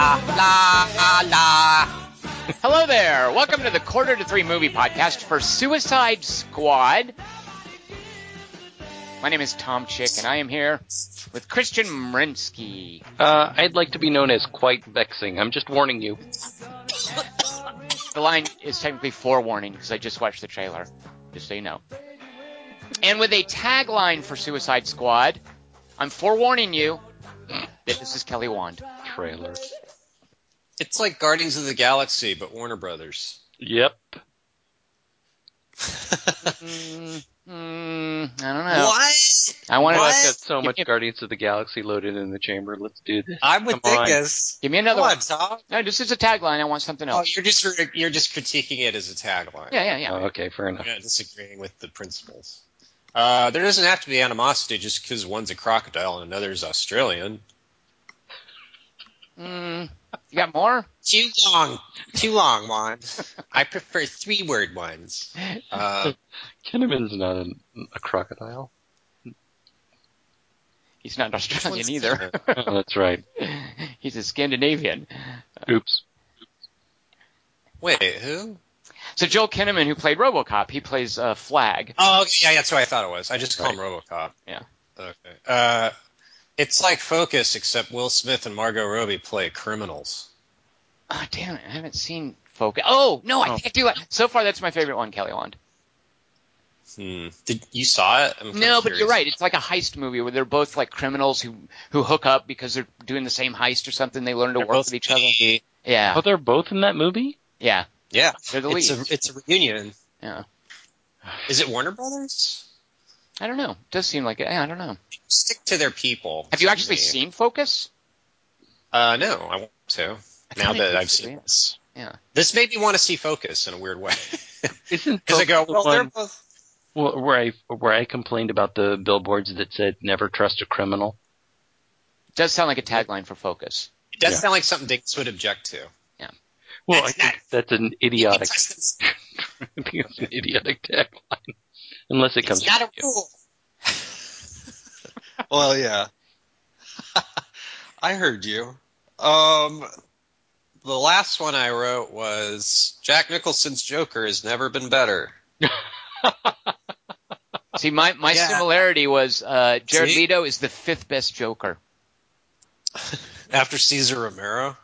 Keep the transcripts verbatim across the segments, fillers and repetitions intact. la, la, la. Hello there. Welcome to the Quarter to Three Movie Podcast for Suicide Squad. My name is Tom Chick, and I am here with Christian Mrinsky. Uh, I'd like to be known as Quite Vexing. I'm just warning you. The line is technically forewarning, because I just watched the trailer, just so you know. And with a tagline for Suicide Squad, I'm forewarning you that this is Kelly Wand. Trailer. It's like Guardians of the Galaxy, but Warner Brothers. Yep. mm, mm, I don't know. What? I want to. I've got so much Guardians of the Galaxy loaded in the chamber. Let's do this. I would Come think this. Give me another Come one. On, Tom. No, this is a tagline. I want something else. Oh, you're just you're just critiquing it as a tagline. Yeah, yeah, yeah. Oh, okay, fair enough. Yeah, disagreeing with the principles. Uh, there doesn't have to be animosity just because one's a crocodile and another's Australian. Hmm. You got more? Too long. Too long ones. I prefer three-word ones. Uh, Kinnaman's not a, a crocodile. He's not Australian either. Oh, that's right. He's a Scandinavian. Oops. Wait, who? So Joel Kinnaman, who played RoboCop, he plays uh, Flag. Oh, okay. Yeah, yeah, that's what I thought it was. I just call right. him RoboCop. Yeah. Okay. Uh... It's like Focus, except Will Smith and Margot Robbie play criminals. Oh, damn it. I haven't seen Focus. Oh, no, I oh. think I do. So far, that's my favorite one, Kelly Wand. Hmm. Did you saw it? I'm no, but curious. You're right. It's like a heist movie where they're both like criminals who, who hook up because they're doing the same heist or something. They learn to they're work with each other. Yeah. Oh, they're both in that movie? Yeah. Yeah. They're the leads. It's a, it's a reunion. Yeah. Is it Warner Brothers? I don't know. It does seem like it. I don't know. Stick to their people. Have you actually me. seen Focus? Uh, no, I want to. I now that I've seen it. this. Yeah. This made me want to see Focus in a weird way. Isn't Focus I go, well, the they're one both... well, where, I, where I complained about the billboards that said, never trust a criminal? It does sound like a tagline for Focus. It does yeah. sound like something Dix would object to. Yeah. Well, that's I not... think that's an idiotic, I think it's an idiotic tagline. Unless it comes. It's not a rule. Well, yeah. I heard you. Um, the last one I wrote was Jack Nicholson's Joker has never been better. See, my my yeah. similarity was uh, Jared See? Leto is the fifth best Joker after Cesar Romero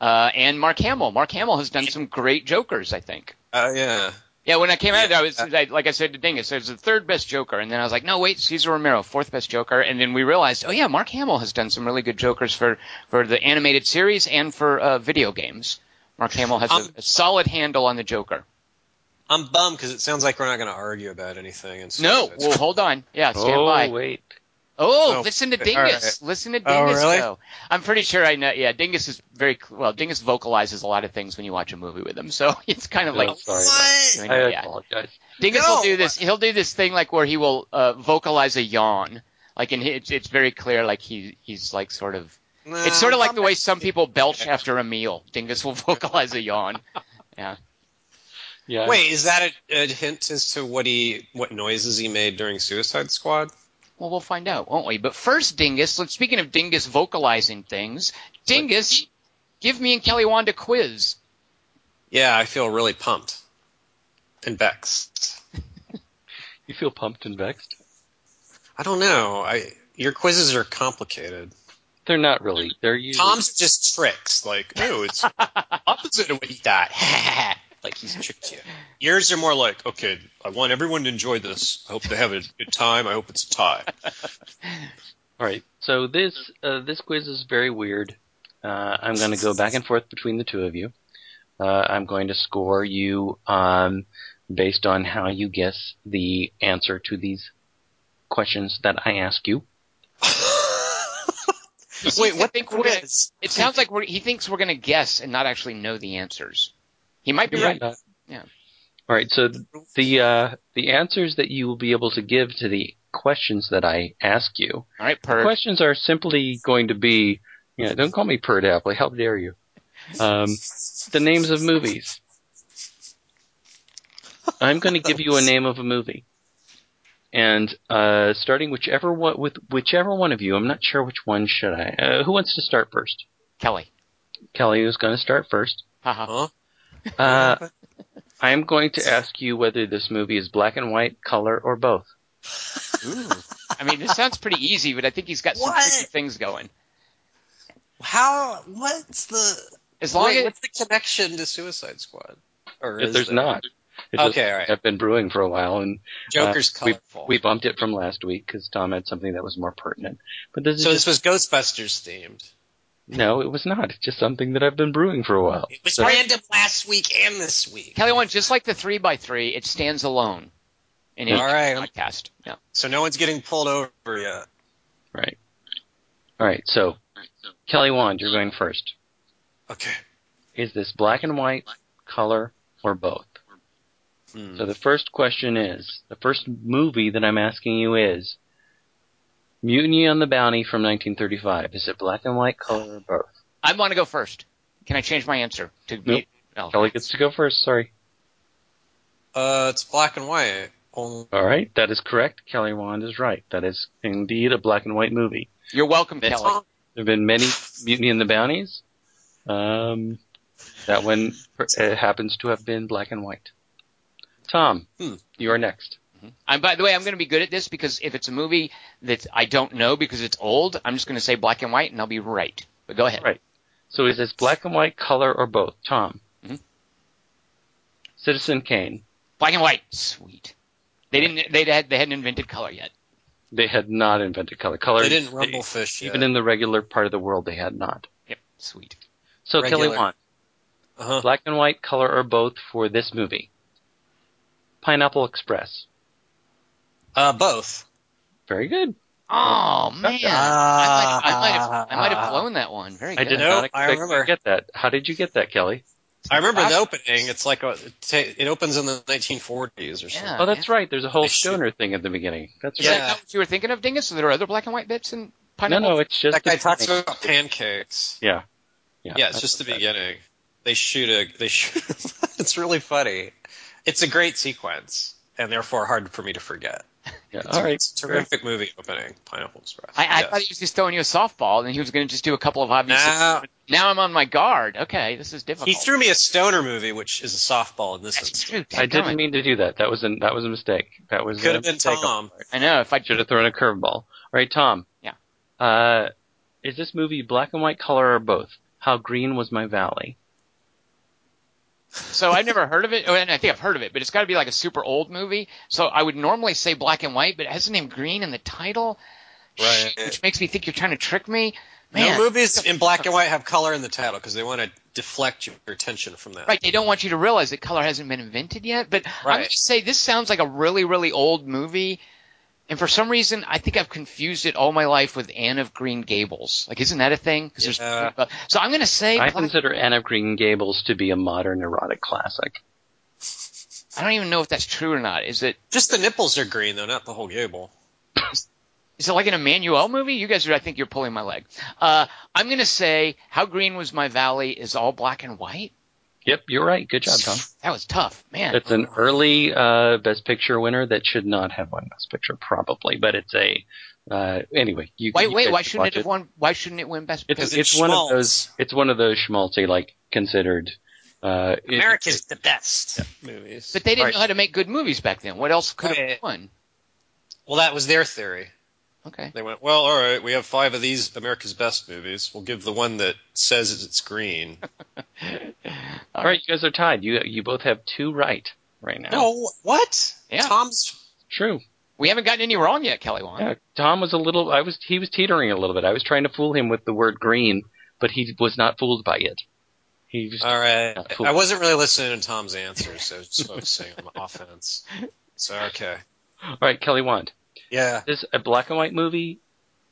uh, and Mark Hamill. Mark Hamill has done some great Jokers, I think. Oh uh, yeah. Yeah, when I came out, I was I, like I said to Dingus, I was the third best Joker, and then I was like, no, wait, Cesar Romero, fourth best Joker, and then we realized, oh yeah, Mark Hamill has done some really good Jokers for, for the animated series and for uh, video games. Mark Hamill has a, a solid handle on the Joker. I'm bummed because it sounds like we're not going to argue about anything. And no, well, hold on, yeah, stand oh, by. Wait. Oh, oh, listen to Dingus. Right. Listen to Dingus. Oh, really? Go. I'm pretty sure I know. Yeah, Dingus is very – well, Dingus vocalizes a lot of things when you watch a movie with him. So it's kind of no, like – Sorry. I yeah. apologize. Dingus no. will do this – he'll do this thing like where he will uh, vocalize a yawn. Like in it's, it's very clear like he he's like sort of no, – it's sort of like the way some people belch after a meal. Dingus will vocalize a yawn. Yeah. yeah. Wait, is that a, a hint as to what he – what noises he made during Suicide Squad? Well, we'll find out, won't we? But first, Dingus, let's, speaking of Dingus vocalizing things, Dingus, give me and Kelly Wand a quiz. Yeah, I feel really pumped and vexed. You feel pumped and vexed? I don't know. I Your quizzes are complicated. They're not really. They're usually... Tom's just tricks. Like, oh, it's opposite of what he thought. Like he's tricked you. Yours are more like, okay, I want everyone to enjoy this. I hope they have a good time. I hope it's a tie. All right. So this uh, this quiz is very weird. Uh, I'm going to go back and forth between the two of you. Uh, I'm going to score you um, based on how you guess the answer to these questions that I ask you. Wait, what the quiz? Gonna, it sounds like we're, he thinks we're going to guess and not actually know the answers. He might be right. right. Yeah. All right. So the uh, the answers that you will be able to give to the questions that I ask you. All right, Perd. The questions are simply going to be, you know, don't call me Perd Apple. How dare you? Um, the names of movies. I'm going to give you a name of a movie, and uh, starting whichever one, with whichever one of you. I'm not sure which one should I. Uh, who wants to start first? Kelly. Kelly was going to start first. Uh-huh. Uh, I am going to ask you whether this movie is black and white, color, or both. Ooh. I mean, this sounds pretty easy, but I think he's got some what? tricky things going. How? What's the? As long wait, as, what's the connection to Suicide Squad? Or if there's there? not, it okay, just, all right. I've been brewing for a while, and Joker's uh, colorful. We, we bumped it from last week because Tom had something that was more pertinent. But this so is just, this was Ghostbusters themed. No, it was not. It's just something that I've been brewing for a while. It was so. random last week and this week. Kelly, one just like the three by three, it stands alone. In all right, podcast. Yeah. So no one's getting pulled over yet. Right. All right. So, Kelly Wand, you're going first. Okay. Is this black and white, color, or both? Hmm. So the first question is, the first movie that I'm asking you is Mutiny on the Bounty from nineteen thirty-five. Is it black and white, color, or both? I want to go first. Can I change my answer? To nope. Oh. Kelly gets to go first. Sorry. Uh, it's black and white. All right, that is correct. Kelly Wand is right. That is indeed a black and white movie. You're welcome, it's Kelly. On. There have been many Mutiny in the Bounties. Um, that one uh, happens to have been black and white. Tom, hmm. you are next. Mm-hmm. I'm, by the way, I'm going to be good at this because if it's a movie that I don't know because it's old, I'm just going to say black and white and I'll be right. But go ahead. Right. So is this black and white, color, or both? Tom. Mm-hmm. Citizen Kane. Black and white. Sweet. They didn't. They had. They hadn't invented color yet. They had not invented color. Color. They didn't rumblefish yet. Even in the regular part of the world, they had not. Yep. Sweet. So regular. Kelly Wand, uh-huh. black and white, color, or both for this movie? Pineapple Express. Uh, both. Very good. Oh man, uh, I, might, I might have. I might have blown that one. Very good. I did not expect to get that. How did you get that, Kelly? I remember an opening. It's like a, it opens in the nineteen forties or something. Yeah, oh, that's yeah. right. There's a whole stoner thing at the beginning. That's right. Is that what you were thinking of, Dingus? So there are other black and white bits in Pineapple? No, no, it's just that guy talks about pancakes. Yeah, yeah. Yeah, it's just the beginning. They shoot a. They shoot. A, it's really funny. It's a great sequence, and therefore hard for me to forget. Yeah, it's, all right. It's a terrific movie opening, Pineapple Express. I, I yes. thought he was just throwing you a softball, and he was going to just do a couple of obvious nah. things. Now I'm on my guard. Okay, this is difficult. He threw me a stoner movie, which is a softball in this That's instance. True. I didn't coming. mean to do that. That was a, that was a mistake. That was Could have been Tom. I know. If I should have thrown a curveball. All right, Tom. Yeah. Uh, is this movie black and white, color, or both? How Green Was My Valley? So I've never heard of it. Oh, and I think I've heard of it, but it's got to be like a super old movie. So I would normally say black and white, but it has the name Green in the title, right? Which makes me think you're trying to trick me. Man, no movies in black and white have color in the title because they want to deflect your attention from that. Right. They don't want you to realize that color hasn't been invented yet. But right. I'm going to say this sounds like a really, really old movie. And for some reason, I think I've confused it all my life with Anne of Green Gables. Like, isn't that a thing? Yeah. There's, so I'm going to say... I consider Anne of Green Gables to be a modern erotic classic. I don't even know if that's true or not. Is it... Just the nipples are green, though, not the whole gable. Is, is it like an Emmanuel movie? You guys are... I think you're pulling my leg. Uh, I'm going to say How Green Was My Valley is all black and white. Yep, you're right. Good job, Tom. That was tough, man. It's an early uh, Best Picture winner that should not have won Best Picture, probably. But it's a uh, anyway. You, wait, you wait. Why shouldn't it have won? Why shouldn't it win Best Picture? It's, it's, it's one of those. It's one of those schmaltzy, like considered. Uh, America's it, it, the best yeah. movies, but they didn't right. know how to make good movies back then. What else could have won? Well, that was their theory. Okay. They went, well, all right, we have five of these America's Best movies. We'll give the one that says it's green. All right, you guys are tied. You you both have two right right now. No, what? Yeah. Tom's true. We haven't gotten any wrong yet, Kelly Wand. Yeah, Tom was a little I was he was teetering a little bit. I was trying to fool him with the word green, but he was not fooled by it. He just All right. I wasn't really listening to Tom's answers, so I was just focusing on the offense. So okay. All right, Kelly Wand. Yeah. Is a black and white movie,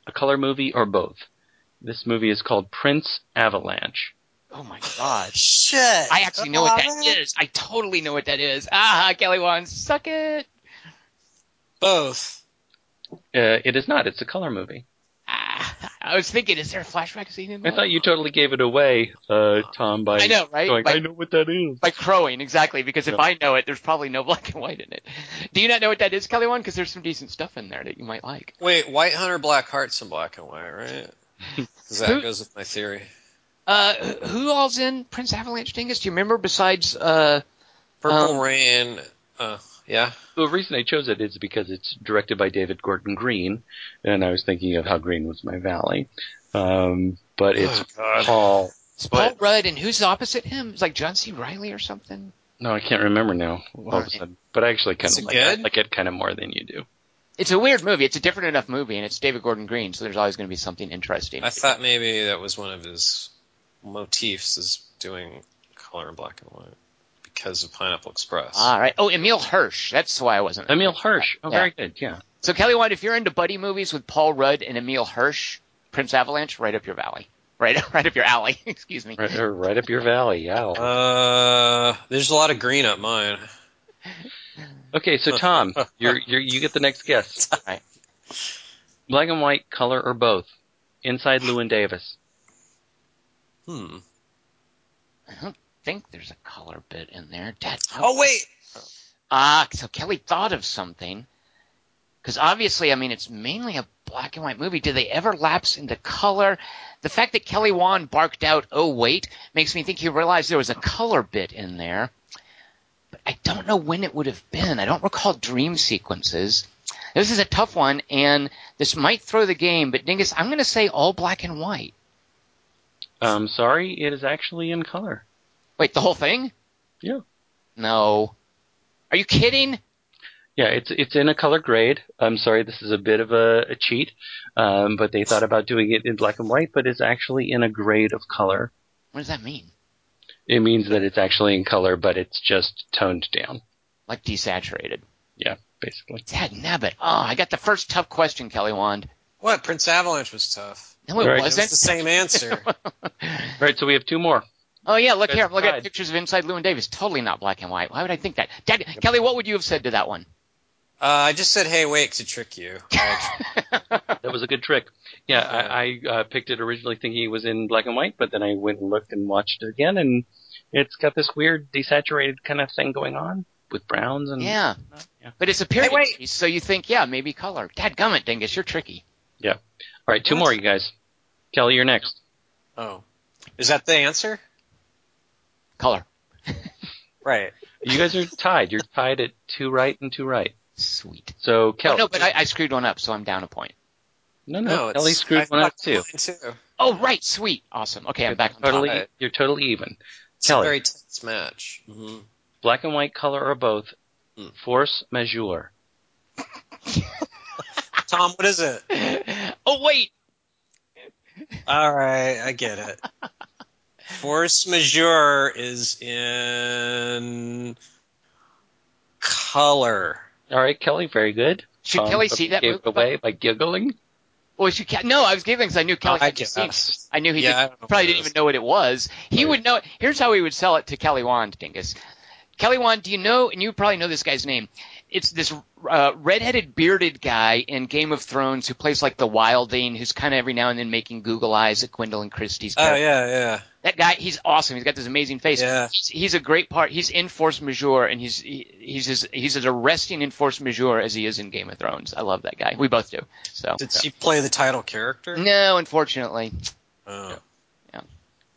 a color movie, or both? This movie is called Prince Avalanche. Oh my god. Shit. I actually know what that is. I totally know what that is. Ah, Kelly Wand, suck it. Both. Uh, it is not. It's a color movie. Ah, I was thinking, is there a flashback scene in there? I thought you totally gave it away, uh, Tom, by I know, right? going, by, I know what that is. By crowing, exactly, because if yeah. I know it, there's probably no black and white in it. Do you not know what that is, Kelly Wand? Because there's some decent stuff in there that you might like. Wait, White Hunter, Black Heart's in black and white, right? Because that goes with my theory. Uh, who all's in Prince Avalanche Dingus? Do you remember besides uh, Purple um, Rain? Uh, yeah. The reason I chose it is because it's directed by David Gordon Green, and I was thinking of how green was my valley. Um, but it's oh, Paul. It's Paul Rudd, and who's opposite him? It's like John C. Reilly or something. No, I can't remember now. All of a sudden. But I actually kind of like it, like it kind of more than you do. It's a weird movie. It's a different enough movie, and it's David Gordon Green, so there's always going to be something interesting. I thought maybe that was one of his motifs, is doing color in black and white because of Pineapple Express. All right. Oh, Emil Hirsch. That's why I wasn't. Emil Hirsch. Oh, yeah. Very good. Yeah. So, Kelly White, if you're into buddy movies with Paul Rudd and Emil Hirsch, Prince Avalanche, right up your valley. Right, right up your alley. Excuse me. Right, right up your valley. Yeah. Uh, there's a lot of green up mine. Okay, so Tom, you're, you're, you get the next guess. All right. Black and white, color, or both? Inside Llewyn Davis. Hmm. I don't think there's a color bit in there. Dad, oh, wait. Ah, uh, so Kelly thought of something. Because obviously, I mean, it's mainly a black and white movie. Do they ever lapse into color? The fact that Kelly Wan barked out, "Oh, wait," makes me think he realized there was a color bit in there. But I don't know when it would have been. I don't recall dream sequences. This is a tough one, and this might throw the game. But, Dingus, I'm going to say all black and white. I'm sorry, it is actually in color. Wait, the whole thing? Yeah. No. Are you kidding? Yeah, it's it's in a color grade. I'm sorry, this is a bit of a, a cheat, um, but they thought about doing it in black and white, but it's actually in a grade of color. What does that mean? It means that it's actually in color, but it's just toned down. Like desaturated. Yeah, basically. Dad nabbit. Oh, I got the first tough question, Kelly Wand. What? Prince Avalanche was tough. No, it right. wasn't. It was the same answer. All right, so we have two more. Oh, yeah, look That's here. I'm looking at pictures of Inside Llewyn Davis. Totally not black and white. Why would I think that? Dad, yep. Kelly, what would you have said to that one? Uh, I just said, "Hey, wait," to trick you. That was a good trick. Yeah, I, I uh, picked it originally thinking it was in black and white, but then I went and looked and watched it again, and it's got this weird desaturated kind of thing going on with browns and yeah. yeah. But it's a period, hey, wait. So you think, yeah, maybe color. Dadgummit, Dingus, you're tricky. Yeah. All right, two what? more, you guys. Kelly, you're next. Oh, is that the answer? Color. Right. You guys are tied. You're tied at two right and two right. Sweet. So Kelly. Oh, no, but I, I screwed one up, so I'm down a point. No, no, no Kelly screwed I one up too. too. Oh, right, sweet, awesome. Okay, you're I'm back. Totally, on top. You're totally even. It's Kelly. A very tense match. Mm-hmm. Black and white, color, or both? Mm. Force majeure. Tom, what is it? Oh wait. All right, I get it. Force majeure is in color. All right, Kelly, very good. Should um, Kelly see that movie? Away by giggling. Well, she can't. No, I was giggling because I knew Kelly. Oh, I, seen it. I knew he yeah, didn't, I probably didn't even know what it was. He right. would know. Here's how he would sell it to Kelly Wand, Dingus. Kelly Wand, do you know? And you probably know this guy's name. It's this uh, redheaded, bearded guy in Game of Thrones who plays like the Wilding, who's kind of every now and then making Google eyes at Gwendolyn Christie's character. Oh yeah, yeah. That guy, he's awesome. He's got this amazing face. Yeah. He's a great part. He's in Force Majeure, and he's he, he's as he's as arresting in Force Majeure as he is in Game of Thrones. I love that guy. We both do. So did she play the title character? No, unfortunately. Oh. Yeah.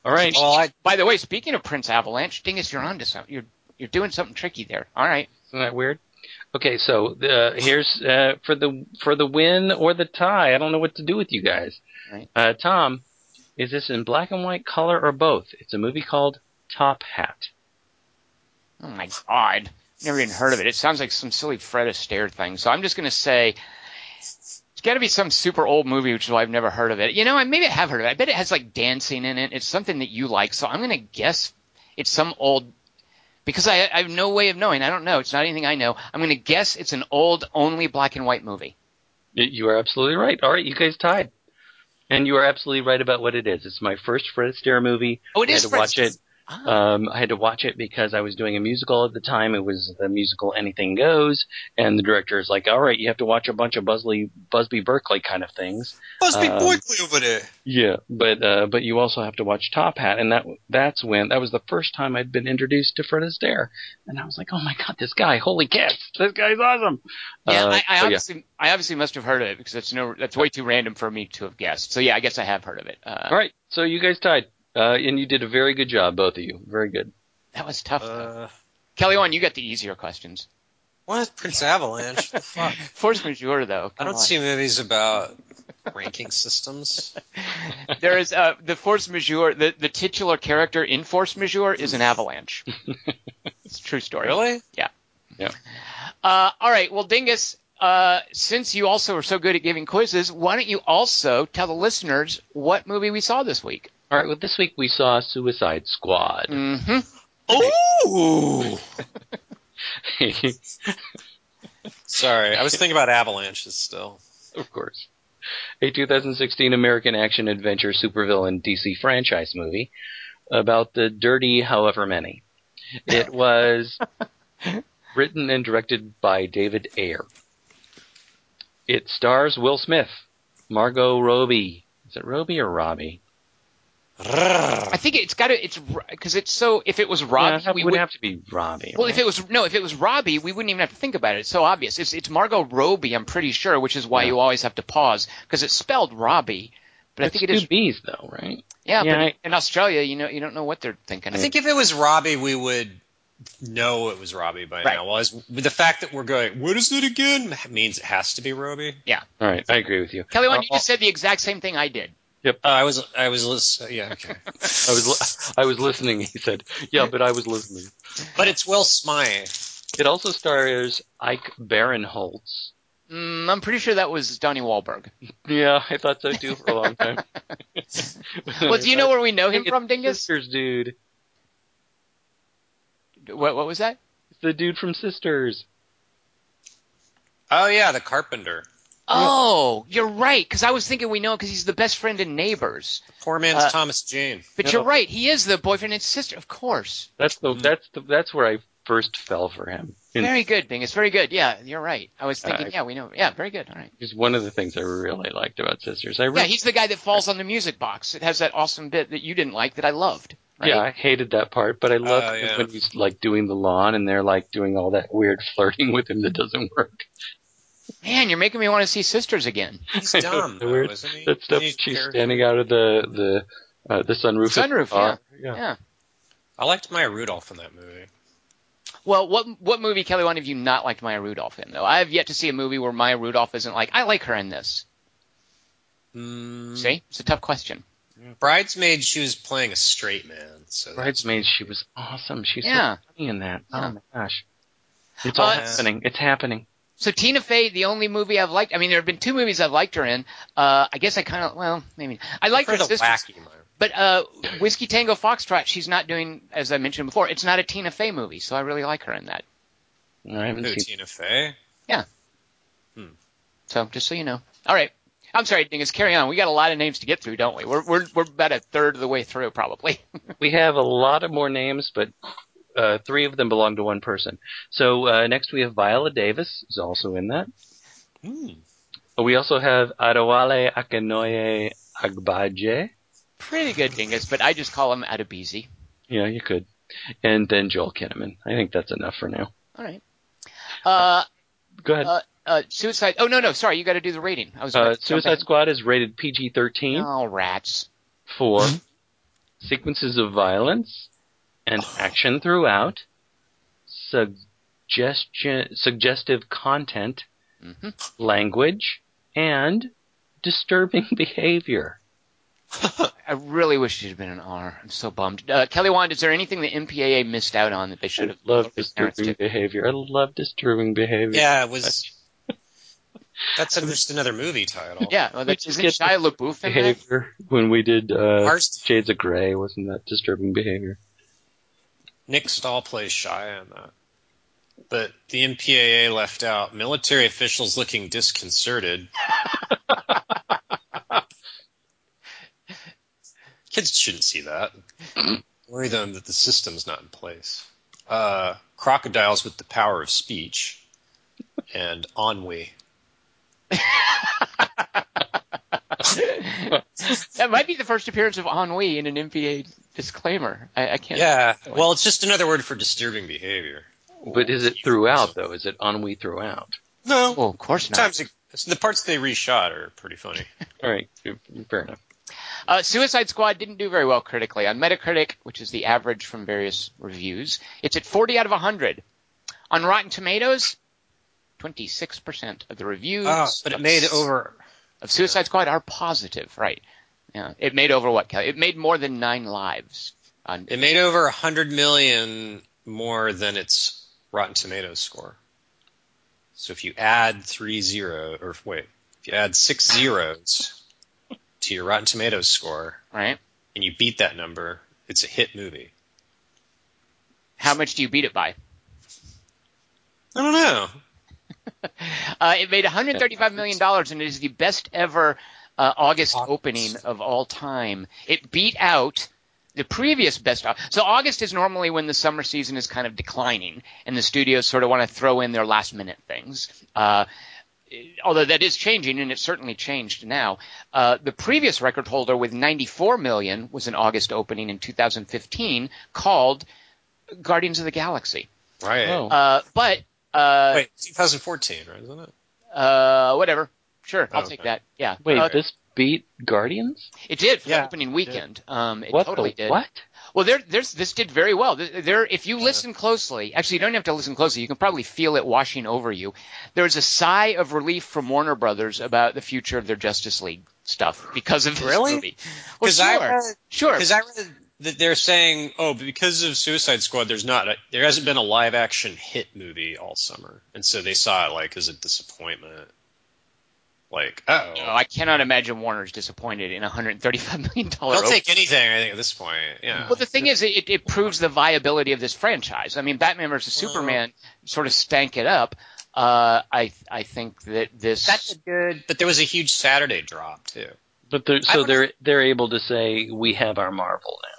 All right. Well, I, by the way, speaking of Prince Avalanche, Dingus, you're onto something. You're you're doing something tricky there. All right. Isn't that weird? Okay, so uh, here's uh, for the for the win or the tie. I don't know what to do with you guys. Right. Uh, Tom. Is this in black and white, color, or both? It's a movie called Top Hat. Oh, my God. Never even heard of it. It sounds like some silly Fred Astaire thing. So I'm just going to say it's got to be some super old movie, which is why I've never heard of it. You know, I maybe I have heard of it. I bet it has, like, dancing in it. It's something that you like. So I'm going to guess it's some old – because I, I have no way of knowing. I don't know. It's not anything I know. I'm going to guess it's an old, only black and white movie. You are absolutely right. All right, you guys tied. And you are absolutely right about what it is. It's my first Fred Astaire movie. Oh, it is. I had to watch it. Oh. Um, I had to watch it because I was doing a musical at the time. It was the musical Anything Goes, and the director is like, "All right, you have to watch a bunch of Busby, Busby Berkeley kind of things." Busby um, Berkeley over there. Yeah, but uh, but you also have to watch Top Hat, and that that's when that was the first time I'd been introduced to Fred Astaire, and I was like, "Oh my God, this guy! Holy cats! This guy's awesome!" Yeah, uh, I, I so obviously yeah. I obviously must have heard of it because that's no that's way too random for me to have guessed. So yeah, I guess I have heard of it. Uh, All right, so you guys tied. Uh, and you did a very good job, both of you. Very good. That was tough, uh, though. Kelly Owen, you got the easier questions. What? Prince Avalanche? What the fuck? Force Majeure, though. Come I don't on. see movies about ranking systems. There is uh, the Force Majeure, the, the titular character in Force Majeure is an avalanche. It's a true story. Really? Yeah. Yeah. Uh, all right. Well, Dingus, uh, since you also are so good at giving quizzes, why don't you also tell the listeners what movie we saw this week? All right. Well, this week we saw Suicide Squad. Mm-hmm. Ooh! Sorry, I was thinking about avalanches still. Of course. A two thousand sixteen American action adventure supervillain D C franchise movie about the dirty however many. It was written and directed by David Ayer. It stars Will Smith, Margot Robbie. Is it Robbie or Robbie? I think it's got to, it's because it's so, if it was Robbie, yeah, it we would have to be Robbie. Well, right? if it was, no, if it was Robbie, we wouldn't even have to think about it. It's so obvious. It's, it's Margot Robbie, I'm pretty sure, which is why yeah. you always have to pause because it's spelled Robbie. But it's I think it is. Two B's though, right? Yeah, yeah but I, in Australia, you know, you don't know what they're thinking. I of. think if it was Robbie, we would know it was Robbie by right. now. Well, the fact that we're going, what is it again? Means it has to be Robbie. Yeah. All right. I agree with you. Kelly, when uh, you just said the exact same thing I did. Yep. Uh, I was, I was, lis- yeah, okay. I was, li- I was listening, he said. Yeah, but I was listening. But it's Will Smith. It also stars Ike Barinholtz. Mm, I'm pretty sure that was Donnie Wahlberg. Yeah, I thought so too for a long time. Well, do you know where we know him from, Dingus? Sisters, dude. What, what was that? It's the dude from Sisters. Oh, yeah, the carpenter. Oh, you're right, because I was thinking we know because he's the best friend in Neighbors. Poor man's uh, Thomas Jane. But no. You're right, he is the boyfriend and sister, of course. That's the that's the, that's where I first fell for him. Very good, Bing. It's very good. Yeah, you're right. I was thinking, uh, yeah, we know. Yeah, very good. All right. He's one of the things I really liked about Sisters. I really, yeah, he's the guy that falls on the music box. It has that awesome bit that you didn't like that I loved. Right? Yeah, I hated that part, but I loved uh, yeah. when he's like doing the lawn and they're like doing all that weird flirting with him that doesn't work. Man, you're making me want to see Sisters again. He's dumb, though, isn't he? That stuff she's character. standing out of the the, uh, the sunroof. Sunroof, yeah. yeah. yeah. I liked Maya Rudolph in that movie. Well, what what movie, Kelly, one have you not liked Maya Rudolph in, though? I have yet to see a movie where Maya Rudolph isn't like, I like her in this. Mm. See? It's a tough question. Bridesmaids, she was playing a straight man. So Bridesmaids, she was awesome. She's yeah. so funny in that. Yeah. Oh, my gosh. It's all uh, happening. It's happening. So Tina Fey, the only movie I've liked – I mean, there have been two movies I've liked her in. Uh, I guess I kind of – well, maybe – I liked her Sisters. Wacky, but uh, Whiskey Tango Foxtrot, she's not doing – as I mentioned before, it's not a Tina Fey movie, so I really like her in that. I haven't seen Tina Fey. Yeah. Hmm. So just so you know. All right. I'm sorry, Dingus. Carry on. We got a lot of names to get through, don't we? We're, we're, we're about a third of the way through probably. We have a lot of more names, but – Uh, three of them belong to one person. So uh, next we have Viola Davis, who's also in that. Mm. We also have Adewale Akinoye Agbaje. Pretty good, Dingus, but I just call him Adebisi. Yeah, you could. And then Joel Kinnaman. I think that's enough for now. All right. Uh, Go ahead. Uh, uh, suicide. Oh, no, no. Sorry, you got to do the rating. I was. Uh, Suicide Squad is rated P G thirteen. Oh, rats. For sequences of violence. And action throughout, suggestion, suggestive content, mm-hmm. language, and disturbing behavior. I really wish it had been an R. I'm so bummed. Uh, Kelly Wand, is there anything the M P A A missed out on that they should have? I love disturbing behavior. I love disturbing behavior. Yeah, it was. That's a, just another movie title. Yeah, well, that's, isn't Shia LaBeouf in behavior that? When we did uh, Shades of Grey, wasn't that disturbing behavior? Nick Stahl plays Shia in that. But the M P A A left out military officials looking disconcerted. Kids shouldn't see that. Worry them that the system's not in place. Uh, crocodiles with the power of speech. And ennui. That might be the first appearance of ennui in an M P A A disclaimer. I, I can't. Yeah. Well, it's just another word for disturbing behavior. But is it throughout though? Is it ennui throughout? No. Well, of course not. Sometimes it, the parts they reshot are pretty funny. All right. Fair enough. Uh, Suicide Squad didn't do very well critically. On Metacritic, which is the average from various reviews, it's at forty out of one hundred. On Rotten Tomatoes, twenty-six percent of the reviews oh, but it of, made over of Suicide yeah. Squad are positive, right? Yeah, it made over what, Kelly? It made more than nine lives. On, it made over one hundred million more than its Rotten Tomatoes score. So if you add three zero, or wait, if you add six zeros to your Rotten Tomatoes score, right, and you beat that number, it's a hit movie. How much do you beat it by? I don't know. uh, it made one hundred thirty-five million dollars, and it is the best ever uh, August, August opening of all time. It beat out the previous best. So August is normally when the summer season is kind of declining and the studios sort of want to throw in their last minute things. Uh, although that is changing, and it's certainly changed now. Uh, the previous record holder with ninety-four million was an August opening in two thousand fifteen called Guardians of the Galaxy. Right. Oh. Uh, but, uh, wait, twenty fourteen, right? Isn't it? Uh, whatever. Sure. I'll oh, take okay. that. Yeah. Wait, uh, this beat Guardians? It did for yeah, the opening weekend. It, um, it what totally the, did. What? Well, there, there's, this did very well. There, there if you listen closely, actually, you don't have to listen closely. You can probably feel it washing over you. There is a sigh of relief from Warner Brothers about the future of their Justice League stuff because of this really? movie. Well, sure. I read, sure. Because I read that they're saying, oh, because of Suicide Squad, there's not, a, there hasn't been a live action hit movie all summer. And so they saw it like as a disappointment. Like, uh-oh. No, I cannot imagine Warner's disappointed in a one hundred thirty-five million dollars. They'll take anything, I think, at this point. Yeah. Well, the thing is, it, it proves the viability of this franchise. I mean, Batman versus well, Superman sort of stank it up. Uh, I I think that this... That's a good... But there was a huge Saturday drop, too. But they're, So they're, they're able to say, we have our Marvel now.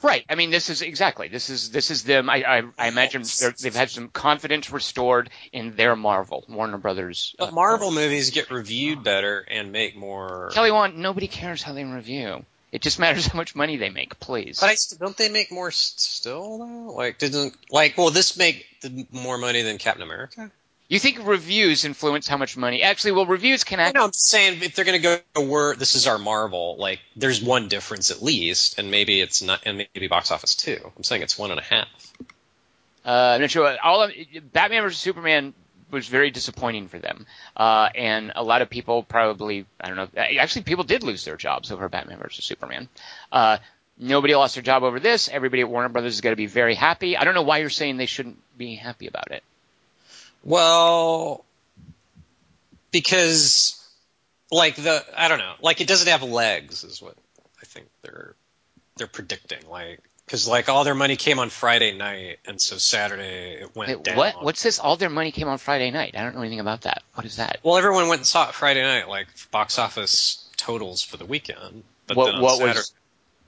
Right. I mean, this is exactly this is this is them. I I, I imagine they've had some confidence restored in their Marvel, Warner Brothers. But uh, Marvel uh, movies get reviewed better and make more. Kelly Wand, nobody cares how they review. It just matters how much money they make. Please. But I, don't they make more still though? Like didn't like will this make the, more money than Captain America? You think reviews influence how much money? Actually, well, reviews can act. No, I'm just saying if they're going to go, we're, this is our Marvel. Like, there's one difference at least, and maybe it's not, and maybe box office two. I'm saying it's one and a half. Uh, I'm not sure. All of, Batman versus Superman was very disappointing for them, uh, and a lot of people probably, I don't know. Actually, people did lose their jobs over Batman versus Superman. Uh, nobody lost their job over this. Everybody at Warner Brothers is going to be very happy. I don't know why you're saying they shouldn't be happy about it. Well, because, like, the, I don't know, like, it doesn't have legs is what I think they're, they're predicting, like, because, like, all their money came on Friday night, and so Saturday it went Wait, down. What? What's this, all their money came on Friday night? I don't know anything about that. What is that? Well, everyone went and saw it Friday night, like, box office totals for the weekend, but what, then on what Saturday... Was-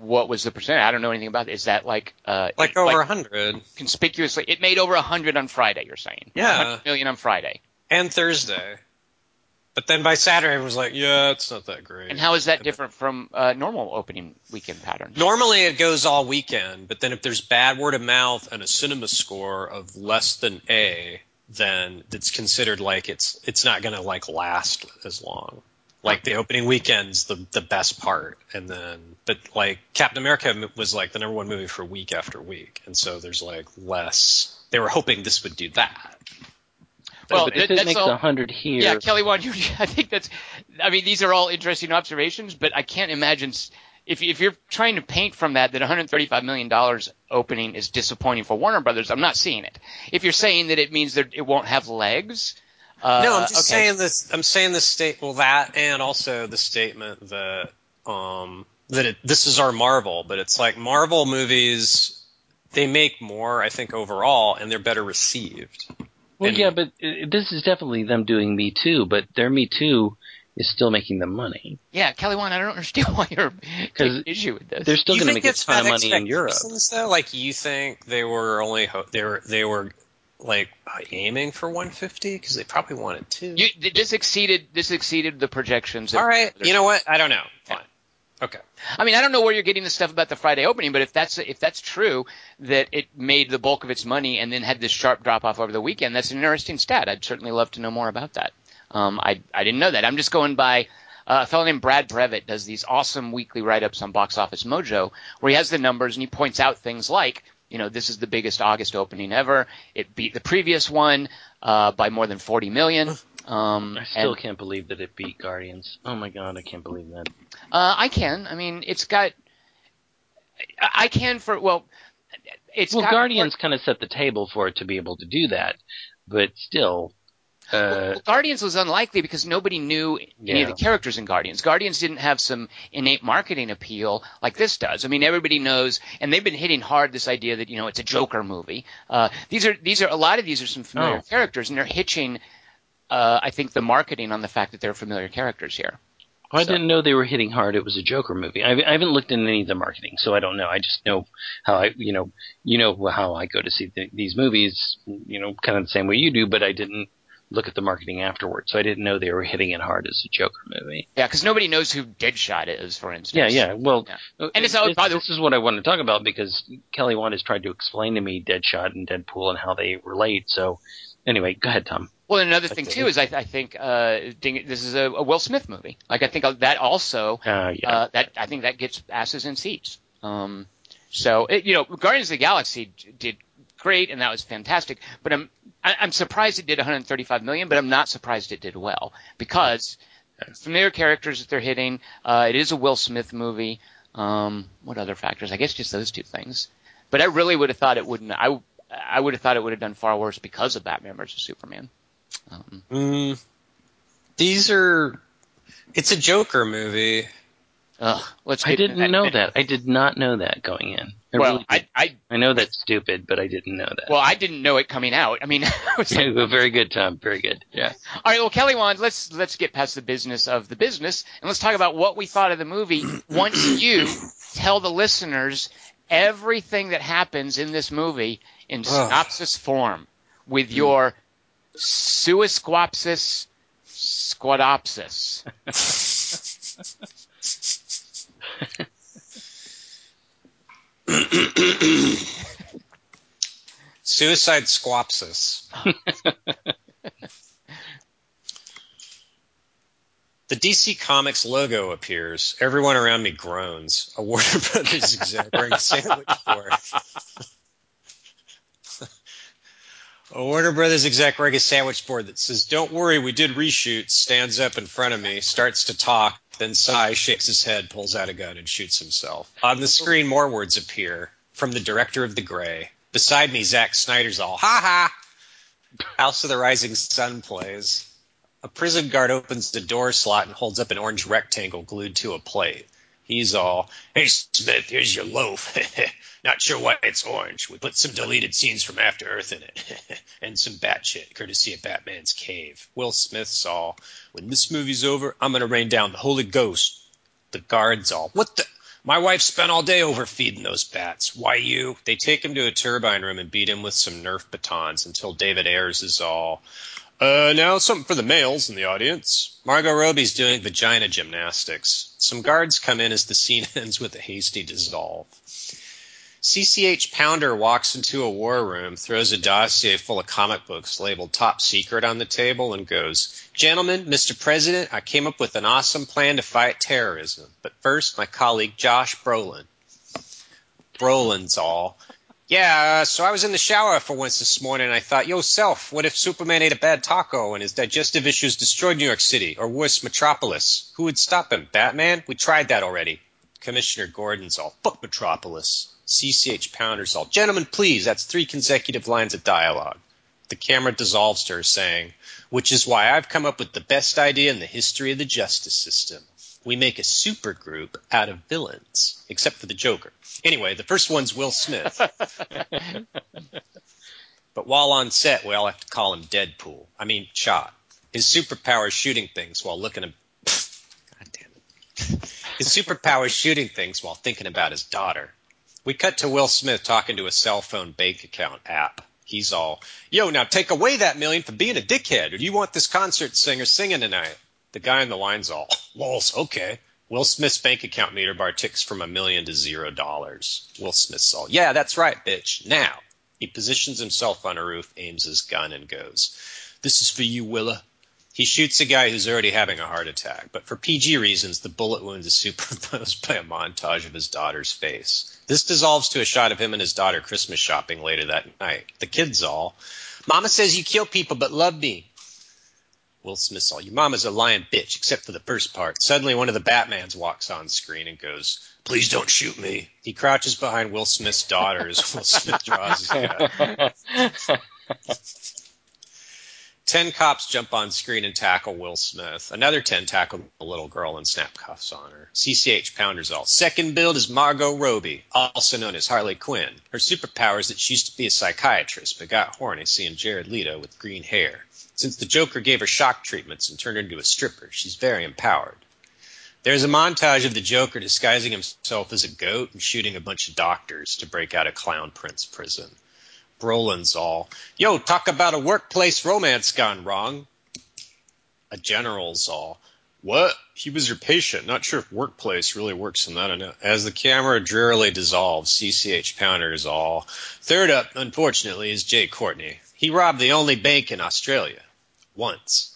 What was the percentage? I don't know anything about it. Is that like uh, – Like over like one hundred. Conspicuously. It made over one hundred on Friday, you're saying. Yeah. one hundred million on Friday. And Thursday. But then by Saturday, it was like, yeah, it's not that great. And how is that different from uh, normal opening weekend patterns? Normally it goes all weekend, but then if there's bad word of mouth and a cinema score of less than A, then it's considered like it's it's not going to like last as long. Like the opening weekend's the the best part, and then but like Captain America was like the number one movie for week after week, and so there's like less. They were hoping this would do that. Well, that, that makes a hundred here. Yeah, Kelly Wand, you, I think that's. I mean, these are all interesting observations, but I can't imagine if if you're trying to paint from that that one hundred thirty-five million dollars opening is disappointing for Warner Brothers. I'm not seeing it. If you're saying that it means that it won't have legs. Uh, no, I'm just okay. saying this. I'm saying this state. Well, that and also the statement that um, that it, this is our Marvel, but it's like Marvel movies. They make more, I think, overall, and they're better received. Well, and, yeah, but it, this is definitely them doing Me Too, but their Me Too is still making them money. Yeah, Kelly Wan, I don't understand why you're an issue with this. They're still going to make a ton of money in Europe. Though? Like you think they were only ho- they were they were. Like uh, aiming for one fifty because they probably wanted to. You, this exceeded this exceeded the projections. All right, you know what? I don't know. Fine. Okay. I mean, I don't know where you're getting the stuff about the Friday opening, but if that's if that's true that it made the bulk of its money and then had this sharp drop off over the weekend, that's an interesting stat. I'd certainly love to know more about that. Um, I I didn't know that. I'm just going by. Uh, a fellow named Brad Brevet does these awesome weekly write-ups on Box Office Mojo where he has the numbers and he points out things like, you know, this is the biggest August opening ever. It beat the previous one uh, by more than forty million. Um, I still and, can't believe that it beat Guardians. Oh, my God, I can't believe that. Uh, I can. I mean, it's got – I can for – well, it's well, got – Well, Guardians kind of set the table for it to be able to do that, but still – Uh, well, Guardians was unlikely because nobody knew yeah. any of the characters in Guardians. Guardians didn't have some innate marketing appeal like this does. I mean, everybody knows, and they've been hitting hard this idea that, you know, it's a Joker movie. Uh, these are these are a lot of these are some familiar oh. characters, and they're hitching, uh, I think, the marketing on the fact that they're familiar characters here. Well, so. I didn't know they were hitting hard. It was a Joker movie. I, I haven't looked into any of the marketing, so I don't know. I just know how I, you know, you know how I go to see th- these movies, you know, kind of the same way you do, but I didn't look at the marketing afterwards. So I didn't know they were hitting it hard as a Joker movie. Yeah, because nobody knows who Deadshot is, for instance. Yeah, yeah. Well, yeah. and it's, it's, probably, this is what I want to talk about because Kelly Wand has tried to explain to me Deadshot and Deadpool and how they relate. So anyway, go ahead, Tom. Well, another thing, too, is I, I think uh, this is a, a Will Smith movie. Like, I think that also uh, – yeah. uh, that I think that gets asses in seats. Um, so, it, you know, Guardians of the Galaxy did – great, and that was fantastic, but I'm I'm surprised it did one hundred thirty-five million dollars, but I'm not surprised it did well because familiar characters that they're hitting. Uh, it is a Will Smith movie. Um, what other factors? I guess just those two things. But I really would have thought it wouldn't. I I would have thought it would have done far worse because of Batman versus Superman. Um, mm, these are. It's a Joker movie. Ugh, let's I didn't that know minute. that. I did not know that going in. I well, really I, I I know that's stupid, but I didn't know that. Well, I didn't know it coming out. I mean, I was like, yeah, very good, Tom. Very good. Yeah. All right. Well, Kelly Wand, let's let's get past the business of the business and let's talk about what we thought of the movie. Once you tell the listeners everything that happens in this movie in synopsis form with your suisquapsis squadopsis. Suicide Squapsis. The D C Comics logo appears. Everyone around me groans. A Warner Brothers exec wearing a sandwich board. A Warner Brothers exec wearing a sandwich board that says, "Don't worry, we did reshoot," stands up in front of me, starts to talk, then sighs, shakes his head, pulls out a gun, and shoots himself. On the screen, more words appear from the director of The Gray. Beside me, Zack Snyder's all, "Ha ha!" House of the Rising Sun plays. A prison guard opens the door slot and holds up an orange rectangle glued to a plate. He's all, "Hey, Smith, here's your loaf. Not sure why it's orange. We put some deleted scenes from After Earth in it. And some bat shit, courtesy of Batman's cave." Will Smith's all, "When this movie's over, I'm going to rain down the Holy Ghost." The guard's all, "What the? My wife spent all day overfeeding those bats. Why you?" They take him to a turbine room and beat him with some Nerf batons until David Ayers is all, Uh, now something for the males in the audience." Margot Robbie's doing vagina gymnastics. Some guards come in as the scene ends with a hasty dissolve. C C H Pounder walks into a war room, throws a dossier full of comic books labeled "Top Secret" on the table, and goes, "Gentlemen, Mister President, I came up with an awesome plan to fight terrorism. But first, my colleague Josh Brolin." Brolin's all, "Yeah, so I was in the shower for once this morning, and I thought, yo, self, what if Superman ate a bad taco and his digestive issues destroyed New York City, or worse, Metropolis? Who would stop him? Batman? We tried that already." Commissioner Gordon's all, "Fuck Metropolis." C C H Pounder's all, "Gentlemen, please, that's three consecutive lines of dialogue." The camera dissolves to her saying, "Which is why I've come up with the best idea in the history of the justice system. We make a super group out of villains, except for the Joker. Anyway, the first one's Will Smith." But while on set, we all have to call him Deadpool. I mean, Shot. His superpower is shooting things while looking at... God damn it. His superpower is shooting things while thinking about his daughter. We cut to Will Smith talking to a cell phone bank account app. He's all, "Yo, now take away that million for being a dickhead, or do you want this concert singer singing tonight?" The guy on the line's all, "Lols, okay." Will Smith's bank account meter bar ticks from a million to zero dollars. Will Smith's all, "Yeah, that's right, bitch. Now." He positions himself on a roof, aims his gun, and goes, "This is for you, Willa." He shoots a guy who's already having a heart attack, but for P G reasons, the bullet wound is superimposed by a montage of his daughter's face. This dissolves to a shot of him and his daughter Christmas shopping later that night. The kids all, "Mama says you kill people, but love me." Will Smith's all, "Your mama's a lying bitch, except for the first part." Suddenly, one of the Batmans walks on screen and goes, "Please don't shoot me." He crouches behind Will Smith's daughter as Will Smith draws his gun. Ten cops jump on screen and tackle Will Smith. Another ten tackle the little girl and snap cuffs on her. C C H Pounder's all, "Second build is Margot Robbie, also known as Harley Quinn. Her superpower is that she used to be a psychiatrist, but got horny seeing Jared Leto with green hair. Since the Joker gave her shock treatments and turned her into a stripper, she's very empowered." There's a montage of the Joker disguising himself as a goat and shooting a bunch of doctors to break out of Clown Prince prison. Brolin's all, "Yo, talk about a workplace romance gone wrong." A general's all, "What? He was your patient. Not sure if workplace really works in that." As the camera drearily dissolves, C C H Pounder's all, "Third up, unfortunately, is Jai Courtney. He robbed the only bank in Australia. Once.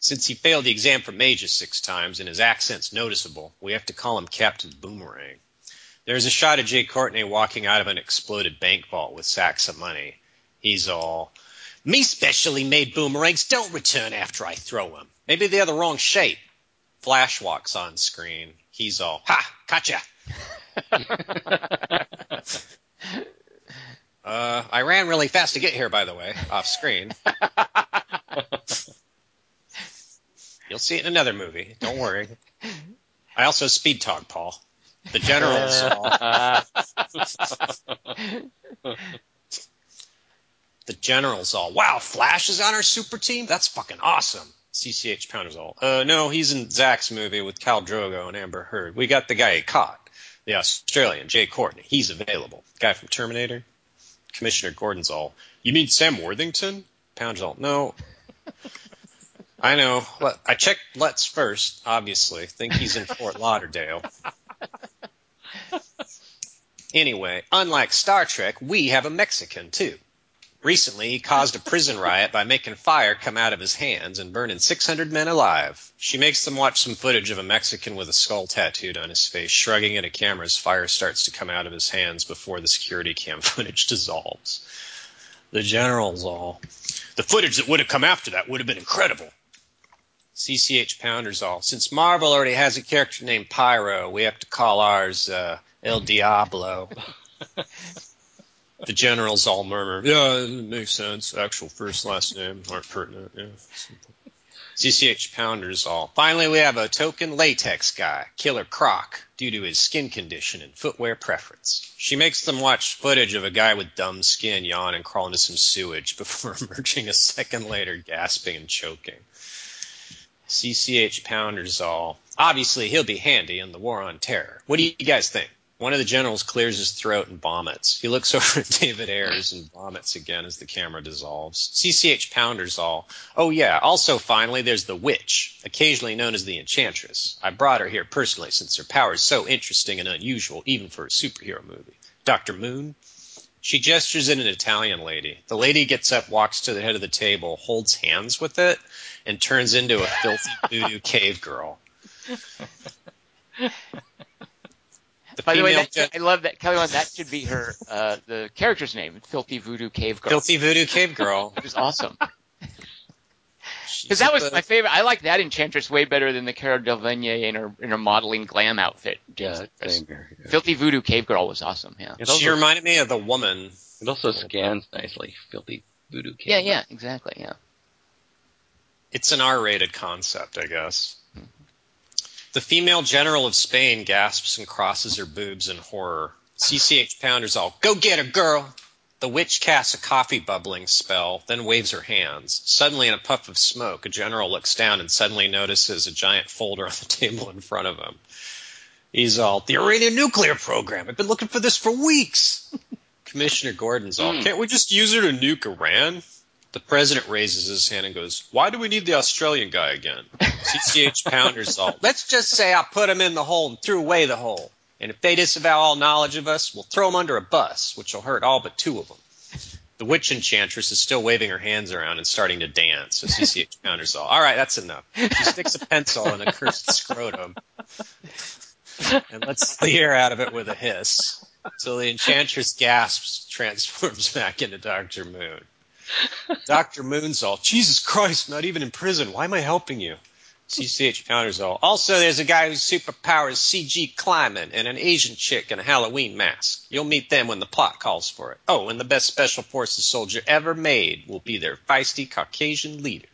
Since he failed the exam for major six times and his accent's noticeable, we have to call him Captain Boomerang." There's a shot of Jai Courtney walking out of an exploded bank vault with sacks of money. He's all, "Me specially made boomerangs don't return after I throw them. Maybe they're the wrong shape." Flash walks on screen. He's all, "Ha, gotcha." uh, I ran really fast to get here, by the way, off screen. You'll see it in another movie. Don't worry. I also speed talk, Paul. The general's all. The general's all, "Wow, Flash is on our super team? That's fucking awesome." C C H Pounder's all, Uh, no, he's in Zach's movie with Khal Drogo and Amber Heard. We got the guy he caught. The Australian, Jai Courtney. He's available. Guy from Terminator." Commissioner Gordon's all, "You mean Sam Worthington?" Pounder's all, "No. I know. I checked Letts first, obviously. Think he's in Fort Lauderdale." Anyway, unlike Star Trek, we have a Mexican, too. Recently, he caused a prison riot by making fire come out of his hands and burning six hundred men alive. She makes them watch some footage of a Mexican with a skull tattooed on his face, shrugging at a camera as fire starts to come out of his hands before the security cam footage dissolves. The general's all, "The footage that would have come after that would have been incredible." C C H Pounder's all, "Since Marvel already has a character named Pyro, we have to call ours uh, El Diablo." The generals all murmur, "Yeah, it makes sense. Actual first, last name aren't pertinent." Yeah, C C H Pounder's all, "Finally, we have a token latex guy, Killer Croc, due to his skin condition and footwear preference." She makes them watch footage of a guy with dumb skin yawn and crawl into some sewage before emerging a second later, gasping and choking. C C H Pounder's all, "Obviously, he'll be handy in the war on terror. What do you guys think?" One of the generals clears his throat and vomits. He looks over at David Ayer and vomits again as the camera dissolves. C C H Pounder's all, "Oh yeah, also finally there's the witch, occasionally known as the Enchantress. I brought her here personally since her power is so interesting and unusual, even for a superhero movie. Doctor Moon?" She gestures at an Italian lady. The lady gets up, walks to the head of the table, holds hands with it, and turns into a filthy voodoo cave girl. The By the way, that, gen- I love that. Kelly, that should be her uh, the character's name, Filthy Voodoo Cave Girl. Filthy Voodoo Cave Girl. Which is awesome. Because that was my favorite. I like that Enchantress way better than the Cara Delevingne in her in her modeling glam outfit. Yeah, singer, yeah. Filthy Voodoo Cave Girl was awesome. Yeah, also, she reminded me of the woman. It also scans nicely. Filthy Voodoo Cave. Yeah, girl. Yeah, exactly. Yeah, it's an R-rated concept, I guess. Mm-hmm. The female general of Spain gasps and crosses her boobs in horror. C C H Pounder's all, "Go get her, girl." The witch casts a coffee-bubbling spell, then waves her hands. Suddenly, in a puff of smoke, a general looks down and suddenly notices a giant folder on the table in front of him. He's all, "The Iranian nuclear program. I've been looking for this for weeks." Commissioner Gordon's all, "Can't we just use her to nuke Iran?" The president raises his hand and goes, "Why do we need the Australian guy again?" C C H Pounder's all, "Let's just say I put him in the hole and threw away the hole. And if they disavow all knowledge of us, we'll throw them under a bus, which will hurt all but two of them." The witch enchantress is still waving her hands around and starting to dance as C C encounters all. All right, that's enough. She sticks a pencil in a cursed scrotum and lets the air out of it with a hiss. So the enchantress gasps, transforms back into Doctor Moon. Doctor Moon's all, Jesus Christ, not even in prison. Why am I helping you? C C H counters all. Also, there's a guy whose superpower is C G climbing and an Asian chick in a Halloween mask. You'll meet them when the plot calls for it. Oh, and the best special forces soldier ever made will be their feisty Caucasian leader.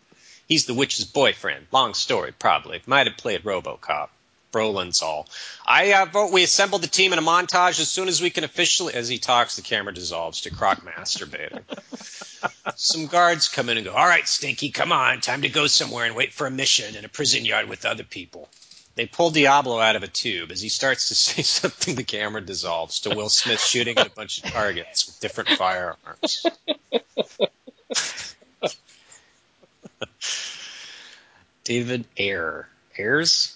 He's the witch's boyfriend. Long story, probably. Might have played RoboCop. Brolin's all. I uh, vote we assemble the team in a montage as soon as we can officially... As he talks, the camera dissolves to Croc masturbating. Some guards come in and go, all right, Stinky, come on. Time to go somewhere and wait for a mission in a prison yard with other people. They pull Diablo out of a tube. As he starts to say something, the camera dissolves to Will Smith shooting at a bunch of targets with different firearms. David Ayer. Ayers?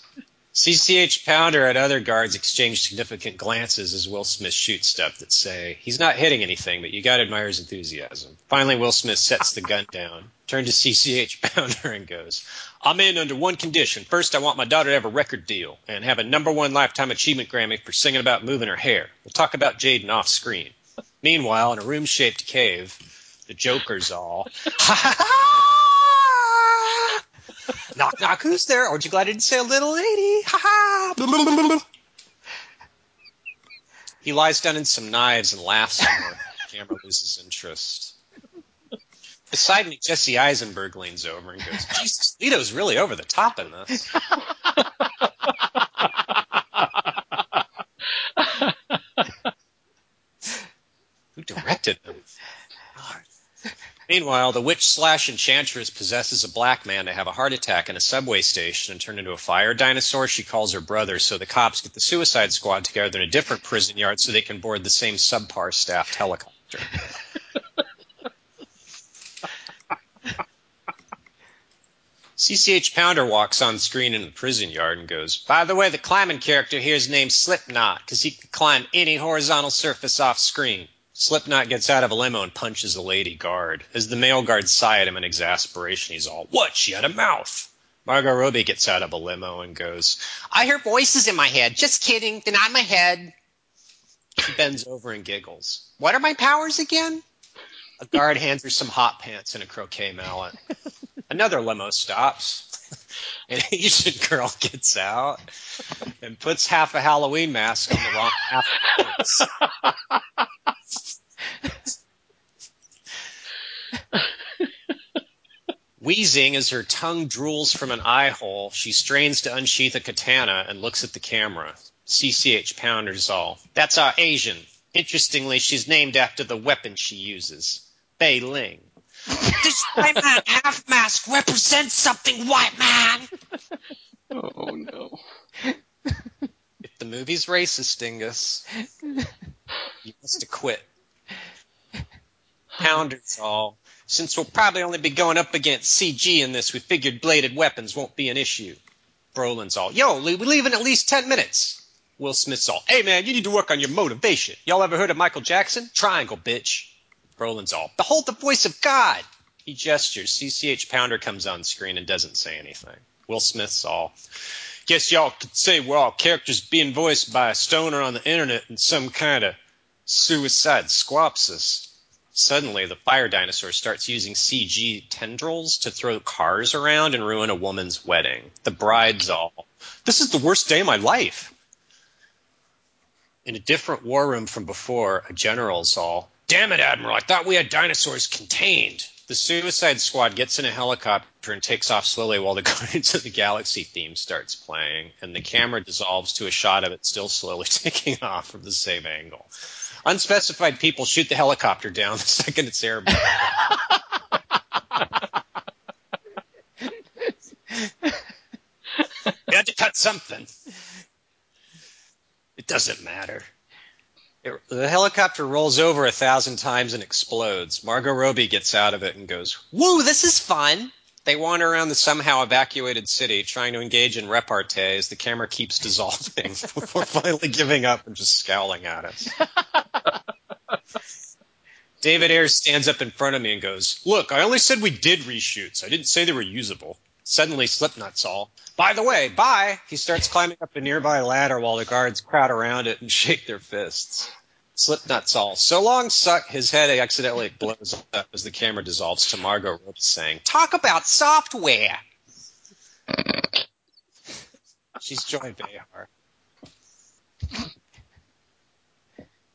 C C H Pounder and other guards exchange significant glances as Will Smith shoots stuff that say, he's not hitting anything, but you gotta admire his enthusiasm. Finally, Will Smith sets the gun down, turns to C C H Pounder and goes, I'm in under one condition. First, I want my daughter to have a record deal and have a number one lifetime achievement Grammy for singing about moving her hair. We'll talk about Jaden off screen. Meanwhile, in a room-shaped cave, the Joker's all, ha ha ha! Knock, knock, who's there? Aren't you glad I didn't say a little lady? Ha ha! He lies down in some knives and laughs somewhere. The camera loses interest. Beside me, Jesse Eisenberg leans over and goes, Jesus, Leto's really over the top in this. Who directed him? God. Meanwhile, the witch slash enchantress possesses a black man to have a heart attack in a subway station and turn into a fire dinosaur she calls her brother, so the cops get the Suicide Squad together in a different prison yard so they can board the same subpar staffed helicopter. C C H Pounder walks on screen in the prison yard and goes, by the way, the climbing character here is named Slipknot because he can climb any horizontal surface off screen. Slipknot gets out of a limo and punches a lady guard. As the male guards sigh at him in exasperation, he's all, what? She had a mouth. Margot Robbie gets out of a limo and goes, I hear voices in my head. Just kidding. They're not in my head. She bends over and giggles. What are my powers again? A guard hands her some hot pants and a croquet mallet. Another limo stops. An Asian girl gets out and puts half a Halloween mask on the wrong half of the face. Wheezing as her tongue drools from an eye hole, she strains to unsheath a katana and looks at the camera. C C H Pounder's all, that's our Asian. Interestingly, she's named after the weapon she uses, Bai Ling. This white man half mask represents something, white man. Oh no. If the movie's racist, Dingus, you must acquit. Pounders all. Since we'll probably only be going up against C G in this, we figured bladed weapons won't be an issue. Brolin's all, yo, we leave in at least ten minutes. Will Smith's all, hey man, you need to work on your motivation. Y'all ever heard of Michael Jackson? Triangle, bitch. Brolin's all, behold the voice of God. He gestures. C C H Pounder comes on screen and doesn't say anything. Will Smith's all, guess y'all could say we're all characters being voiced by a stoner on the internet in some kind of suicide squapsis. Suddenly, the fire dinosaur starts using C G tendrils to throw cars around and ruin a woman's wedding. The bride's all, this is the worst day of my life. In a different war room from before, a general's all, damn it, Admiral, I thought we had dinosaurs contained. The Suicide Squad gets in a helicopter and takes off slowly while the Guardians of the Galaxy theme starts playing, and the camera dissolves to a shot of it still slowly taking off from the same angle. Unspecified people shoot the helicopter down the second it's airborne. You had to cut something. It doesn't matter. It, the helicopter rolls over a thousand times and explodes. Margot Robbie gets out of it and goes, woo, this is fun. They wander around the somehow evacuated city, trying to engage in repartee as the camera keeps dissolving before finally giving up and just scowling at us. David Ayer stands up in front of me and goes, "Look, I only said we did reshoots. I didn't say they were usable." Suddenly, Slipknot saw. By the way, bye. He starts climbing up a nearby ladder while the guards crowd around it and shake their fists. Slipknot saw. So long, suck. His head accidentally blows up as the camera dissolves to Margot Robbie saying, "Talk about software." She's Joy Behar.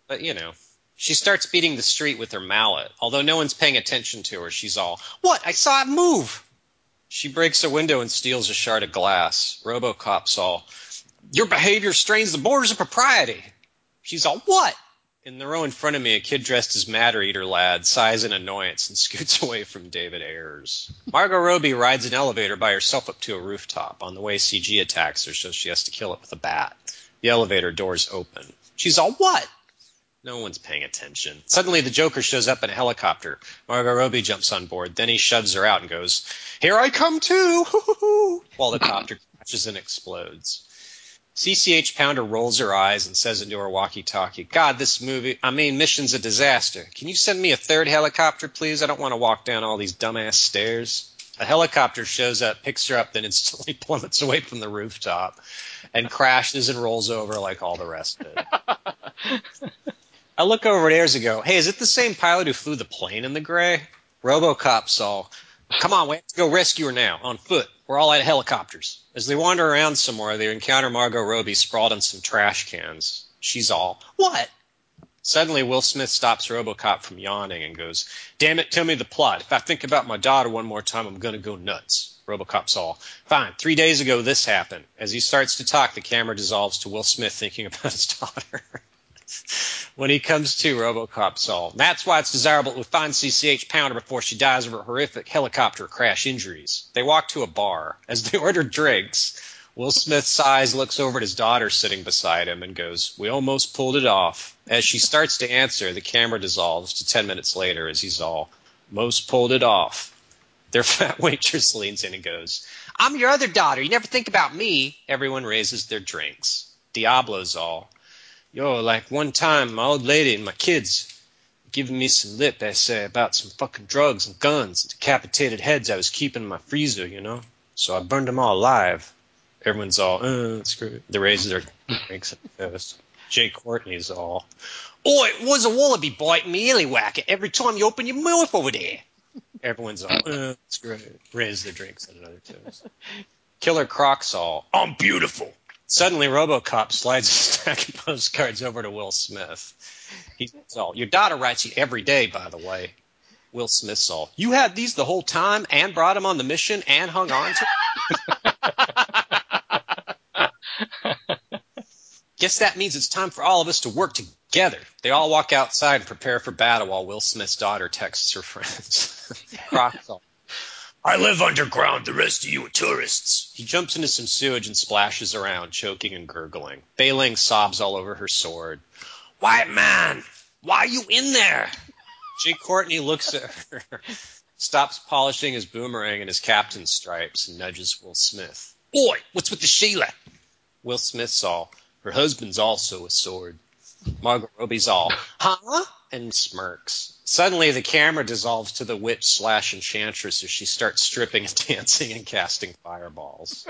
But, you know, she starts beating the street with her mallet. Although no one's paying attention to her, she's all, "What? I saw it move." She breaks a window and steals a shard of glass. RoboCop's all, "Your behavior strains the borders of propriety." She's all, "What?" In the row in front of me, a kid dressed as Matter Eater Lad sighs in annoyance and scoots away from David Ayer's. Margot Robbie rides an elevator by herself up to a rooftop. On the way, C G attacks her, so she has to kill it with a bat. The elevator doors open. She's all, "What?" No one's paying attention. Suddenly, the Joker shows up in a helicopter. Margot Robbie jumps on board. Then he shoves her out and goes, "Here I come too!" while the copter crashes and explodes. C C H Pounder rolls her eyes and says into her walkie-talkie, "God, this movie, I mean, mission's a disaster. Can you send me a third helicopter, please? I don't want to walk down all these dumbass stairs." A helicopter shows up, picks her up, then instantly plummets away from the rooftop and crashes and rolls over like all the rest of it. I look over at Ayers and go, "Hey, is it the same pilot who flew the plane in the gray?" RoboCop's all, "Come on, we have to go rescue her now, on foot. We're all out of helicopters." As they wander around some more, they encounter Margot Robbie sprawled on some trash cans. She's all, "What?" Suddenly, Will Smith stops RoboCop from yawning and goes, "Damn it, tell me the plot. If I think about my daughter one more time, I'm going to go nuts." RoboCop's all, "Fine, three days ago this happened." As he starts to talk, the camera dissolves to Will Smith thinking about his daughter. When he comes to, RoboCop's all, "That's why it's desirable that we find C C H Pounder before she dies of her horrific helicopter crash injuries." They walk to a bar. As they order drinks, Will Smith sighs, looks over at his daughter sitting beside him, and goes, "We almost pulled it off." As she starts to answer, the camera dissolves to ten minutes later as he's all, "Most pulled it off." Their fat waitress leans in and goes, "I'm your other daughter. You never think about me." Everyone raises their drinks. Diablo's all, "Yo, like one time, my old lady and my kids giving me some lip essay about some fucking drugs and guns and decapitated heads I was keeping in my freezer, you know? So I burned them all alive." Everyone's all, uh, screw it. They raise their drinks and toast. Jai Courtney's all, "Oh, it was a wallaby biting me illywhacker every time you open your mouth over there." Everyone's all, uh, screw it. Raise their drinks and another toast. Killer Croc's all, "I'm beautiful." Suddenly, RoboCop slides a stack of postcards over to Will Smith. He's all, "Your daughter writes you every day, by the way." Will Smith's all, "You had these the whole time and brought him on the mission and hung on to them?" "Guess that means it's time for all of us to work together." They all walk outside and prepare for battle while Will Smith's daughter texts her friends. Croc's all, "I live underground, the rest of you are tourists." He jumps into some sewage and splashes around, choking and gurgling. Bai Ling sobs all over her sword. "White man, why are you in there?" Jai Courtney looks at her, stops polishing his boomerang and his captain's stripes, and nudges Will Smith. "Oi, what's with the Sheila?" Will Smith's all, "Her husband's also a sword." Margot Robbie's all, "Huh?" and smirks. Suddenly, the camera dissolves to the witch slash enchantress as she starts stripping and dancing and casting fireballs.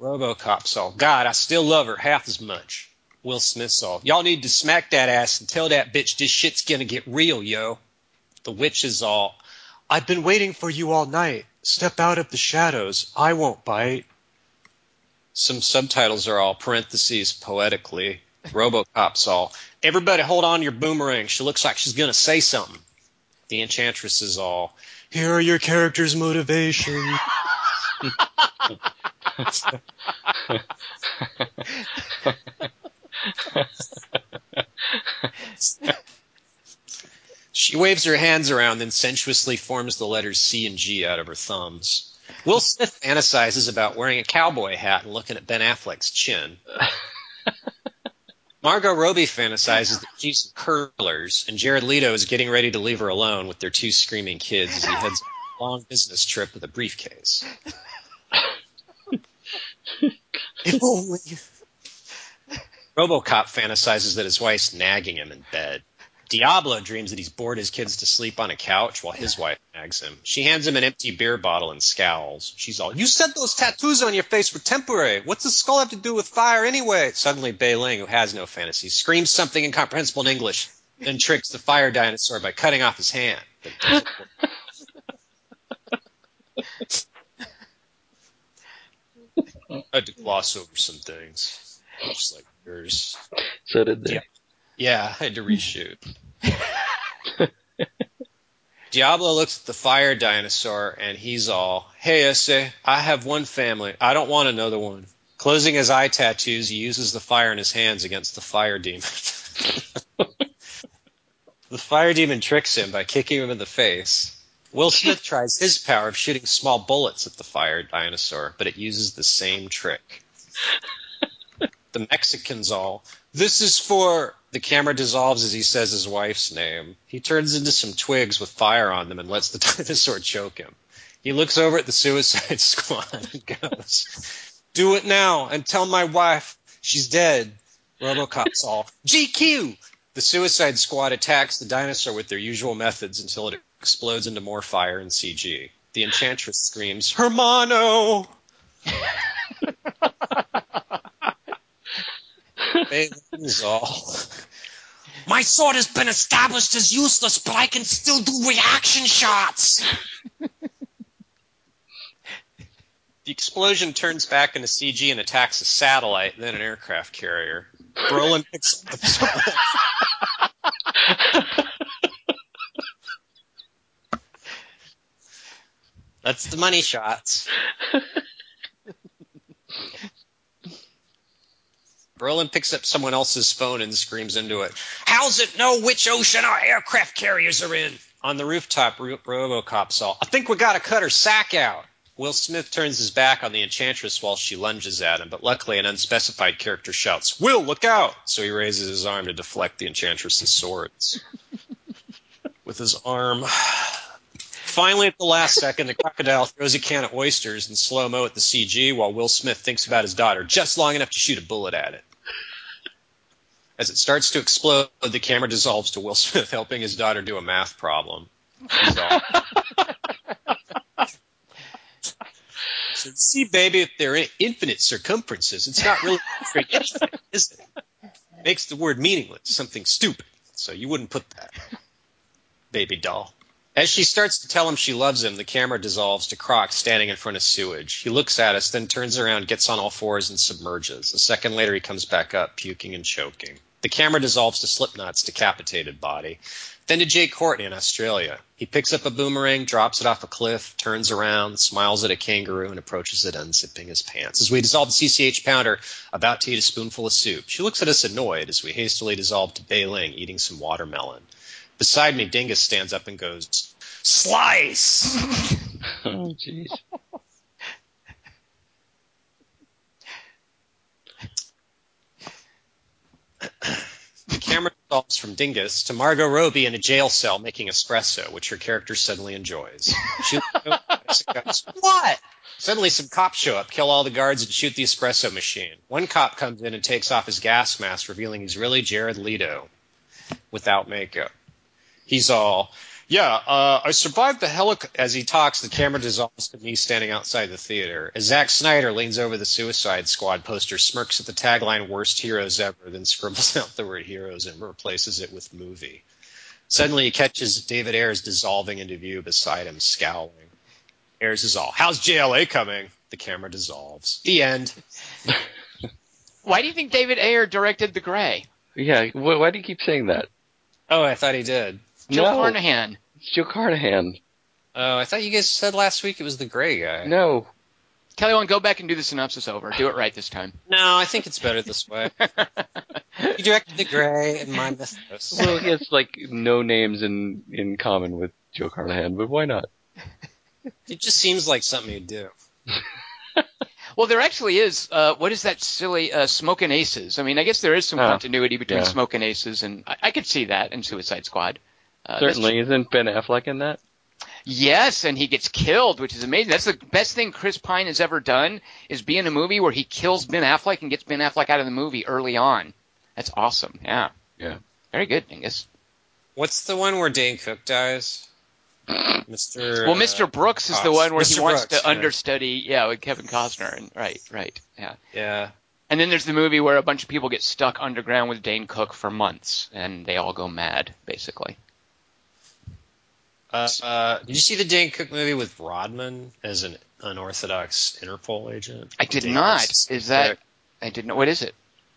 RoboCop saw, "God, I still love her half as much." Will Smith saw, "Y'all need to smack that ass and tell that bitch this shit's gonna get real, yo." The witch is all, "I've been waiting for you all night. Step out of the shadows. I won't bite." Some subtitles are all parentheses poetically. RoboCop's all, "Everybody hold on to your boomerang. She looks like she's going to say something." The enchantress is all, "Here are your character's motivation." She waves her hands around, then sensuously forms the letters C and G out of her thumbs. Will Smith fantasizes about wearing a cowboy hat and looking at Ben Affleck's chin. Margot Robbie fantasizes that she's curlers, and Jared Leto is getting ready to leave her alone with their two screaming kids as he heads on a long business trip with a briefcase. If only. RoboCop fantasizes that his wife's nagging him in bed. Diablo dreams that he's bored his kids to sleep on a couch while his wife nags him. She hands him an empty beer bottle and scowls. She's all, "You said those tattoos on your face were temporary. What's the skull have to do with fire anyway?" Suddenly, Bai Ling, who has no fantasy, screams something incomprehensible in English, then tricks the fire dinosaur by cutting off his hand. I had to gloss over some things. Just like yours. So did they. Yeah. Yeah, I had to reshoot. Diablo looks at the fire dinosaur, and he's all, "Hey, Esse, I have one family. I don't want another one." Closing his eye tattoos, he uses the fire in his hands against the fire demon. The fire demon tricks him by kicking him in the face. Will Smith tries his power of shooting small bullets at the fire dinosaur, but it uses the same trick. The Mexicans all, "This is for..." The camera dissolves as he says his wife's name. He turns into some twigs with fire on them and lets the dinosaur choke him. He looks over at the Suicide Squad and goes, "Do it now and tell my wife she's dead." Robocop's all, "G Q!" The Suicide Squad attacks the dinosaur with their usual methods until it explodes into more fire and C G. The Enchantress screams, "Hermano!" All, "My sword has been established as useless, but I can still do reaction shots." The explosion turns back into C G and attacks a satellite, then an aircraft carrier. Brolin picks up the sword. That's the money shots. Brolin picks up someone else's phone and screams into it, "How's it know which ocean our aircraft carriers are in?" On the rooftop, Ro- Robocop's all, "I think we gotta cut her sack out." Will Smith turns his back on the Enchantress while she lunges at him, but luckily an unspecified character shouts, "Will, look out!" So he raises his arm to deflect the Enchantress's swords. With his arm... Finally, at the last second, the crocodile throws a can of oysters in slow-mo at the C G while Will Smith thinks about his daughter just long enough to shoot a bullet at it. As it starts to explode, the camera dissolves to Will Smith helping his daughter do a math problem. So, "See, baby, if there are infinite circumferences, it's not really anything, is it? It makes the word meaningless, something stupid. So you wouldn't put that, baby doll." As she starts to tell him she loves him, the camera dissolves to Croc standing in front of sewage. He looks at us, then turns around, gets on all fours, and submerges. A second later, he comes back up, puking and choking. The camera dissolves to Slipknot's decapitated body, then to Jai Courtney in Australia. He picks up a boomerang, drops it off a cliff, turns around, smiles at a kangaroo, and approaches it, unzipping his pants. As we dissolve to C C H Pounder, about to eat a spoonful of soup. She looks at us annoyed as we hastily dissolve to Bai Ling, eating some watermelon. Beside me, Dingus stands up and goes, "Slice!" Oh, jeez. The camera dissolves from Dingus to Margot Robbie in a jail cell making espresso, which her character suddenly enjoys. She goes, "What?" Suddenly some cops show up, kill all the guards, and shoot the espresso machine. One cop comes in and takes off his gas mask, revealing he's really Jared Leto without makeup. He's all, "Yeah, uh, I survived the helic." As he talks, the camera dissolves to me standing outside the theater. As Zack Snyder leans over the Suicide Squad poster, smirks at the tagline "Worst Heroes Ever," then scribbles out the word "heroes" and replaces it with "movie." Suddenly he catches David Ayers dissolving into view beside him, scowling. Ayers is all, "How's J L A coming?" The camera dissolves. The end. Why do you think David Ayer directed The Grey? Yeah, why do you keep saying that? Oh, I thought he did. Joe no, Carnahan. It's Joe Carnahan. Oh, I thought you guys said last week it was the gray guy. No. Kelly, I want to go back and do the synopsis over. Do it right this time. No, I think it's better this way. You directed the gray and my mythos. Well, he has, like, no names in, in common with Joe Carnahan, but why not? It just seems like something you'd do. Well, there actually is, uh, what is that silly, uh, Smokin' Aces? I mean, I guess there is some oh, continuity between yeah. Smokin' Aces and, I, I could see that in Suicide Squad. Uh, Certainly, isn't Ben Affleck in that? Yes, and he gets killed, which is amazing. That's the best thing Chris Pine has ever done, is be in a movie where he kills Ben Affleck and gets Ben Affleck out of the movie early on. That's awesome, yeah. Yeah. Very good, Dingus. What's the one where Dane Cook dies? Mister Well, Mister Uh, Brooks is Cos- the one where Mister he wants Brooks, to right. understudy, yeah, with Kevin Costner. And, right, right, yeah. Yeah. And then there's the movie where a bunch of people get stuck underground with Dane Cook for months, and they all go mad, basically. Uh, uh, did you see the Dane Cook movie with Rodman as an unorthodox Interpol agent? I did Dane not. Cook's is that? Critic. I didn't know. What is it?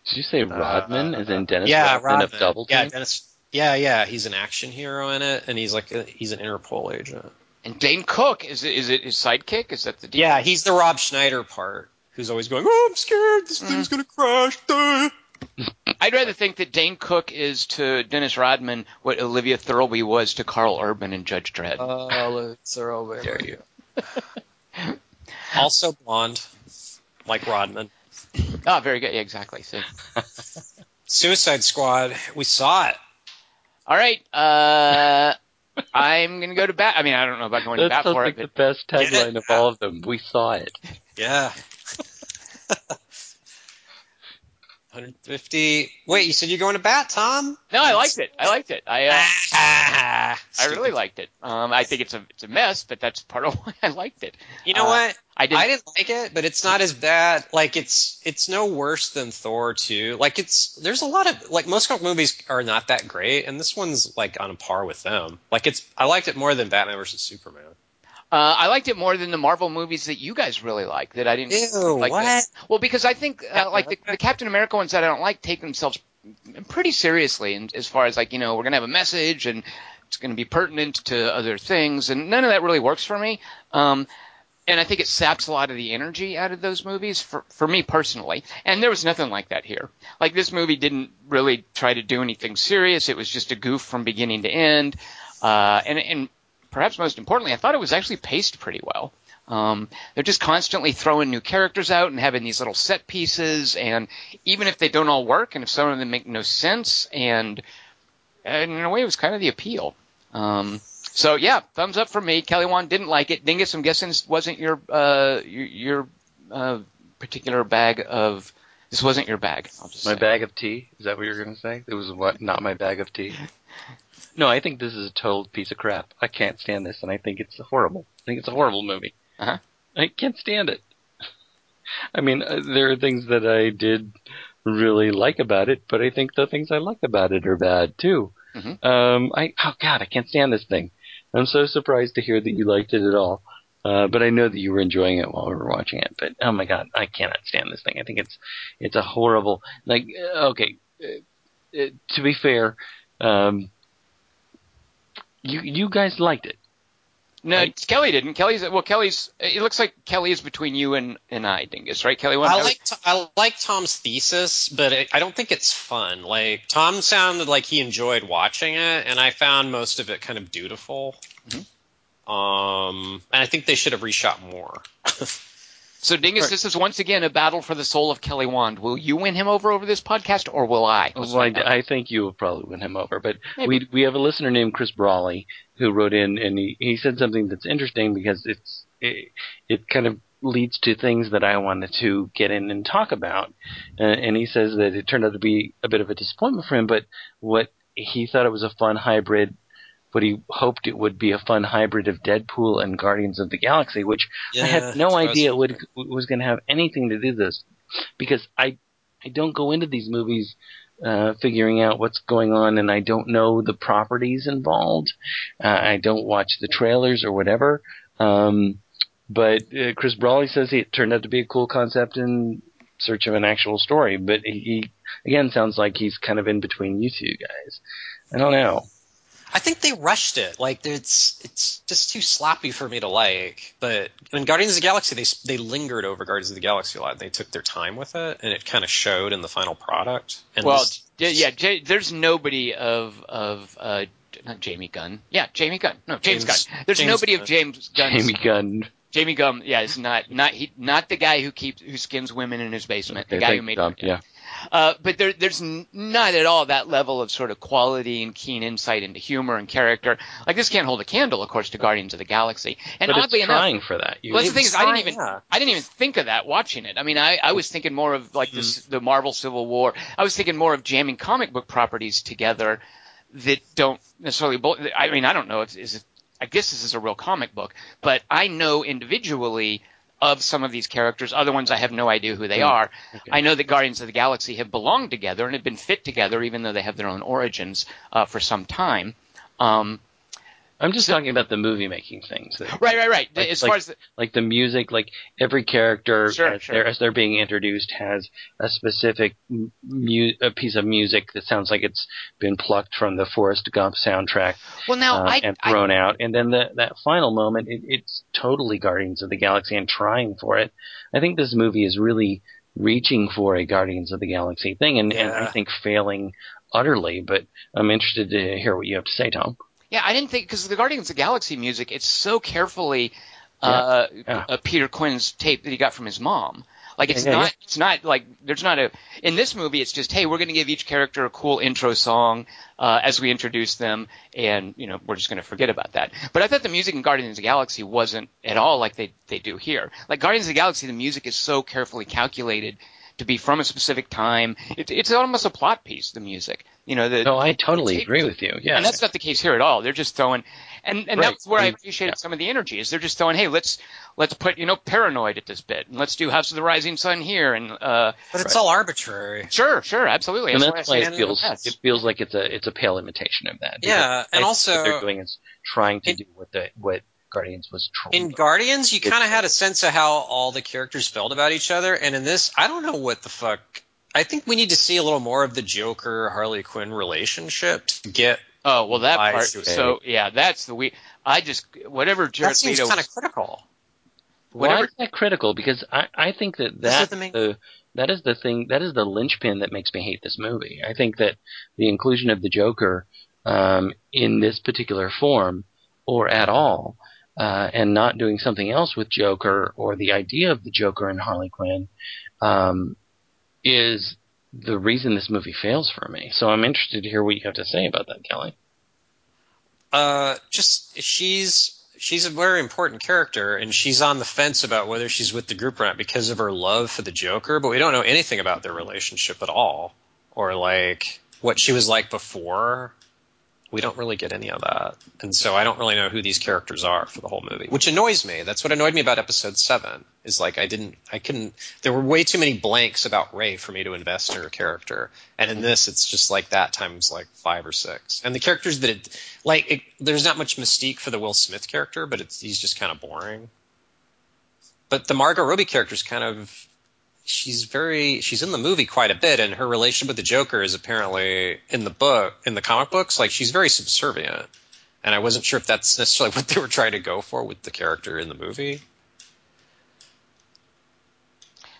Did you say Rodman uh, as in Dennis yeah, Rodman, Rodman of Double Team? Yeah, Dennis. Yeah, yeah, he's an action hero in it, and he's like a, he's an Interpol agent. And Dane Cook is it, is it his sidekick? Is that the deal? Yeah, he's the Rob Schneider part, who's always going, "Oh, I'm scared. This mm. thing's gonna crash." I'd rather think that Dane Cook is to Dennis Rodman what Olivia Thirlby was to Carl Urban and Judge Dredd. Oh, uh, Olivia Thirlby, there you. Also blonde, like Rodman. Ah, oh, very good. Yeah, exactly. So. Suicide Squad. We saw it. All right, uh, I'm going to go to bat. I mean, I don't know about going that to bat for like it. That sounds like the best tagline of all of them. We saw it. Yeah. one hundred fifty. Wait, you said you're going to bat, Tom? No, I liked it. I liked it. I uh, I really liked it. Um, I think it's a it's a mess, but that's part of why I liked it. You know uh, what? I didn't, I didn't like it, but it's not as bad. Like it's it's no worse than Thor two. Like it's there's a lot of like most comic movies are not that great, and this one's like on a par with them. Like it's I liked it more than Batman versus Superman. Uh, I liked it more than the Marvel movies that you guys really like that I didn't Ew, like. What? This. Well, because I think uh, like the, the Captain America ones that I don't like take themselves pretty seriously, and as far as like you know we're gonna have a message and it's gonna be pertinent to other things, and none of that really works for me. Um, And I think it saps a lot of the energy out of those movies, for for me personally. And there was nothing like that here. Like, this movie didn't really try to do anything serious. It was just a goof from beginning to end. Uh, and, and perhaps most importantly, I thought it was actually paced pretty well. Um, they're just constantly throwing new characters out and having these little set pieces. And even if they don't all work and if some of them make no sense, and, and in a way it was kind of the appeal. Um So, yeah, thumbs up for me. Kelly Wan didn't like it. Dingus, I'm guessing this wasn't your uh, your, your uh, particular bag of – this wasn't your bag. I'll just my say. Bag of tea? Is that what you were going to say? It was what, not my bag of tea? No, I think this is a total piece of crap. I can't stand this, and I think it's horrible. I think it's a horrible movie. Uh-huh. I can't stand it. I mean, there are things that I did really like about it, but I think the things I like about it are bad too. Mm-hmm. Um, I Oh, God, I can't stand this thing. I'm so surprised to hear that you liked it at all, uh, but I know that you were enjoying it while we were watching it. But oh my God, I cannot stand this thing. I think it's it's a horrible. Like, okay, uh, uh, to be fair, um, you you guys liked it. No, right? Kelly didn't. Kelly's well, Kelly's. It looks like Kelly is between you and, and I, Dingus, right? Kelly, I like to, I like Tom's thesis, but it, I don't think it's fun. Like Tom sounded like he enjoyed watching it, and I found most of it kind of dutiful. Mm-hmm. Um, and I think they should have reshot more. So, Dingus, right. This is once again a battle for the soul of Kelly Wand. Will you win him over over this podcast, or will I? Well, I, I think you will probably win him over. But Maybe. we we have a listener named Chris Brawley who wrote in, and he, he said something that's interesting because it's it, it kind of leads to things that I wanted to get in and talk about. Uh, and he says that it turned out to be a bit of a disappointment for him, but what he thought it was a fun hybrid. But he hoped it would be a fun hybrid of Deadpool and Guardians of the Galaxy, which yeah, I had no idea would, was going to have anything to do with this, because I I don't go into these movies uh, figuring out what's going on, and I don't know the properties involved. Uh, I don't watch the trailers or whatever. Um, but uh, Chris Brawley says it turned out to be a cool concept in search of an actual story, but he, he again sounds like he's kind of in between you two guys. I don't know. I think they rushed it. Like it's it's just too sloppy for me to like. But in Guardians of the Galaxy, they they lingered over Guardians of the Galaxy a lot. They took their time with it, and it kind of showed in the final product. And well, this, yeah, J- there's nobody of of uh, not Jamie Gunn. Yeah, Jamie Gunn. No, James, James Gunn. There's James nobody Gunn. of James Gunn. Jamie Gunn. Jamie Gunn. Yeah, is not not he not the guy who keeps who skins women in his basement. The they guy who made dump, yeah. Uh, but there, there's n- not at all that level of sort of quality and keen insight into humor and character. Like this can't hold a candle, of course, to Guardians of the Galaxy. And but oddly it's trying enough, for that. You well, that's the thing is, I didn't even, yeah. I didn't even think of that watching it. I mean, I, I was thinking more of like mm-hmm. this, the Marvel Civil War. I was thinking more of jamming comic book properties together that don't necessarily – I mean, I don't know. If, is it, I guess this is a real comic book, but I know individually of some of these characters. Other ones I have no idea who they are. Okay. I know that Guardians of the Galaxy have belonged together and have been fit together, even though they have their own origins uh, for some time. Um, I'm just so, talking about the movie-making things. That, right, right, right. Like, as far like, as the, like the music, like every character sure, as, sure. They're, as they're being introduced has a specific mu- a piece of music that sounds like it's been plucked from the Forrest Gump soundtrack well, now, uh, I, and thrown I, out. And then the, that final moment, it, it's totally Guardians of the Galaxy and trying for it. I think this movie is really reaching for a Guardians of the Galaxy thing and, yeah. and I think failing utterly. But I'm interested to hear what you have to say, Tom. Yeah, I didn't think – because the Guardians of the Galaxy music, it's so carefully uh, yeah. Yeah. Uh, Peter Quinn's tape that he got from his mom. Like it's yeah, not yeah. – it's not like – there's not a – in this movie, it's just, hey, we're going to give each character a cool intro song uh, as we introduce them, and you know we're just going to forget about that. But I thought the music in Guardians of the Galaxy wasn't at all like they, they do here. Like Guardians of the Galaxy, the music is so carefully calculated to be from a specific time. It, it's almost a plot piece, the music. You know, the, no, I totally the agree with you. Yeah, and that's not the case here at all. They're just throwing, and, and right. that's where I appreciated yeah. some of the energy is they're just throwing, hey, let's let's put you know Paranoid at this bit, and let's do House of the Rising Sun here, and uh, but it's right. all arbitrary. Sure, sure, absolutely. And that's, that's why it feels it feels like it's a it's a pale imitation of that. Yeah, and also what they're doing is trying to it, do what the what. Guardians was trolled. In Guardians, you kind of had a sense of how all the characters felt about each other, and in this, I don't know what the fuck. I think we need to see a little more of the Joker Harley Quinn relationship to get. Oh well, that part. So yeah, that's the we. I just whatever Jared Leto. That seems kind of critical. Why is that critical? Because I, I think that that the, that is the thing that is the linchpin that makes me hate this movie. I think that the inclusion of the Joker um, in this particular form or at all. Uh, and not doing something else with Joker or the idea of the Joker and Harley Quinn um, is the reason this movie fails for me. So I'm interested to hear what you have to say about that, Kelly. Uh, just she's she's a very important character, and she's on the fence about whether she's with the group or not because of her love for the Joker, but we don't know anything about their relationship at all or like what she was like before. We don't really get any of that. And so I don't really know who these characters are for the whole movie, which annoys me. That's what annoyed me about episode seven is like I didn't – I couldn't – there were way too many blanks about Ray for me to invest in her character. And in this, it's just like that times like five or six. And the characters that it – like it, there's not much mystique for the Will Smith character, but it's, he's just kind of boring. But the Margot Robbie character is kind of – She's very. She's in the movie quite a bit, and her relationship with the Joker is apparently in the book, in the comic books. Like she's very subservient, and I wasn't sure if that's necessarily what they were trying to go for with the character in the movie.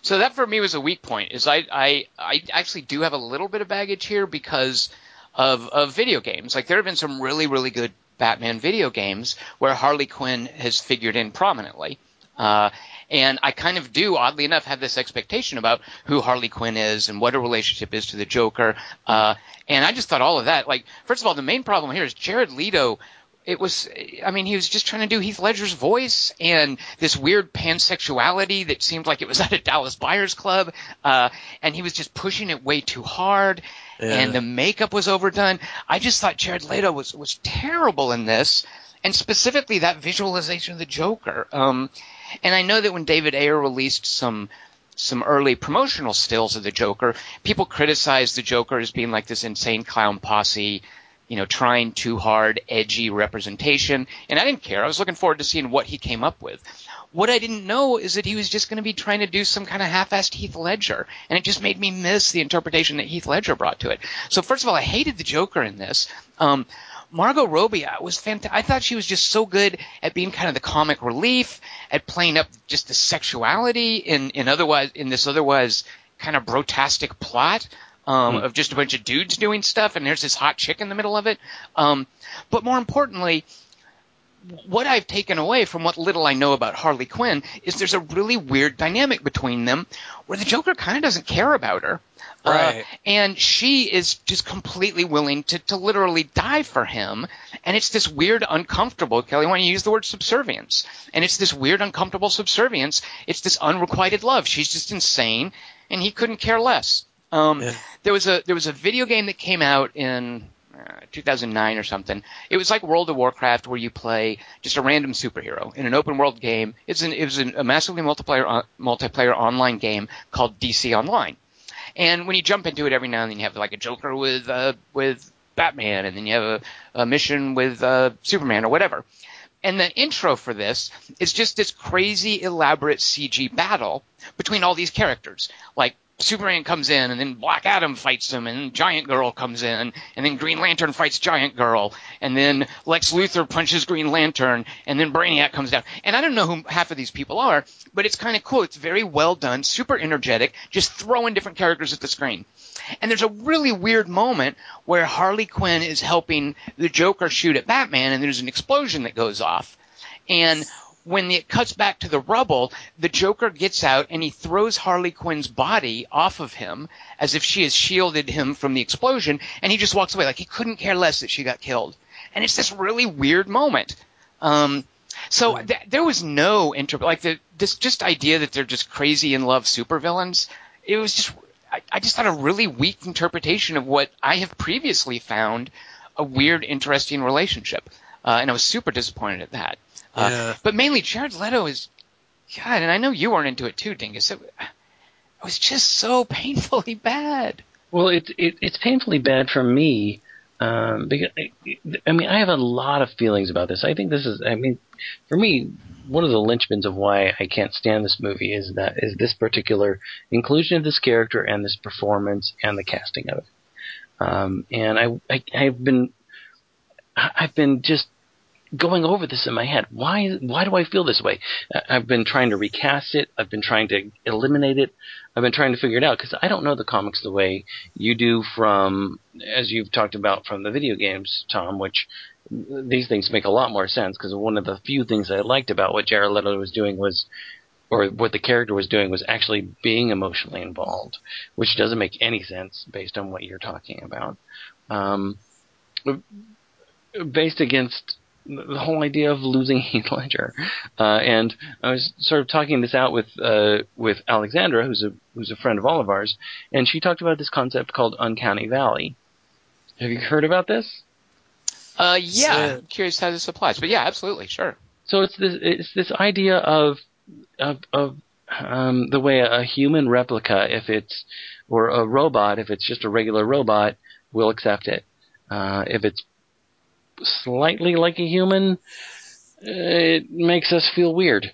So that for me was a weak point. Is I I, I actually do have a little bit of baggage here because of of video games. Like there have been some really really good Batman video games where Harley Quinn has figured in prominently. Uh, And I kind of do, oddly enough, have this expectation about who Harley Quinn is and what her relationship is to the Joker. Uh, and I just thought all of that, like, first of all, the main problem here is Jared Leto. It was, I mean, he was just trying to do Heath Ledger's voice and this weird pansexuality that seemed like it was at a Dallas Buyers Club. Uh, and he was just pushing it way too hard. Yeah. And the makeup was overdone. I just thought Jared Leto was, was terrible in this. And specifically that visualization of the Joker. Um, and I know that when David Ayer released some some early promotional stills of the Joker, people criticized the Joker as being like this insane clown posse, you know, trying too hard, edgy representation. And I didn't care. I was looking forward to seeing what he came up with. What I didn't know is that he was just going to be trying to do some kind of half-assed Heath Ledger. And it just made me miss the interpretation that Heath Ledger brought to it. So first of all, I hated the Joker in this. Um Margot Robbie was fantastic. I thought she was just so good at being kind of the comic relief, at playing up just the sexuality in, in otherwise in this otherwise kind of brotastic plot um, mm. of just a bunch of dudes doing stuff, and there's this hot chick in the middle of it. Um, but more importantly, what I've taken away from what little I know about Harley Quinn is there's a really weird dynamic between them where the Joker kind of doesn't care about her. Right. Uh, and she is just completely willing to, to literally die for him. And it's this weird, uncomfortable – Kelly, why don't you use the word subservience? And it's this weird, uncomfortable subservience. It's this unrequited love. She's just insane, and he couldn't care less. Um, yeah. There was a there was a video game that came out in – uh, two thousand nine or something. It was like World of Warcraft, where you play just a random superhero in an open world game. It's an, it was an, a massively multiplayer uh, multiplayer online game called D C Online. And when you jump into it every now and then, you have like a Joker with uh, with Batman, and then you have a, a mission with uh, Superman or whatever. And the intro for this is just this crazy, elaborate C G battle between all these characters. Like, Superman comes in, and then Black Adam fights him, and then Giant Girl comes in, and then Green Lantern fights Giant Girl, and then Lex Luthor punches Green Lantern, and then Brainiac comes down. And I don't know who half of these people are, but it's kind of cool. It's very well done, super energetic, just throwing different characters at the screen. And there's a really weird moment where Harley Quinn is helping the Joker shoot at Batman, and there's an explosion that goes off. And when it cuts back to the rubble, the Joker gets out and he throws Harley Quinn's body off of him as if she has shielded him from the explosion, and he just walks away like he couldn't care less that she got killed. And it's this really weird moment. Um So th- there was no inter- – like the, this just idea that they're just crazy in love supervillains, it was just – I just had a really weak interpretation of what I have previously found a weird, interesting relationship. Uh, and I was super disappointed at that. Uh, yeah. But mainly Jared Leto is – God, and I know you weren't into it too, Dingus. It, it was just so painfully bad. Well, it, it it's painfully bad for me. Um, because, I mean, I have a lot of feelings about this. I think this is – I mean, for me, one of the linchpins of why I can't stand this movie is that is this particular inclusion of this character and this performance and the casting of it. Um, and I, I, I've been – I've been just going over this in my head. Why why do I feel this way? I've been trying to recast it. I've been trying to eliminate it. I've been trying to figure it out because I don't know the comics the way you do from, as you've talked about, from the video games, Tom, which these things make a lot more sense because one of the few things I liked about what Jared Leto was doing was, or what the character was doing was actually being emotionally involved, which doesn't make any sense based on what you're talking about. Um, based against the whole idea of losing Heath Ledger, uh, and I was sort of talking this out with uh, with Alexandra, who's a who's a friend of all of ours, and she talked about this concept called Uncanny Valley. Have you heard about this? Uh, yeah, uh, I'm curious how this applies, but yeah, absolutely, sure. So it's this it's this idea of of, of um, the way a human replica, if it's or a robot, if it's just a regular robot, will accept it. Uh, if it's slightly like a human, it makes us feel weird.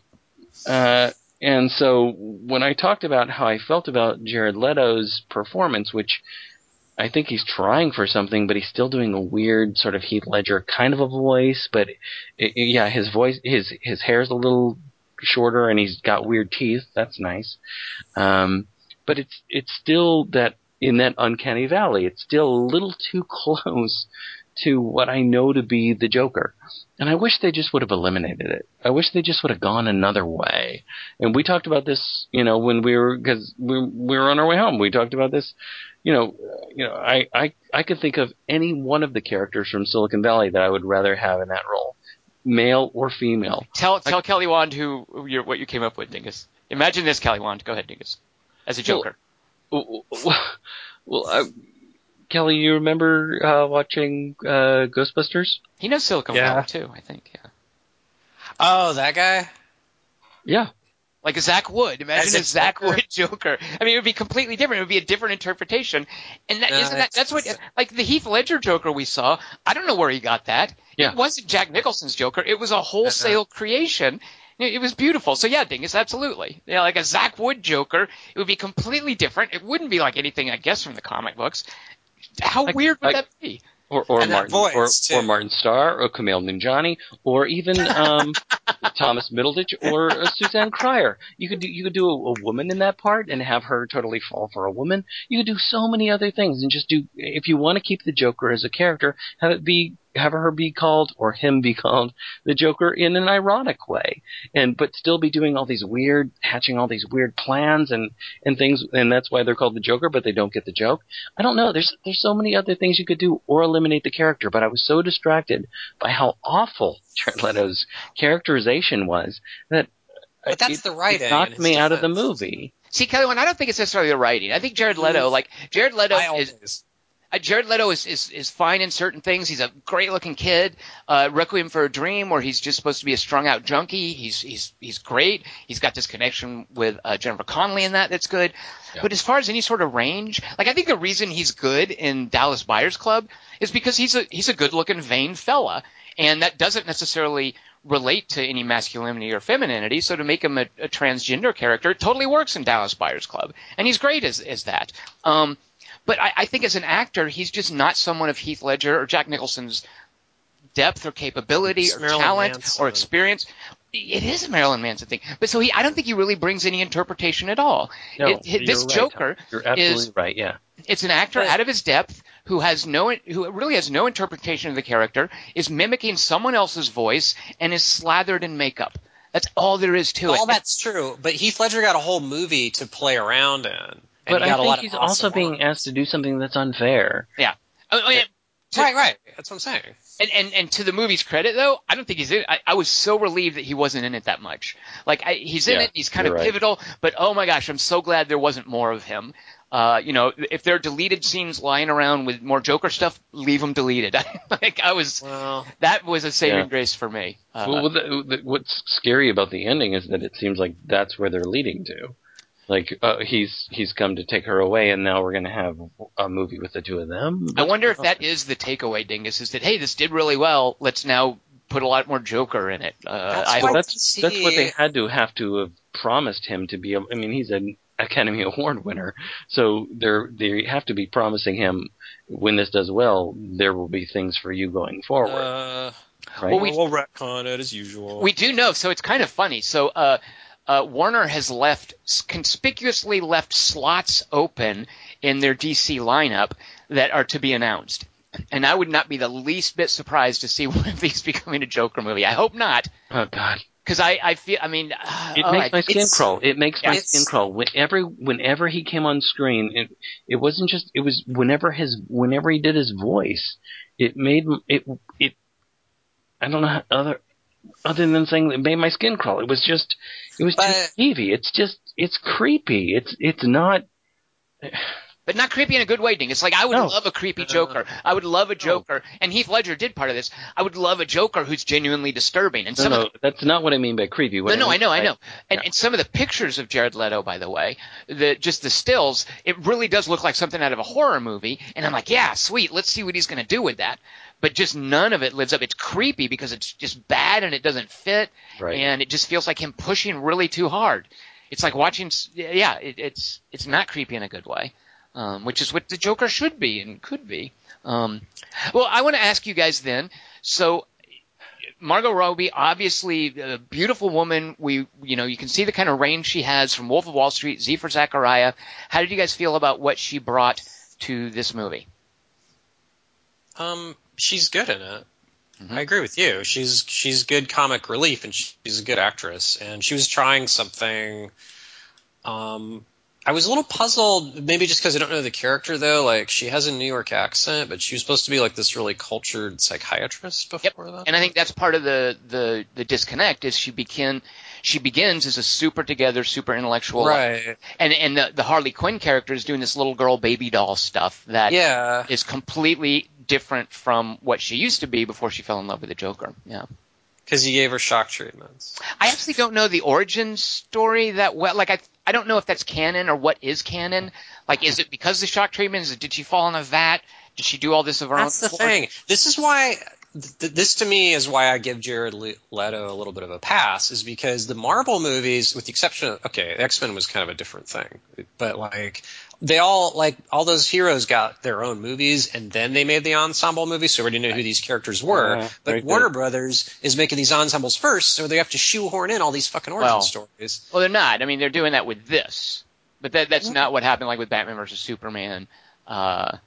Uh, and so when I talked about how I felt about Jared Leto's performance, which I think he's trying for something, but he's still doing a weird sort of Heath Ledger kind of a voice, but it, it, yeah, his voice, his, his hair's a little shorter and he's got weird teeth. That's nice. Um, but it's, it's still that, in that uncanny valley, it's still a little too close to what I know to be the Joker. And I wish they just would have eliminated it. I wish they just would have gone another way. And we talked about this, you know, when we were, because we, we were on our way home. We talked about this, you know, you know, I, I, I could think of any one of the characters from Silicon Valley that I would rather have in that role, male or female. Tell tell I, Kelly Wand who, who you're, what you came up with, Dingus. Imagine this, Kelly Wand. Go ahead, Dingus. As a Joker. Well, well, well I... Kelly, you remember uh, watching uh, Ghostbusters? He knows Silicon yeah. Valley too, I think. Yeah. Oh, that guy? Yeah. Like a Zach Wood. Imagine a, a Zach Joker? Wood Joker. I mean, it would be completely different. It would be a different interpretation. And that, no, isn't that, that's what – like the Heath Ledger Joker we saw, I don't know where he got that. Yeah. It wasn't Jack Nicholson's Joker. It was a wholesale uh-huh. creation. It was beautiful. So yeah, Dingus, absolutely. Yeah, like a Zach Wood Joker, it would be completely different. It wouldn't be like anything, I guess, from the comic books. How like, weird would like, that be? Or or Martin voice, or, or Martin Starr or Kumail Nanjiani or even um, Thomas Middleditch or uh, Suzanne Cryer. You could do, you could do a, a woman in that part and have her totally fall for a woman. You could do so many other things and just do if you want to keep the Joker as a character, have it be have her be called or him be called the Joker in an ironic way, and but still be doing all these weird hatching all these weird plans and and things, and that's why they're called the Joker, but they don't get the joke. I don't know. There's there's so many other things you could do or a eliminate the character, but I was so distracted by how awful Jared Leto's characterization was that but that's it, the writing, it knocked me out of the movie. See, Kelly, I don't think it's necessarily the writing. I think Jared Leto, like Jared Leto is Jared Leto is, is is fine in certain things. He's a great-looking kid. Uh, Requiem for a Dream, where he's just supposed to be a strung-out junkie. He's he's he's great. He's got this connection with uh, Jennifer Connelly in that that's good. Yeah. But as far as any sort of range, like I think the reason he's good in Dallas Buyers Club is because he's a he's a good-looking, vain fella, and that doesn't necessarily relate to any masculinity or femininity. So to make him a, a transgender character totally works in Dallas Buyers Club, and he's great as as that. Um, But I, I think as an actor, he's just not someone of Heath Ledger or Jack Nicholson's depth or capability or talent or experience. It is a Marilyn Manson thing. But so he, I don't think he really brings any interpretation at all. No, it, it, this Joker is right. Yeah, it's an actor out of his depth who has no, who really has no interpretation of the character, is mimicking someone else's voice, and is slathered in makeup. That's all there is to it. All that's true. But Heath Ledger got a whole movie to play around in. But I think he's also being asked to do something that's unfair. Yeah. I mean, to, right, right. That's what I'm saying. And, and and to the movie's credit, though, I don't think he's in it. I, I was so relieved that he wasn't in it that much. Like, I, he's in yeah, it. He's kind of right. pivotal. But, oh, my gosh, I'm so glad there wasn't more of him. Uh, you know, if there are deleted scenes lying around with more Joker stuff, leave them deleted. Like, I was well, – that was a saving yeah. grace for me. Uh, well, the, the, what's scary about the ending is that it seems like that's where they're leading to. Like, uh, he's he's come to take her away, and now we're going to have a movie with the two of them? That's I wonder if that is the takeaway, Dingus, is that, hey, this did really well. Let's now put a lot more Joker in it. Uh, that's, I well, that's, that's what they had to have to have promised him to be. I mean, he's an Academy Award winner, so they're, they have to be promising him, when this does well, there will be things for you going forward. Uh, right? Well, we, we'll retcon it as usual. We do know, so it's kind of funny. So, uh... Uh, Warner has left conspicuously left slots open in their D C lineup that are to be announced. And I would not be the least bit surprised to see one of these becoming a Joker movie. I hope not. Oh, God. Because I, I feel – I mean uh, – It oh, makes my I, skin crawl. It makes my skin crawl. Whenever, whenever he came on screen, it, it wasn't just – it was whenever his – whenever he did his voice, it made – it it. I don't know how other – other than saying it made my skin crawl. It was just – it was just creepy. It's just – it's creepy. It's it's not – But not creepy in a good way, Ding. It's like I would no. love a creepy Joker. I would love a Joker. No. And Heath Ledger did part of this. I would love a Joker who's genuinely disturbing. And no, some no, the, that's not what I mean by creepy. What no, I no, mean, I know, I know. And, yeah. and some of the pictures of Jared Leto, by the way, the just the stills, it really does look like something out of a horror movie. And I'm like, yeah, sweet. Let's see what he's going to do with that. But just none of it lives up. It's creepy because it's just bad and it doesn't fit, right. and it just feels like him pushing really too hard. It's like watching – yeah, it, it's it's not creepy in a good way, um, which is what the Joker should be and could be. Um, well, I want to ask you guys then. So Margot Robbie, obviously a beautiful woman. We, you know, you can see the kind of range she has from Wolf of Wall Street, Z for Zachariah. How did you guys feel about what she brought to this movie? Um. She's good in it. Mm-hmm. I agree with you. She's she's good comic relief, and she's a good actress. And she was trying something. Um, I was a little puzzled, maybe just because I don't know the character, though. Like, she has a New York accent, but she was supposed to be, like, this really cultured psychiatrist before yep. that. And I think that's part of the, the, the disconnect is she became – She begins as a super together, super intellectual, right? And and the, the Harley Quinn character is doing this little girl baby doll stuff that yeah. is completely different from what she used to be before she fell in love with the Joker. Yeah, because he gave her shock treatments. I actually don't know the origin story that well. Like I I don't know if that's canon or what is canon. Like, is it because of the shock treatments? Did she fall in a vat? Did she do all this of her that's own? That's the course? thing. This is why. This, to me, is why I give Jared Leto a little bit of a pass, is because the Marvel movies, with the exception of – okay, X-Men was kind of a different thing. But, like, they all – like, all those heroes got their own movies, and then they made the ensemble movies, so we already knew who these characters were. Yeah, but Warner good. Brothers is making these ensembles first, so they have to shoehorn in all these fucking origin well, stories. Well, they're not. I mean, they're doing that with this. But that, that's mm-hmm. not what happened, like, with Batman versus Superman. Uh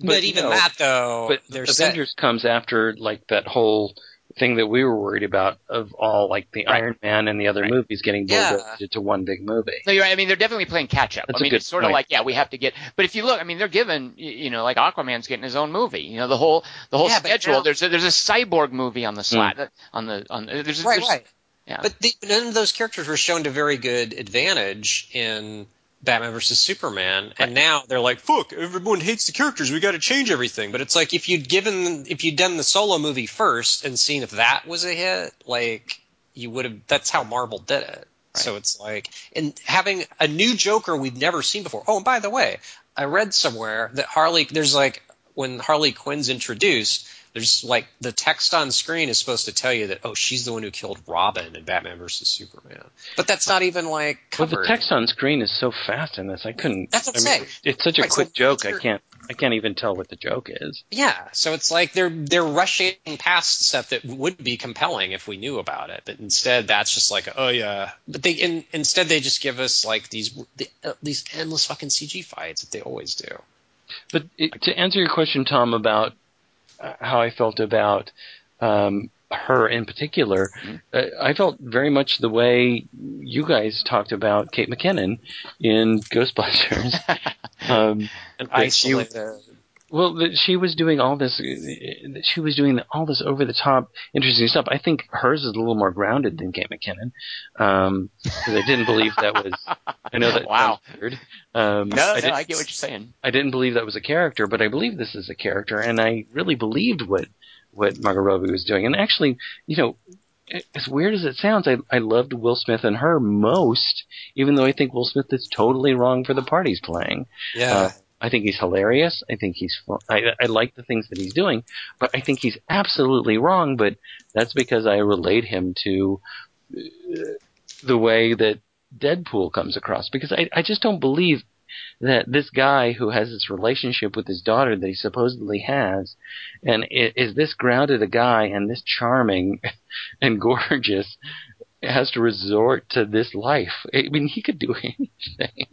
But, but even you know, that, though, but there's Avengers set. comes after, like, that whole thing that we were worried about of all, like, the right. Iron Man and the other right. movies getting yeah. bolted to one big movie. No, you're right. I mean, they're definitely playing catch-up. That's I mean, it's sort point. of like, yeah, we have to get – but if you look, I mean, they're given – you know, like Aquaman's getting his own movie. You know, the whole the whole yeah, schedule. Now, there's, a, there's a cyborg movie on the slot. Mm. On the, on the, there's, right, there's, right. Yeah. But the, none of those characters were shown to very good advantage in – Batman versus Superman, right. And now they're like, "Fuck! Everyone hates the characters. We got to change everything." But it's like if you'd given, if you'd done the Solo movie first and seen if that was a hit, like you would have. That's how Marvel did it. Right. So it's like, and having a new Joker we've never seen before. Oh, and by the way, I read somewhere that Harley, there's like when Harley Quinn's introduced, there's like the text on screen is supposed to tell you that, oh, she's the one who killed Robin in Batman versus Superman. But that's not even like covered. Well, the text on screen is so fast in this, I couldn't. That's what I'm saying. It's such right, a quick so joke. I can't. I can't even tell what the joke is. Yeah, so it's like they're they're rushing past stuff that would be compelling if we knew about it, but instead that's just like, oh yeah. But they in, instead they just give us like these the, uh, these endless fucking C G fights that they always do. But it, to answer your question, Tom, about how I felt about um, her in particular, uh, I felt very much the way you guys talked about Kate McKinnon in Ghostbusters. um, and isolated. She, well, that she was doing all this. She was doing all this over the top, interesting stuff. I think hers is a little more grounded than Kate McKinnon. Um, I didn't believe that was. I know that. Wow. Weird. Um, no, I no, I get what you're saying. I didn't believe that was a character, but I believe this is a character, and I really believed what what Margot Robbie was doing. And actually, you know, as weird as it sounds, I, I loved Will Smith and her most, even though I think Will Smith is totally wrong for the part he's playing. Yeah. Uh, I think he's hilarious. I think he's fun. I, I like the things that he's doing, but I think he's absolutely wrong. But that's because I relate him to the way that Deadpool comes across. Because I, I just don't believe that this guy who has this relationship with his daughter that he supposedly has, and is this grounded a guy and this charming and gorgeous, has to resort to this life. I mean, he could do anything.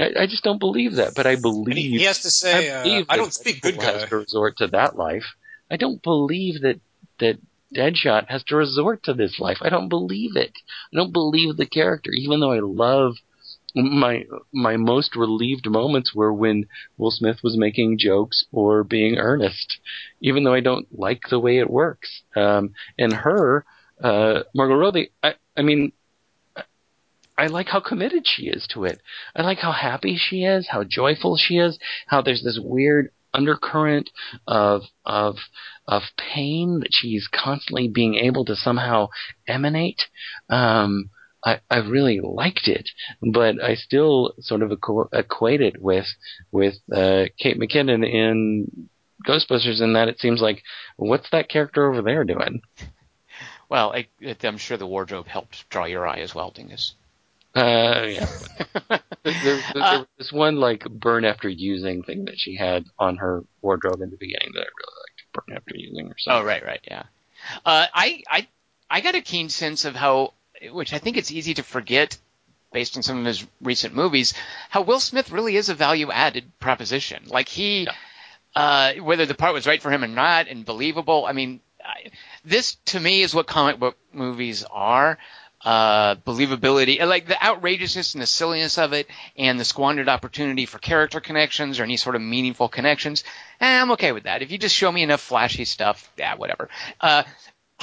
I, I just don't believe that, but I believe he, he has to say, "I, uh, I don't speak good guy." Has to resort to that life. I don't believe that that Deadshot has to resort to this life. I don't believe it. I don't believe the character, even though I love my my most relieved moments were when Will Smith was making jokes or being earnest, even though I don't like the way it works. Um, and her. Uh, Margot Robbie, I, I mean, I like how committed she is to it. I like how happy she is, how joyful she is, how there's this weird undercurrent of of of pain that she's constantly being able to somehow emanate. Um, I, I really liked it, but I still sort of equ- equate it with with uh, Kate McKinnon in Ghostbusters, in that it seems like, what's that character over there doing? Well, I, I'm sure the wardrobe helped draw your eye as well, Dingus. Uh, yeah. there, there, there uh, was this one, like, burn after using thing that she had on her wardrobe in the beginning that I really liked, burn after using or something. Oh, right, right, yeah. Uh, I, I, I got a keen sense of how, which I think it's easy to forget based on some of his recent movies, how Will Smith really is a value-added proposition. Like, he, yeah. uh, whether the part was right for him or not and believable, I mean, I, this to me is what comic book movies are, uh, believability, like the outrageousness and the silliness of it and the squandered opportunity for character connections or any sort of meaningful connections. Eh, I'm okay with that. If you just show me enough flashy stuff, yeah, whatever. Uh,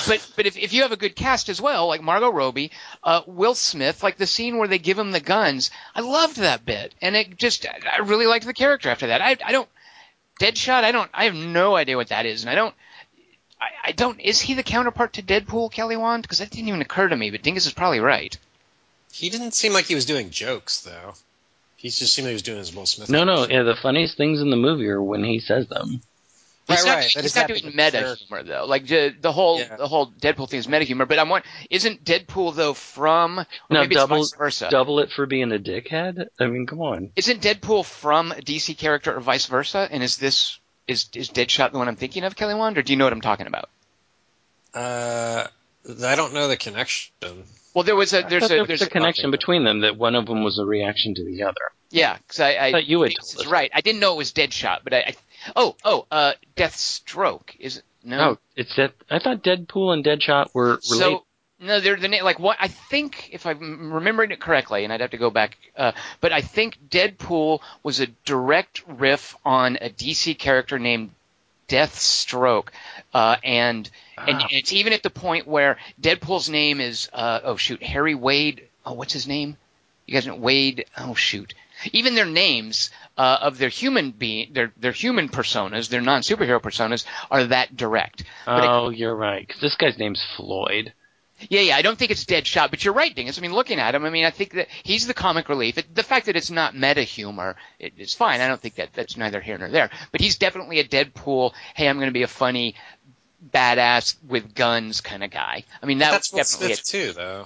but but if, if you have a good cast as well, like Margot Robbie, uh, Will Smith, like the scene where they give him the guns, I loved that bit. And it just – I really liked the character after that. I, I don't – Deadshot, I don't – I have no idea what that is, and I don't – I don't – is he the counterpart to Deadpool, Kelly Wand? Because that didn't even occur to me, but Dingus is probably right. He didn't seem like he was doing jokes, though. He just seemed like he was doing his Will Smith. No, no. Yeah, the funniest things in the movie are when he says them. He's right, not, right. He's not doing meta humor, though. Like the, the whole yeah. the whole Deadpool thing is meta humor, but I'm wondering, isn't Deadpool, though, from – no, maybe double, it's vice versa. Double it for being a dickhead? I mean, come on. Isn't Deadpool from a D C character or vice versa, and is this – Is is Deadshot the one I'm thinking of, Kelly Wand, or do you know what I'm talking about? Uh, I don't know the connection. Well, there was a there's a there there's a, a connection between them, that one of them was a reaction to the other. Yeah, because I, I thought you had told us. Right, I didn't know it was Deadshot, but I, I oh oh uh, Deathstroke is no, no it's Death. I thought Deadpool and Deadshot were related. So, no, they're the name. Like what I think, if I'm remembering it correctly, and I'd have to go back. Uh, but I think Deadpool was a direct riff on a D C character named Deathstroke, uh, and, ah. and and it's even at the point where Deadpool's name is uh, oh shoot, Harry Wade. Oh, what's his name? You guys know Wade. Oh shoot, even their names uh, of their human being, their their human personas, their non-superhero personas, are that direct. But oh, it, you're right. Because this guy's name's Floyd. Yeah, yeah. I don't think it's Deadshot, but you're right, Dingus. I mean, looking at him, I mean, I think that he's the comic relief. It, the fact that it's not meta humor it, is fine. I don't think that that's neither here nor there. But he's definitely a Deadpool. Hey, I'm going to be a funny, badass with guns kind of guy. I mean, that that's was definitely Will Smith it too, though.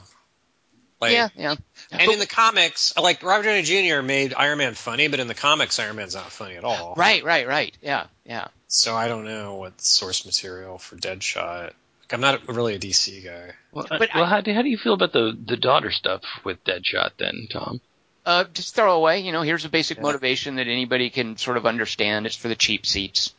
Like, yeah, yeah. And but, in the comics, like Robert Downey Junior made Iron Man funny, but in the comics, Iron Man's not funny at all. Right, right, right. Yeah, yeah. So I don't know what source material for Deadshot. Like, I'm not really a D C guy. Well, but I, well how, do, how do you feel about the, the daughter stuff with Deadshot then, Tom? Uh, just throw away. You know, here's a basic yeah. motivation that anybody can sort of understand. It's for the cheap seats.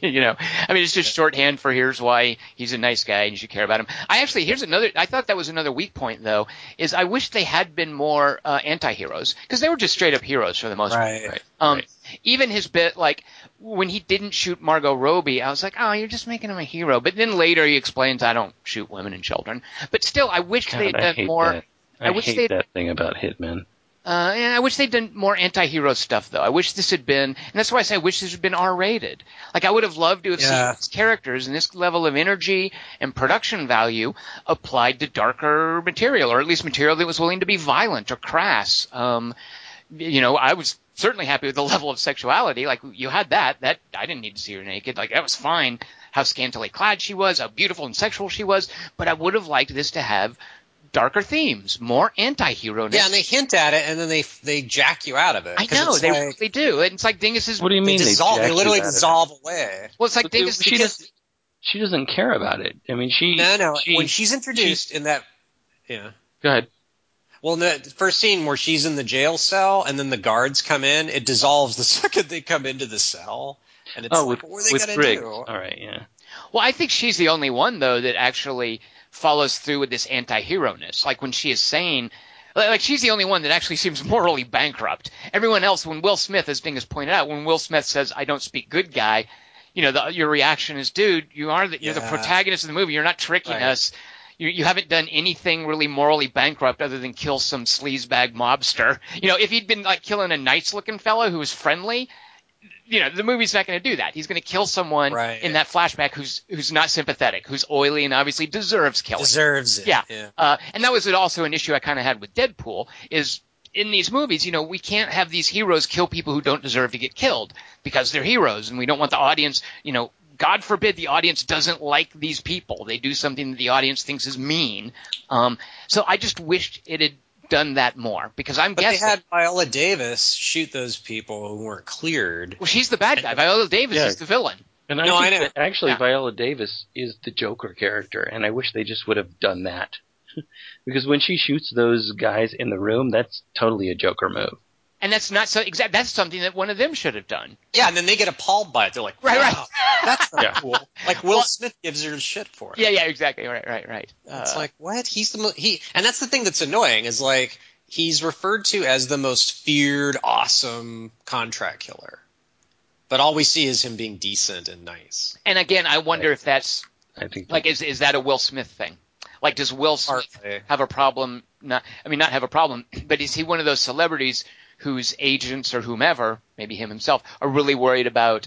You know, I mean, it's just shorthand for here's why he's a nice guy and you should care about him. I actually, here's another, I thought that was another weak point, though, is I wish they had been more uh, anti-heroes, because they were just straight up heroes for the most right. part. Right. Um, right. Even his bit, like, when he didn't shoot Margot Robbie, I was like, oh, you're just making him a hero. But then later he explains, I don't shoot women and children. But still, I wish God, they had I done more. That. I, I wish hate they'd, that thing about Hitman. Uh, and I wish they'd done more anti-hero stuff, though. I wish this had been, and that's why I say I wish this had been R-rated. Like, I would have loved to have yeah. seen these characters and this level of energy and production value applied to darker material, or at least material that was willing to be violent or crass. Um, you know, I was certainly happy with the level of sexuality. Like, you had that. That I didn't need to see her naked. Like, that was fine. How scantily clad she was, how beautiful and sexual she was. But I would have liked this to have darker themes, more anti-hero-ness. Yeah, and they hint at it, and then they they jack you out of it. I know, they like, really do. And it's like Dingus's... What do you mean they, they dissolve? They literally dissolve away. Well, it's like but Dingus... They, she, because, does, she doesn't care about it. I mean, she... No, no, she, when she's introduced she, in that... Yeah. Go ahead. Well, in the first scene where she's in the jail cell, and then the guards come in, it dissolves the second they come into the cell. And it's oh, like, with, what are they going to do? All right, yeah. Well, I think she's the only one, though, that actually... follows through with this anti-hero-ness. Like when she is saying, like she's the only one that actually seems morally bankrupt. Everyone else, when Will Smith, as Dingus pointed out, when Will Smith says, I don't speak good guy, you know, the, your reaction is, dude, you are the, you're yeah. the protagonist of the movie. You're not tricking right. us. You, you haven't done anything really morally bankrupt other than kill some sleazebag mobster. You know, if he'd been like killing a nice-looking fellow who was friendly, you know, the movie's not going to do that. He's going to kill someone right. in that flashback who's who's not sympathetic, who's oily and obviously deserves killing. Deserves it. Yeah. yeah. Uh, and that was also an issue I kind of had with Deadpool is in these movies, you know, we can't have these heroes kill people who don't deserve to get killed because they're heroes and we don't want the audience, you know, God forbid the audience doesn't like these people. They do something that the audience thinks is mean. Um, so I just wished it had done that more because I'm but guessing they had Viola Davis shoot those people who weren't cleared. Well, she's the bad guy. Viola Davis yeah. is the villain. And I no, I know. That actually, yeah. Viola Davis is the Joker character, and I wish they just would have done that because when she shoots those guys in the room, that's totally a Joker move. And that's not so exact. That's something that one of them should have done. Yeah, and then they get appalled by it. They're like, wow, right, right. That's not yeah. cool. Like Will well, Smith gives her shit for it. Yeah, yeah, exactly. Right, right, right. Uh, it's like what he's the mo- he, and that's the thing that's annoying is like he's referred to as the most feared, awesome contract killer, but all we see is him being decent and nice. And again, I wonder I, if that's I think like is is that a Will Smith thing? Like, does Will Smith partly. have a problem? Not, I mean, not have a problem, but is he one of those celebrities whose agents or whomever, maybe him himself, are really worried about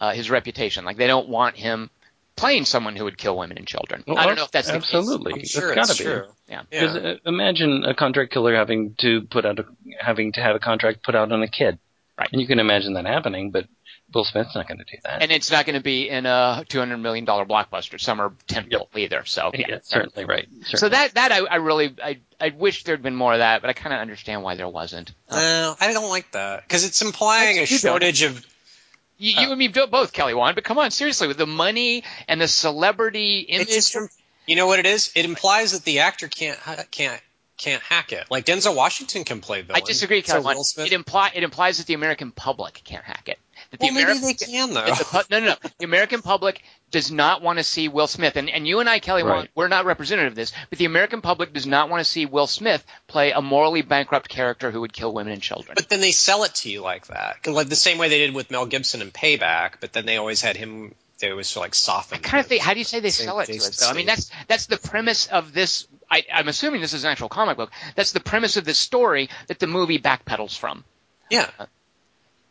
uh, his reputation? Like they don't want him playing someone who would kill women and children. Well, I don't know if that's the absolutely. case. Absolutely, sure it's gotta it's be. Yeah. Because yeah. uh, imagine a contract killer having to put out a, having to have a contract put out on a kid. Right, and you can imagine that happening, but Will Smith's not going to do that, and it's not going to be in a two hundred million dollars blockbuster summer temple yep. either. So yeah, yeah certainly right. Certainly. So that that I, I really I I wish there'd been more of that, but I kind of understand why there wasn't. No, uh, uh, I don't like that because it's implying a shortage don't. of. You, you uh, and me both, Kelly Wan, but come on, seriously, with the money and the celebrity image. You know what it is? It implies that the actor can't can't. can't hack it. Like Denzel Washington can play villain. I disagree, Kyle. So it, imply, it implies that the American public can't hack it. That the well, maybe Ameri- they can, though. The, no, no, no. The American public does not want to see Will Smith. And, and you and I, Kelly, right. we're not representative of this, but the American public does not want to see Will Smith play a morally bankrupt character who would kill women and children. But then they sell it to you like that. Like the same way they did with Mel Gibson in Payback, but then they always had him – they always like soften. I kind of think – how do you say they sell it to us, though? I mean that's that's the premise of this – I, I'm assuming this is an actual comic book. That's the premise of this story that the movie backpedals from. Yeah. Uh,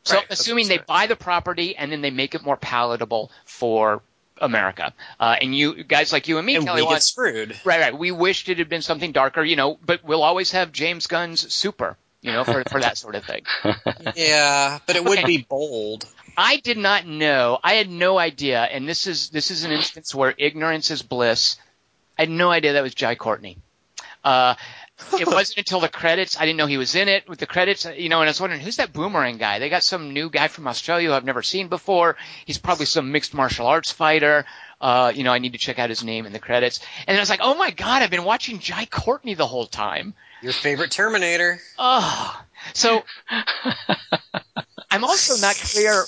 so right. assuming they buy the property and then they make it more palatable for America. Uh, and you guys like you and me, and Kelly, we get screwed. Right, right. We wished it had been something darker, you know, but we'll always have James Gunn's Super, you know, for, for that sort of thing. Yeah, but it would okay. be bold. I did not know. I had no idea. And this is this is an instance where ignorance is bliss. I had no idea that was Jai Courtney. Uh, it wasn't until the credits. I didn't know he was in it with the credits, you know, and I was wondering, who's that Boomerang guy? They got some new guy from Australia who I've never seen before. He's probably some mixed martial arts fighter. Uh, you know, I need to check out his name in the credits. And then I was like, oh, my God, I've been watching Jai Courtney the whole time. Your favorite Terminator. Oh, so I'm also not clear.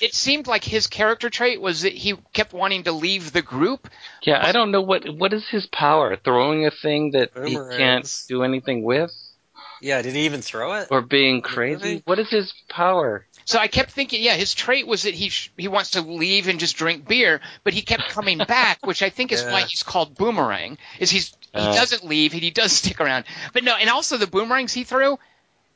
It seemed like his character trait was that he kept wanting to leave the group. Yeah, I don't know. What What is his power? Throwing a thing that Boomerangs. He can't do anything with? Yeah, did he even throw it? Or being crazy? What is his power? So I kept thinking, yeah, his trait was that he sh- he wants to leave and just drink beer, but he kept coming back, which I think is yeah. why he's called Boomerang, is he's uh. he doesn't leave and he does stick around. But no, and also the boomerangs he threw,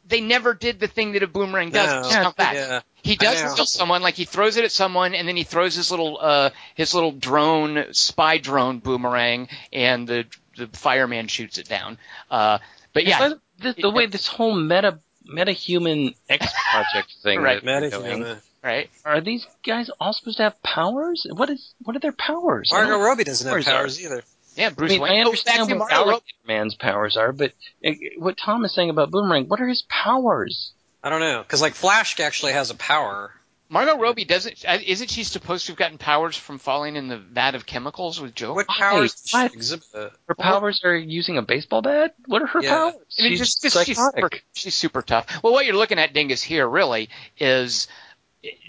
they never did the thing that a boomerang does, no. just come back. Yeah. He does kill someone, like he throws it at someone, and then he throws his little uh, his little drone, spy drone boomerang, and the the fireman shoots it down. Uh, but yeah, the, the it, way this whole meta meta human X project thing, right? Meta human, right? Are these guys all supposed to have powers? What is what are their powers? Margot Robbie doesn't have powers either. Yeah, Bruce I mean, Wayne. I understand oh, what Alec Man's powers are, but uh, what Tom is saying about Boomerang, what are his powers? I don't know, because like Flash actually has a power. Margot Robbie doesn't. Isn't she supposed to have gotten powers from falling in the vat of chemicals with Joe? What powers? What? Her what? powers are using a baseball bat. What are her yeah. powers? I mean, she's just, just, psychotic. She's super, she's super tough. Well, what you're looking at, Dingus, here really is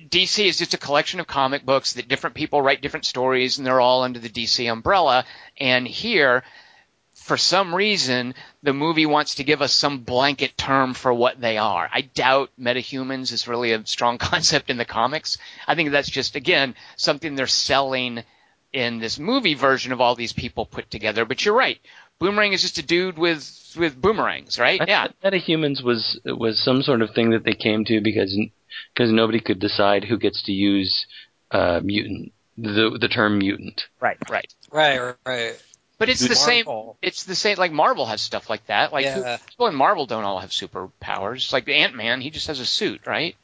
D C is just a collection of comic books that different people write different stories, and they're all under the D C umbrella. And here, for some reason, the movie wants to give us some blanket term for what they are. I doubt metahumans is really a strong concept in the comics. I think that's just, again, something they're selling in this movie version of all these people put together. But you're right. Boomerang is just a dude with, with boomerangs, right? I yeah. Metahumans was was some sort of thing that they came to because because nobody could decide who gets to use uh, mutant the the term mutant. Right, right. Right, right. But it's the Marvel. same. It's the same. Like Marvel has stuff like that. Like yeah. who, people in Marvel don't all have superpowers. Like Ant-Man, he just has a suit, right?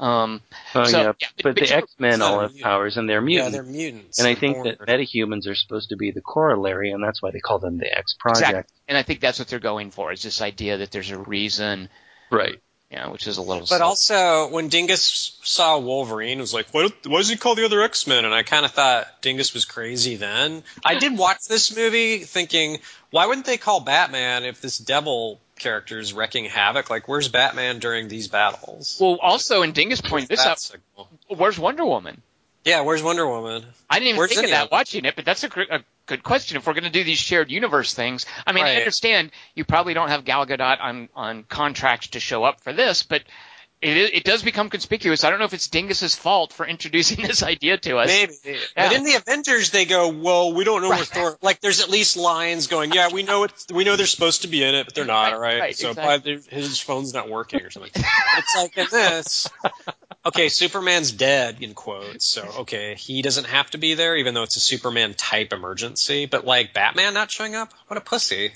Um, oh so, yeah. yeah, but, but, but the X-Men all have powers, and they're mutants. Yeah, they're mutants. And I think that metahumans are supposed to be the corollary, and that's why they call them the X Project. Exactly. And I think that's what they're going for, is this idea that there's a reason, right? Yeah, which is a little. But silly. Also, when Dingus saw Wolverine, was like, "What? Why does he call the other X-Men?" And I kind of thought Dingus was crazy then. I did watch this movie thinking, why wouldn't they call Batman if this devil character is wrecking havoc? Like, where's Batman during these battles? Well, also, and Dingus pointed this out. Signal. Where's Wonder Woman? Yeah, where's Wonder Woman? I didn't even where's think of that of watching it, but that's a, a good question. If we're going to do these shared universe things, I mean, right. I understand you probably don't have Gal Gadot on, on contract to show up for this, but it it does become conspicuous. I don't know if it's Dingus's fault for introducing this idea to us. Maybe. Yeah. But in the Avengers, they go, well, we don't know right. where Thor – like there's at least lines going, yeah, we know it's, we know they're supposed to be in it, but they're not, right? right, right so exactly. His phone's not working or something. It's like in this – okay, Superman's dead, in quotes, so okay, he doesn't have to be there, even though it's a Superman-type emergency, but like, Batman not showing up? What a pussy.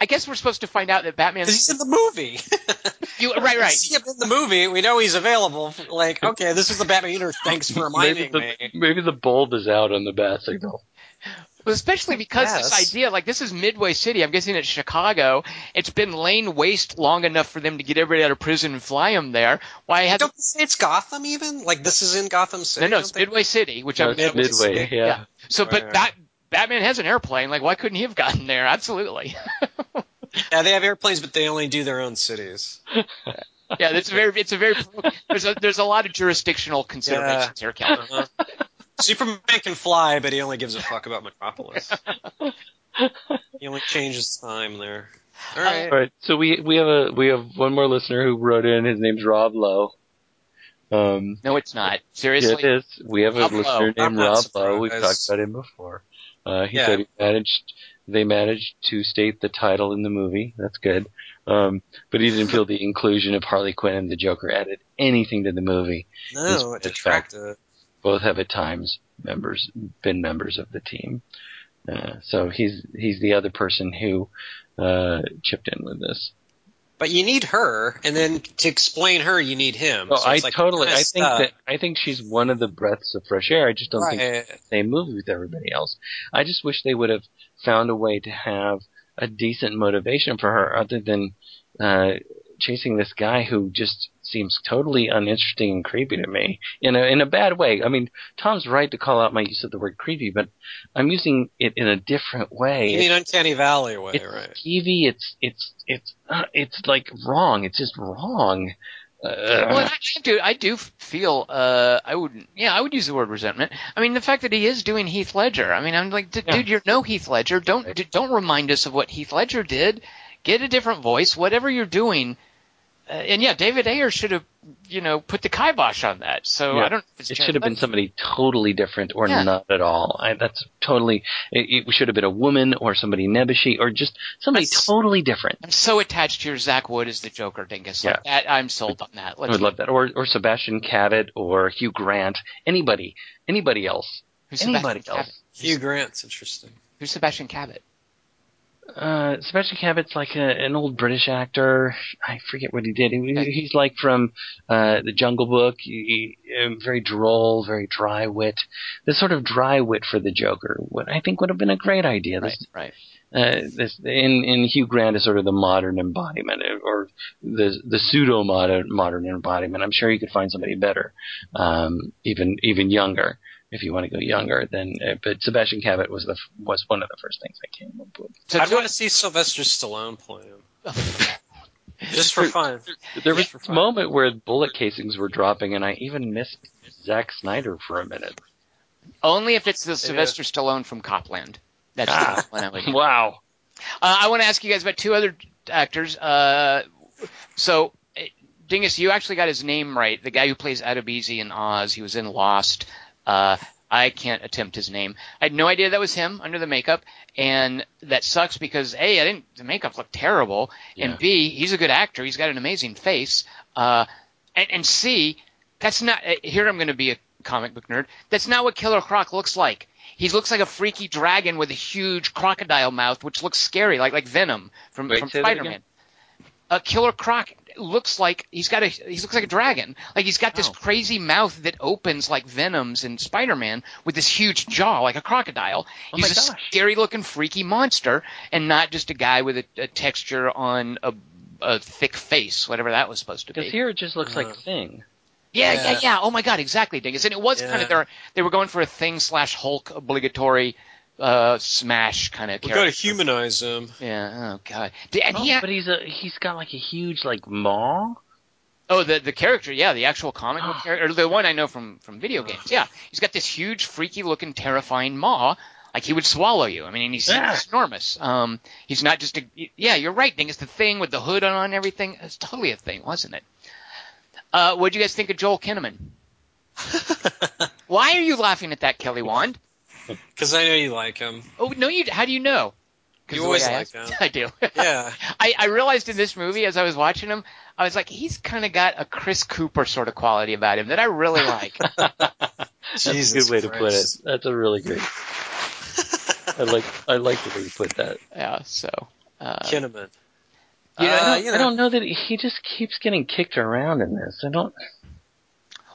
I guess we're supposed to find out that Batman... Because he's in the movie! you, right, right. See him in the movie, we know he's available, like, okay, this is the Batman universe, thanks for reminding maybe the, me. Maybe the bulb is out on the bat signal. Well, especially because yes. this idea, like this is Midway City. I'm guessing it's Chicago. It's been laid waste long enough for them to get everybody out of prison and fly them there. Why had don't they say it's Gotham even? Like this is in Gotham City? No, no, it's Midway City, which no, I'm it's Midway. City. Yeah. yeah. So, but that Batman has an airplane. Like, why couldn't he have gotten there? Absolutely. Yeah, they have airplanes, but they only do their own cities. yeah, that's very. It's a very. There's a, there's a lot of jurisdictional considerations yeah. here, Calvin. Uh-huh. Superman can fly, but he only gives a fuck about Metropolis. He only changes time there. All right. All right. So we we have a we have one more listener who wrote in. His name's Rob Lowe. Um, no, it's not. Seriously, yeah, it is. We have a Rob listener Lowe. named Rob Lowe. We've talked about him before. Uh, he yeah. said he managed They managed to state the title in the movie. That's good. Um, but he didn't feel the inclusion of Harley Quinn and the Joker added anything to the movie. No, it detracted. Both have at times members been members of the team. Uh, so he's he's the other person who uh, chipped in with this. But you need her, and then to explain her, you need him. Well, so I like totally. I think that I think she's one of the breaths of fresh air. I just don't right. think she's the same movie with everybody else. I just wish they would have found a way to have a decent motivation for her, other than uh, chasing this guy who just seems totally uninteresting and creepy to me in a in a bad way. I mean, Tom's right to call out my use of the word creepy, but I'm using it in a different way. You mean uncanny valley way, it's right? T V, it's it's it's uh, it's like wrong. It's just wrong. Uh, well, I do. I do feel. Uh, I would. Yeah, I would use the word resentment. I mean, the fact that he is doing Heath Ledger. I mean, I'm like, dude, yeah. You're no Heath Ledger. Don't right. d- don't remind us of what Heath Ledger did. Get a different voice. Whatever you're doing. Uh, and yeah, David Ayer should have, you know, put the kibosh on that. So yeah. I don't. It should have been somebody totally different, or yeah. not at all. I, that's totally. It, it should have been a woman or somebody nebbishy or just somebody that's, totally different. I'm so attached to your Zach Wood as the Joker, dingus. Like yeah. that, I'm sold on that. Let's I would love that. Or or Sebastian Cabot or Hugh Grant. Anybody, anybody else? Who's anybody Sebastian else? Cabot? Hugh Grant's interesting. Who's Sebastian Cabot? Uh, Sebastian Cabot's like a, an old British actor. I forget what he did. He, he's like from uh, the Jungle Book. He, he, very droll, very dry wit. This sort of dry wit for the Joker, what I think would have been a great idea. This, right, right. Uh, this, and, and Hugh Grant is sort of the modern embodiment, or the the pseudo modern modern embodiment. I'm sure you could find somebody better, um, even even younger. If you want to go younger, then uh, but Sebastian Cabot was the f- was one of the first things I came up with. So I want to see Sylvester Stallone play him, just for fun. There was a moment where bullet casings were dropping, and I even missed Zack Snyder for a minute. Only if it's the yeah. Sylvester Stallone from Copland. That's ah, the one I would. Wow. Uh, I want to ask you guys about two other actors. Uh, so. Dingus, you actually got his name right. The guy who plays Adebisi in Oz, he was in Lost. Uh, I can't attempt his name. I had no idea that was him under the makeup, and that sucks because A, I didn't. The makeup looked terrible, yeah. and B, he's a good actor. He's got an amazing face. Uh, and, and C, that's not. Here I'm going to be a comic book nerd. That's not what Killer Croc looks like. He looks like a freaky dragon with a huge crocodile mouth, which looks scary, like like Venom from, Wait, from Spider-Man. A Killer Croc looks like he's got a he looks like a dragon. Like he's got this oh. crazy mouth that opens like Venom's in Spider-Man with this huge jaw like a crocodile. Oh he's a gosh. scary-looking freaky monster and not just a guy with a, a texture on a, a thick face, whatever that was supposed to be. Because here it just looks uh. like Thing. Yeah, yeah, yeah, yeah. Oh my God, exactly, Dingus. And it was yeah. kind of their they were going for a Thing slash Hulk obligatory. Uh, smash kind of. We've got to humanize him. Yeah. Oh God. And oh, he ha- but he's a he's got like a huge like maw. Oh, the the character, yeah, the actual comic book character, or the one I know from from video games. Yeah, he's got this huge, freaky looking, terrifying maw. Like he would swallow you. I mean, he's yeah. enormous. Um, he's not just a. Yeah, you're right, Ding. It's the Thing with the hood on and everything. It's totally a Thing, wasn't it? Uh, what do you guys think of Joel Kinnaman? Why are you laughing at that, Kelly Wand? Because I know you like him. Oh no, you! How do you know? You always like him. I do. Yeah. I, I realized in this movie as I was watching him, I was like, he's kind of got a Chris Cooper sort of quality about him that I really like. Jesus, that's a good way Christ. to put it. That's a really great. I like I like the way you put that. Yeah. So. Uh, Kinnaman. Yeah, uh, I, don't, you know. I don't know that he, he just keeps getting kicked around in this. I don't.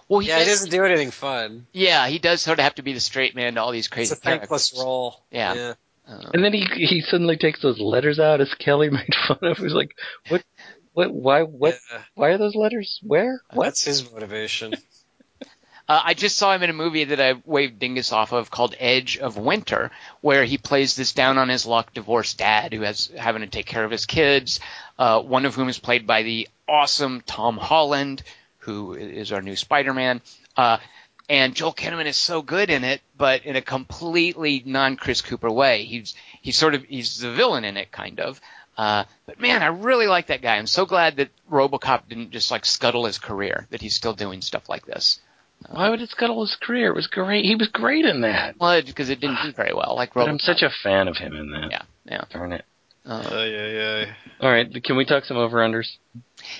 Well, he yeah, does, he doesn't do anything fun. Yeah, he does sort of have to be the straight man to all these crazy characters. It's a thankless role. Yeah. yeah. Um, and then he he suddenly takes those letters out, as Kelly made fun of. He's like, what, what, why, what, yeah. why are those letters where? What? That's his motivation. uh, I just saw him in a movie that I waved Dingus off of called Edge of Winter, where he plays this down on his luck divorced dad who has having to take care of his kids, uh, one of whom is played by the awesome Tom Holland, who is our new Spider-Man. Uh, and Joel Kinnaman is so good in it, but in a completely non-Chris Cooper way. He's he's sort of he's the villain in it, kind of. Uh, but man, I really like that guy. I'm so glad that RoboCop didn't just like scuttle his career, that he's still doing stuff like this. Uh, Why would it scuttle his career? It was great. He was great in that. Well, because it didn't do very well. Like RoboCop. But I'm such a fan of him in that. Yeah. now. Darn it. Uh, aye, aye, aye. All right, can we talk some over-unders?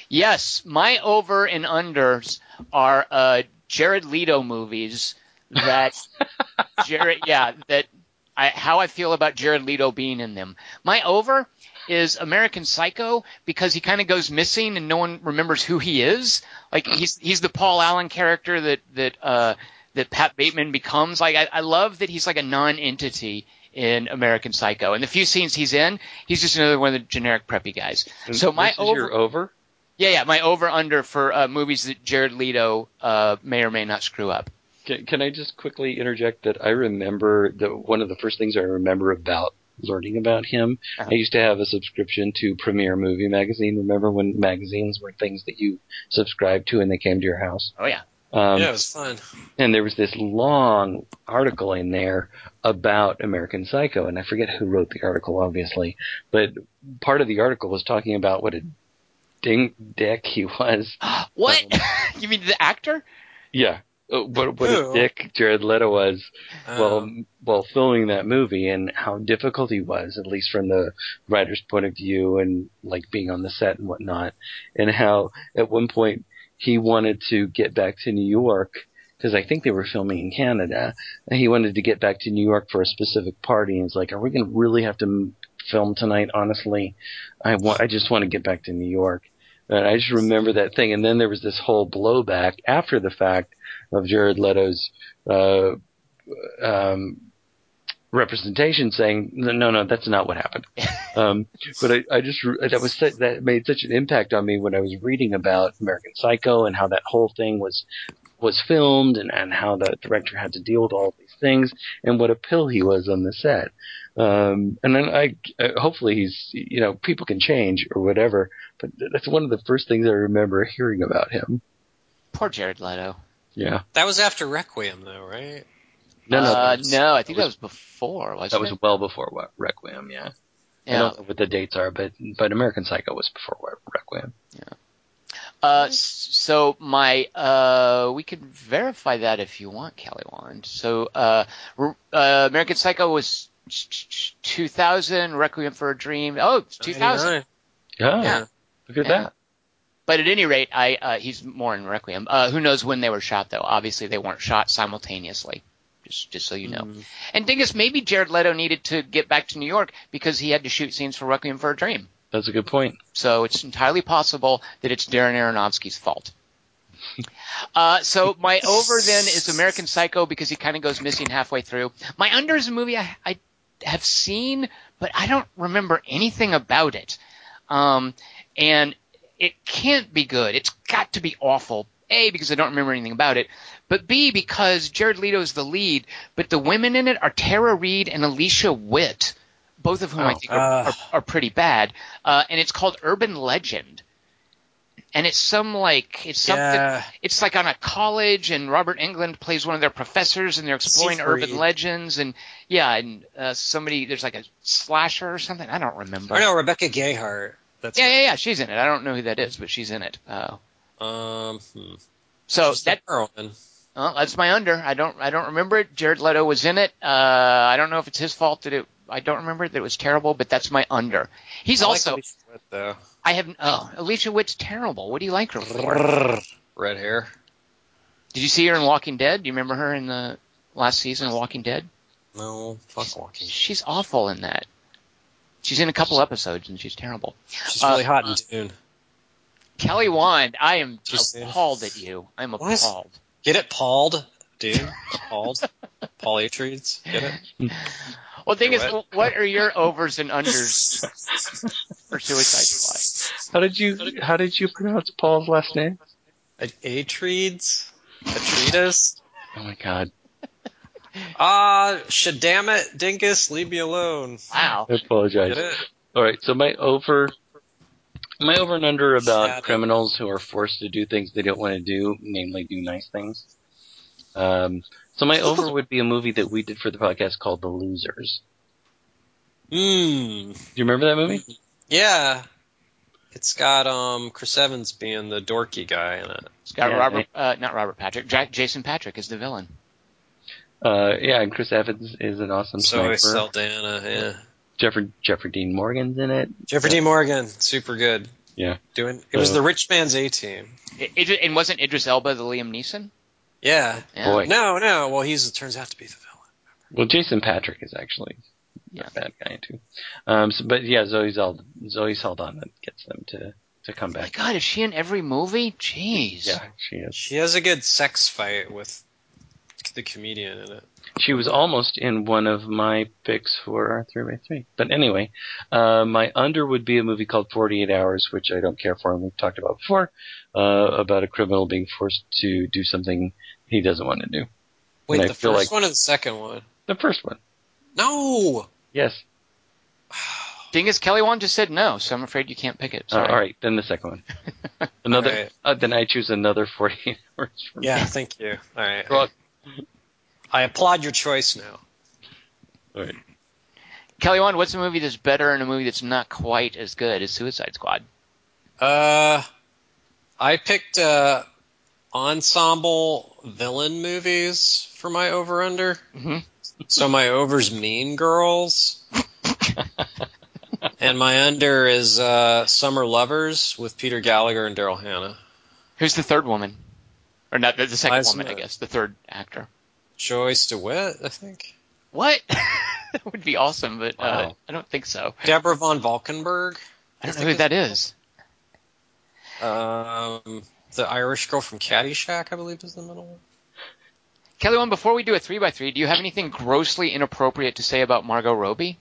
Yes, my over and unders are uh, Jared Leto movies that Jared, yeah, that I, how I feel about Jared Leto being in them. My over is American Psycho because he kind of goes missing and no one remembers who he is. Like he's he's the Paul Allen character that that uh, that Pat Bateman becomes. Like I, I love that he's like a non-entity in American Psycho, and the few scenes he's in, he's just another one of the generic preppy guys. And so my this is over, your over, yeah, yeah, my over under for uh, movies that Jared Leto uh, may or may not screw up. Can, can I just quickly interject that I remember that one of the first things I remember about learning about him, uh-huh. I used to have a subscription to Premiere Movie Magazine. Remember when magazines were things that you subscribed to and they came to your house? Oh yeah. Um, yeah, it was fun. And there was this long article in there about American Psycho, and I forget who wrote the article, obviously, but part of the article was talking about what a ding dick he was. What? Um, you mean the actor? Yeah. What, what a dick Jared Leto was um, while, while filming that movie, and how difficult he was, at least from the writer's point of view, and like being on the set and whatnot, and how at one point he wanted to get back to New York because I think they were filming in Canada. And he wanted to get back to New York for a specific party. And it's like, are we going to really have to m- film tonight? Honestly, I want, I just want to get back to New York. And I just remember that thing. And then there was this whole blowback after the fact of Jared Leto's, uh, um, representation saying, no, no, that's not what happened. Um, but I, I just, that was, that made such an impact on me when I was reading about American Psycho and how that whole thing was, was filmed and, and how the director had to deal with all of these things and what a pill he was on the set. Um, and then I, I, hopefully he's, you know, people can change or whatever, but that's one of the first things I remember hearing about him. Poor Jared Leto. Yeah. That was after Requiem though, right? No, no, uh, was, no, I think that was, that was before. Wasn't that was it? Well before what, Requiem, yeah. yeah. I don't know what the dates are, but but American Psycho was before Requiem. Yeah. Uh, so my uh, we can verify that if you want, Caliwan. So uh, uh, American Psycho was two thousand. Requiem for a Dream. Oh, it's two thousand. Yeah. yeah, look at yeah. that. But at any rate, I uh, he's more in Requiem. Uh, who knows when they were shot though? Obviously, they weren't shot simultaneously. Just, just so you know. Mm-hmm. And Dingus, maybe Jared Leto needed to get back to New York because he had to shoot scenes for Requiem for a Dream. That's a good point. So it's entirely possible that it's Darren Aronofsky's fault. uh, so my over then is American Psycho because he kind of goes missing halfway through. My under is a movie I, I have seen, but I don't remember anything about it. Um, and it can't be good. It's got to be awful. A, because I don't remember anything about it, but B, because Jared Leto is the lead, but the women in it are Tara Reid and Alicia Witt, both of whom oh, I think uh. are, are, are pretty bad. Uh, and it's called Urban Legend, and it's some like it's something. Yeah. It's like on a college, and Robert Englund plays one of their professors, and they're exploring urban legends, and yeah, and uh, somebody there's like a slasher or something. I don't remember. I know Rebecca Gayheart. That's yeah, yeah, yeah. She's in it. I don't know who that is, but she's in it. Uh, Um, hmm. So that oh, that's my under. I don't I don't remember it. Jared Leto was in it. Uh, I don't know if it's his fault that it. I don't remember that it was terrible, but that's my under. He's I also. Like Alicia Witt, though. I have oh Alicia Witt's terrible. What do you like her for? Red hair. Did you see her in Walking Dead? Do you remember her in the last season of Walking Dead? No, fuck she's, Walking. She's awful in that. She's in a couple episodes and she's terrible. She's uh, really hot in Dune. Kelly Wand, I am just appalled at you. I'm appalled. What? Get it, palled, dude. Appalled. Polytredes. Get it? Well, the thing is, wet. What are your overs and unders for Suicide Squad? How did you How did you pronounce Paul's last name? Atreides? Atreides? Oh my god. Ah, uh, shaddammit, dingus, leave me alone. Wow. I apologize. Get it? All right, so my over. My over and under about yeah, criminals who are forced to do things they don't want to do, namely do nice things. Um, so my over would be a movie that we did for the podcast called The Losers. Mm. Do you remember that movie? Yeah. It's got um, Chris Evans being the dorky guy in it. It's got yeah, Robert, uh, not Robert Patrick, Jack, Jason Patrick is the villain. Uh, yeah, and Chris Evans is an awesome so sniper. So is Saldana, yeah. Jeffrey Jeffrey Dean Morgan's in it. Jeffrey Dean Morgan, super good. Yeah, doing it so. Was the rich man's A team. It, it, it wasn't Idris Elba, the Liam Neeson. Yeah. yeah. Boy. No, no. Well, he's it turns out to be the villain. Well, Jason Patrick is actually yeah. a bad guy too. Um, so, but yeah, Zoe Saldana, Zoe Saldana that gets them to. To come back. Oh my God, is she in every movie? Jeez. Yeah, she is. She has a good sex fight with the comedian in it. She was almost in one of my picks for three by three. But anyway, uh, my under would be a movie called forty-eight hours, which I don't care for, and we've talked about before, uh, about a criminal being forced to do something he doesn't want to do. Wait, the first like one or the second one? The first one. No! Yes. Dingus Kellywan just said no, so I'm afraid you can't pick it. Uh, all right, then the second one. Another. Right. Uh, then I choose another forty-eight hours. For yeah, me. Thank you. All right. Well, I applaud your choice now. All right. Kellywan, what's a movie that's better and a movie that's not quite as good as Suicide Squad? Uh, I picked uh, ensemble villain movies for my over-under. Mm-hmm. So my over's Mean Girls. And my under is uh, Summer Lovers with Peter Gallagher and Daryl Hannah. Who's the third woman? Or not the second Liza woman, I guess. The third actor. Joyce DeWitt, I think. What? That would be awesome, but wow. uh, I don't think so. Deborah von Valkenburg. I don't I know who that is. Um, the Irish girl from Caddyshack, I believe, is the middle one. Kellywan, before we do a three by three, do you have anything grossly inappropriate to say about Margot Robbie?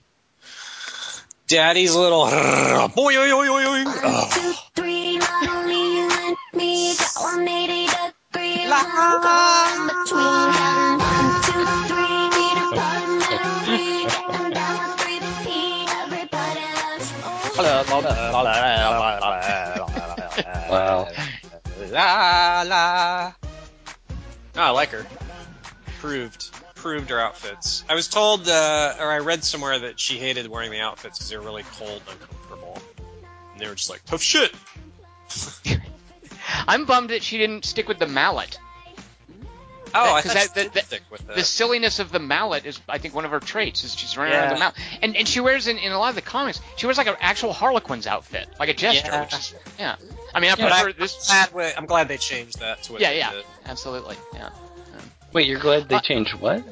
Daddy's little boy, oy, oy, oy, oy. Oh. One, two, three, not only you and me got one eighty degree line between us. One, two, three, meet apart now we come down three feet. Everybody loves oh. La la. Oh, I like her. Proved. Improved her outfits. I was told, uh, or I read somewhere that she hated wearing the outfits because they were really cold and uncomfortable. And they were just like, tough shit! I'm bummed that she didn't stick with the mallet. Oh, that, I thought that, she did that, stick with that. The silliness of the mallet is, I think, one of her traits, is she's running yeah. around with the mallet. And, and she wears, in, in a lot of the comics, she wears like an actual Harlequin's outfit, like a jester, yeah. which is, yeah. I mean, I yeah, prefer I, this... Glad, I'm glad they changed that to what Yeah, yeah, did. Absolutely, yeah. Wait, you're glad they changed what?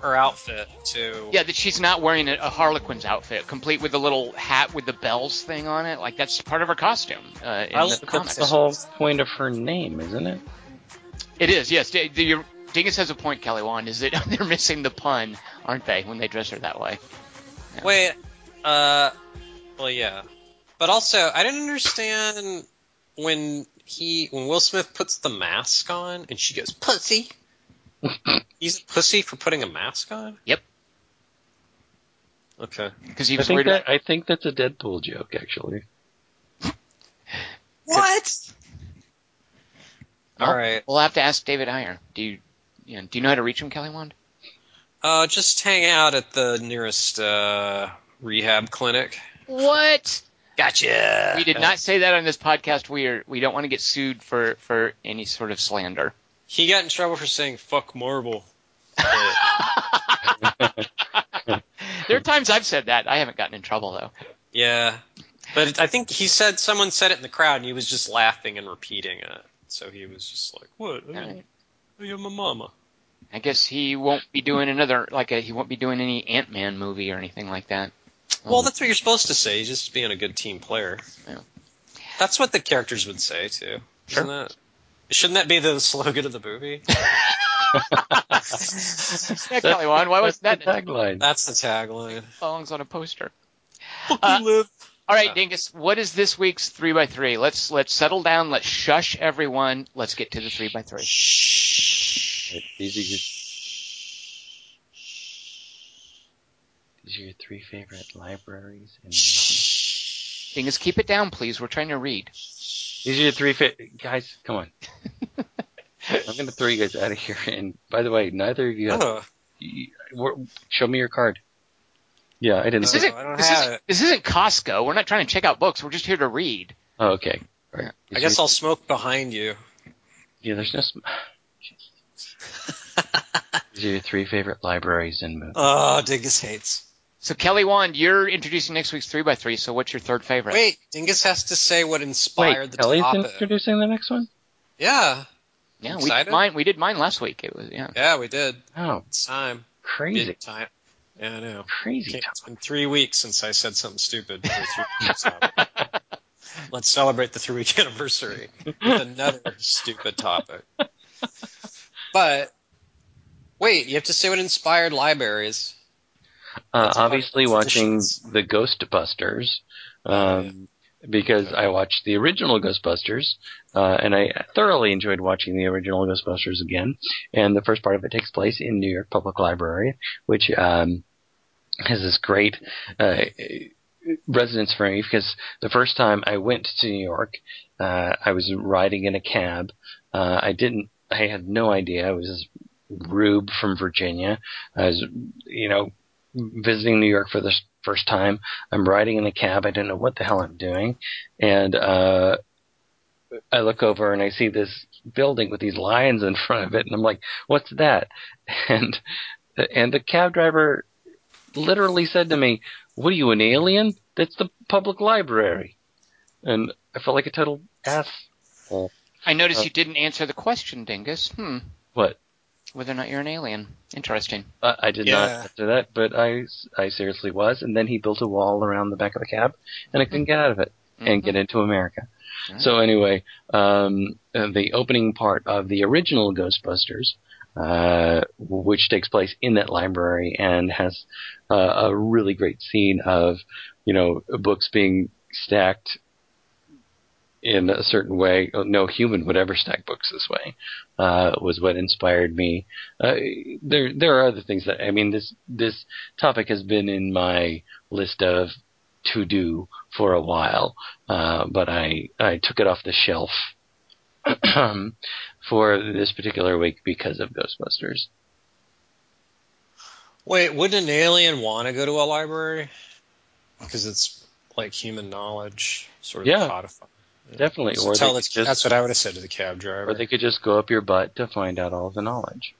Her outfit, too. Yeah, that she's not wearing a, a Harlequin's outfit, complete with the little hat with the bells thing on it. Like, that's part of her costume uh, in the comics. That's the whole point of her name, isn't it? It is, yes. D- D- your, Dingus has a point, Kellywan, is that they're missing the pun, aren't they, when they dress her that way? Yeah. Wait, uh, well, yeah. But also, I didn't understand when he, when Will Smith puts the mask on and she goes, pussy. He's a pussy for putting a mask on? Yep. Okay. Because he was I think worried that, about... I think that's a Deadpool joke, actually. What? All well, right. We'll have to ask David Ayer. Do you, you know, do you know how to reach him, Kellywan? Uh, just hang out at the nearest uh, rehab clinic. What? Gotcha. We did not say that on this podcast. We are. We don't want to get sued for, for any sort of slander. He got in trouble for saying, fuck marble. There are times I've said that. I haven't gotten in trouble, though. Yeah. But I think he said, someone said it in the crowd, and he was just laughing and repeating it. So he was just like, what? I mean, you're my mama. I guess he won't be doing another, like, a, he won't be doing any Ant-Man movie or anything like that. Well, um, that's what you're supposed to say. He's just being a good team player. Yeah. That's what the characters would say, too. Sure. Isn't that? Shouldn't that be the slogan of the movie? Yeah, Kellywan, why was that? The tagline. That's the tagline. Belongs on a poster. Uh, all right, Dingus, what is this week's three by three? Let's let's settle down. Let's shush everyone. Let's get to the three by three. Shh. These are your, these are your three favorite libraries. And Dingus, keep it down, please. We're trying to read. These are your three fit guys. Come on, I'm going to throw you guys out of here. And by the way, neither of you. Have, oh. you show me your card. Yeah, I didn't. This isn't, I this, isn't, this isn't Costco. We're not trying to check out books. We're just here to read. Oh, okay. All right. I guess your, I'll smoke behind you. Yeah, there's no. Sm- These are your three favorite libraries and movies. Oh, Dingus hates. So, Kelly Wand, you're introducing next week's three by three, so what's your third favorite? Wait, Dingus has to say what inspired Wait, the Kelly's topic. Kelly's introducing the next one? Yeah. Yeah, we did, mine, we did mine last week. It was Yeah, yeah we did. Oh. It's time. Crazy. Big time. Yeah, I know. Crazy. It's been three weeks since I said something stupid. For three Let's celebrate the three-week anniversary with another stupid topic. But, wait, you have to say what inspired libraries. Uh, obviously watching the Ghostbusters, um, because I watched the original Ghostbusters, uh, and I thoroughly enjoyed watching the original Ghostbusters again. And the first part of it takes place in New York Public Library, which um, has this great uh, resonance for me, because the first time I went to New York, uh, I was riding in a cab. Uh, I didn't – I had no idea. I was this rube from Virginia. I was, you know – visiting New York for the first time. I'm riding in a cab. I don't know what the hell I'm doing. And uh, I look over and I see this building with these lions in front of it. And I'm like, what's that? And, and the cab driver literally said to me, what are you, an alien? That's the public library. And I felt like a total asshole. I noticed uh, you didn't answer the question, Dingus. Hmm. What? Whether or not you're an alien. Interesting. Uh, I did yeah. not after that, but I, I seriously was. And then he built a wall around the back of the cab, and I couldn't get out of it mm-hmm. and get into America. Right. So anyway, um, the opening part of the original Ghostbusters, uh, which takes place in that library and has uh, a really great scene of, you know, books being stacked in a certain way. No human would ever stack books this way, uh, was what inspired me. Uh, there, there are other things that, I mean, this, this topic has been in my list of to do for a while. Uh, but I, I took it off the shelf for this particular week because of Ghostbusters. Wait, wouldn't an alien want to go to a library? Because it's like human knowledge sort of yeah. codified. Definitely. So or tell the, just, that's what I would have said to the cab driver. Or they could just go up your butt to find out all the knowledge.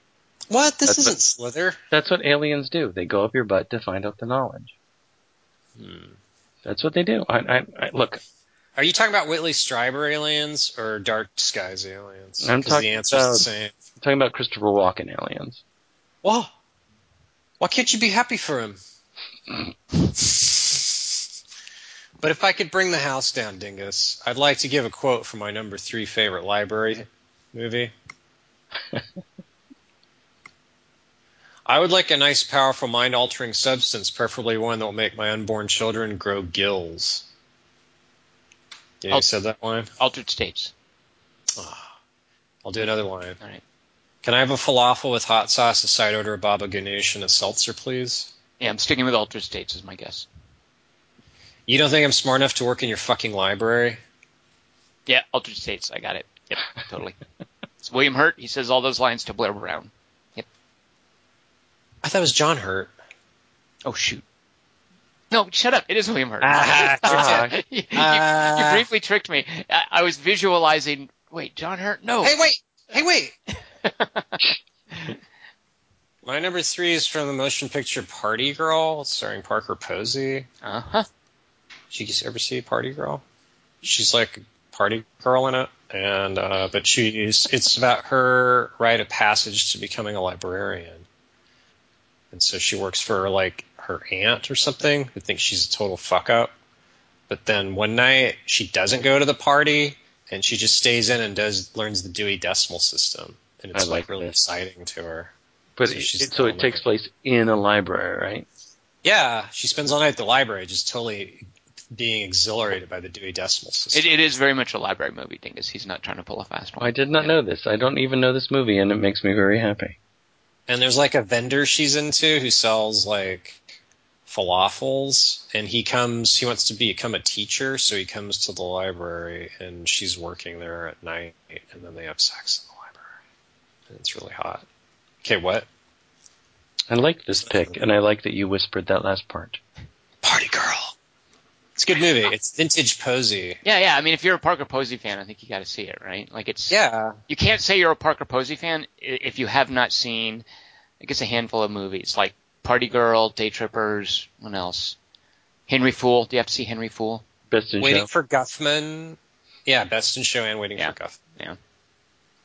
What? This that's isn't what, Slither. That's what aliens do. They go up your butt to find out the knowledge. Hmm. That's what they do. I, I, I, look. Are you talking about Whitley Strieber aliens or Dark Skies aliens? I'm talking, the answer's about, the same. I'm talking about Christopher Walken aliens. Well, why can't you be happy for him? But if I could bring the house down, Dingus, I'd like to give a quote from my number three favorite library movie. I would like a nice, powerful, mind-altering substance, preferably one that will make my unborn children grow gills. Yeah, Al- you said that line? Altered States. Oh, I'll do another line. All right. Can I have a falafel with hot sauce, a side order of Baba Ganoush, and a seltzer, please? Yeah, I'm sticking with Altered States is my guess. You don't think I'm smart enough to work in your fucking library? Yeah, Altered States. I got it. Yep, totally. It's William Hurt. He says all those lines to Blair Brown. Yep. I thought it was John Hurt. Oh, shoot. No, shut up. It is William Hurt. Uh, uh, you, uh, you briefly tricked me. I, I was visualizing. Wait, John Hurt? No. Hey, wait. Hey, wait. My number three is from the motion picture Party Girl, starring Parker Posey. Uh-huh. Did you ever see Party Girl? She's like a party girl in it, and uh, but she's it's about her rite of passage to becoming a librarian, and so she works for like her aunt or something who thinks she's a total fuck up. But then one night she doesn't go to the party, and she just stays in and does learns the Dewey Decimal System, and it's I like, like really exciting to her. But so, it, it, so it takes place in a library, right? Yeah, she spends all night at the library, just totally being exhilarated by the Dewey Decimal System. It, it is very much a library movie, Dingus. He's not trying to pull a fast one. I did not yeah. know this. I don't even know this movie, and it makes me very happy. And there's like a vendor she's into who sells like falafels, and he comes, he wants to become a teacher, so he comes to the library, and she's working there at night, and then they have sex in the library. And it's really hot. Okay, what? I like this pick, and I like that you whispered that last part. Party Girl. It's a good movie. It's vintage Posey. Yeah, yeah. I mean, if you're a Parker Posey fan, I think you got to see it, right? Like, it's yeah. You can't say you're a Parker Posey fan if you have not seen, I guess, a handful of movies like Party Girl, Day Trippers, what else? Henry Fool. Do you have to see Henry Fool? Best in Waiting Show. for Guffman. Yeah, Best in Show and Waiting yeah. for Guffman. Yeah.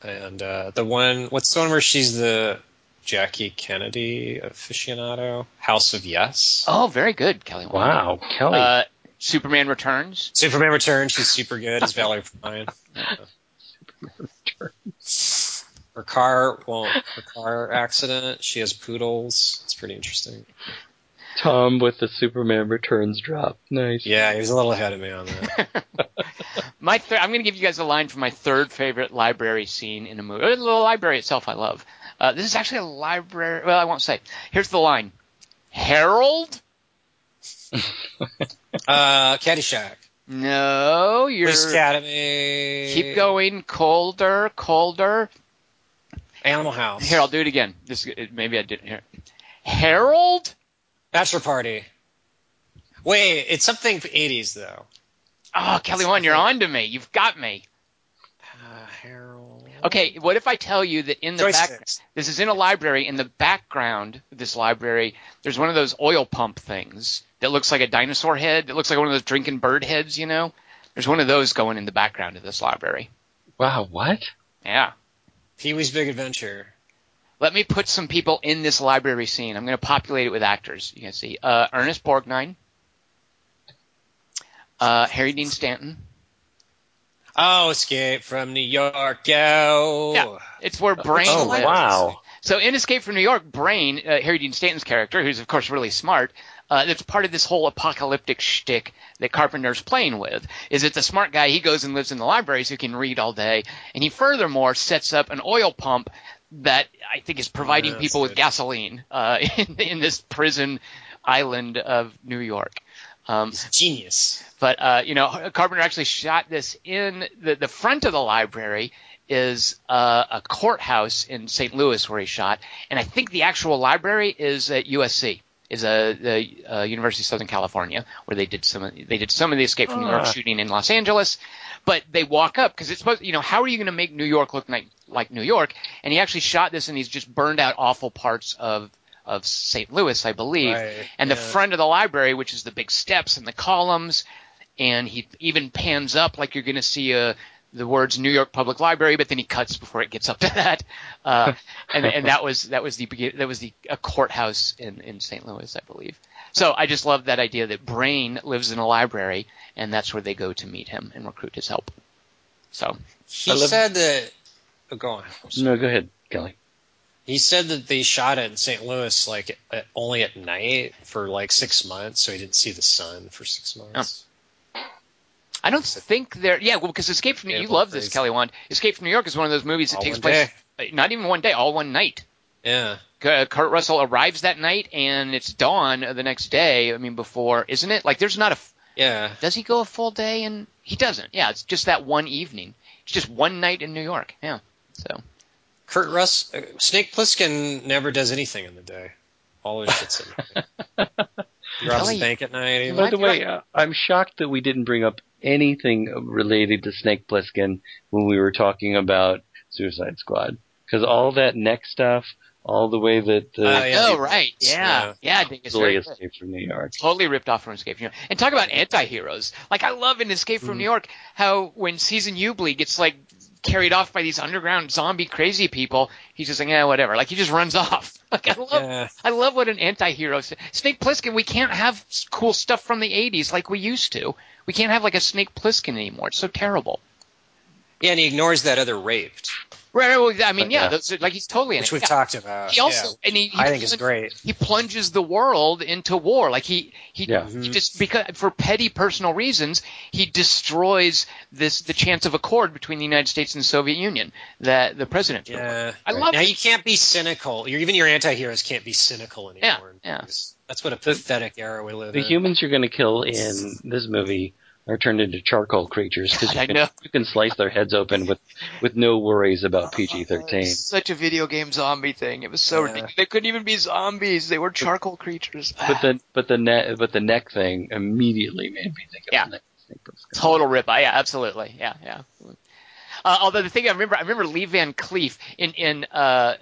And uh, the one, what's the one where she's the Jackie Kennedy aficionado? House of Yes. Oh, very good, Kelly. Wow, wow. Kelly. Uh, Superman Returns. Superman Returns. She's super good as Valerie Plame. Yeah. Superman Returns. Her car, well, her car accident. She has poodles. It's pretty interesting. Tom with the Superman Returns drop. Nice. Yeah, he was a little ahead of me on that. my th- I'm going to give you guys a line from my third favorite library scene in a movie. The library itself I love. Uh, this is actually a library. Well, I won't say. Here's the line. Harold? uh, Caddyshack. No, you're... Police Academy. Keep going. Colder, colder. Animal House. Here, I'll do it again. This Maybe I didn't hear it. Harold? Bachelor Party. Wait, it's something eighties, though. Oh, Kelly One, you're on to me. You've got me. Uh, Harold. Okay, what if I tell you that in the background – this is in a library. In the background of this library, there's one of those oil pump things that looks like a dinosaur head, that looks like one of those drinking bird heads, you know? There's one of those going in the background of this library. Wow, what? Yeah. Pee-wee's Big Adventure. Let me put some people in this library scene. I'm going to populate it with actors. You can see uh, Ernest Borgnine, uh, Harry Dean Stanton. Oh, Escape from New York! Oh. Yeah, it's where Brain oh, lives. Wow! So in Escape from New York, Brain, uh, Harry Dean Stanton's character, who's of course really smart, uh, that's part of this whole apocalyptic shtick that Carpenter's playing with. Is it's a smart guy. He goes and lives in the libraries, who can read all day, and he furthermore sets up an oil pump that I think is providing yeah, people good. with gasoline uh, in, in this prison island of New York. Um, He's genius. But, uh, you know, Carpenter actually shot this in the, – the front of the library is uh, a courthouse in Saint Louis where he shot. And I think the actual library is at U S C, is uh, the uh, University of Southern California, where they did some of, they did some of the Escape from New York uh. shooting in Los Angeles. But they walk up because it's supposed, you know, how are you going to make New York look like, like New York? And he actually shot this in these just burned out awful parts of of Saint Louis, I believe. Right, and yeah. the front of the library, which is the big steps and the columns, and he even pans up like you're going to see a, the words New York Public Library, but then he cuts before it gets up to that. Uh, and and that was that was the that was the a courthouse in in Saint Louis, I believe. So I just love that idea that Brain lives in a library, and that's where they go to meet him and recruit his help. So he said that. Oh, go on. No, go ahead, Kelly. He said that they shot it in Saint Louis, like at, only at night for like six months, so he didn't see the sun for six months. Oh. I don't think there. Yeah, well, because Escape from New York, you love this, Kelly Wand. Escape from New York is one of those movies that takes place not even one day, all one night. Yeah. Kurt Russell arrives that night, and it's dawn the next day. I mean, before, isn't it? Like, there's not a. Yeah. Does he go a full day? And he doesn't. Yeah, it's just that one evening. It's just one night in New York. Yeah. So. Kurt Russell, uh, Snake Plissken never does anything in the day. Always sits in the day. He robs the bank at night. By the way, uh, I'm shocked that we didn't bring up anything related to Snake Plissken when we were talking about Suicide Squad, because all that neck stuff. All the way that the uh, – yeah. Oh, right. Yeah. Yeah, yeah I think it's very good. Escape from New York. Totally ripped off from Escape from New York. And talk about anti-heroes. Like, I love in Escape from mm-hmm. New York how when Susan Ubley gets, like, carried off by these underground zombie crazy people, he's just like, yeah, whatever. Like, he just runs off. Like, I love yeah. I love what an anti-hero – Snake Plissken, we can't have cool stuff from the eighties like we used to. We can't have, like, a Snake Plissken anymore. It's so terrible. Yeah, and he ignores that other raped. Right, well, I mean, but, yeah, yeah. Those, like he's totally in Which it. Which we've yeah. talked about. He also, yeah. and he, he I think it's great. He plunges the world into war. Like he, he, yeah. he just because for petty personal reasons, he destroys this the chance of accord between the United States and the Soviet Union that the president. Yeah, I right. love. Now it. You can't be cynical. You're, even your anti-heroes can't be cynical anymore. Yeah, yeah. That's what a pathetic era we live the in. The humans you're going to kill in this movie. Are turned into charcoal creatures because you, you can slice their heads open with, with no worries about P G thirteen. Such a video game zombie thing. It was so yeah. ridiculous. They couldn't even be zombies. They were charcoal creatures. But the but the neck but the neck thing immediately made me think of yeah. the neck. Total rip. Yeah, absolutely. Yeah, yeah. Uh, although the thing I remember, I remember Lee Van Cleef in in uh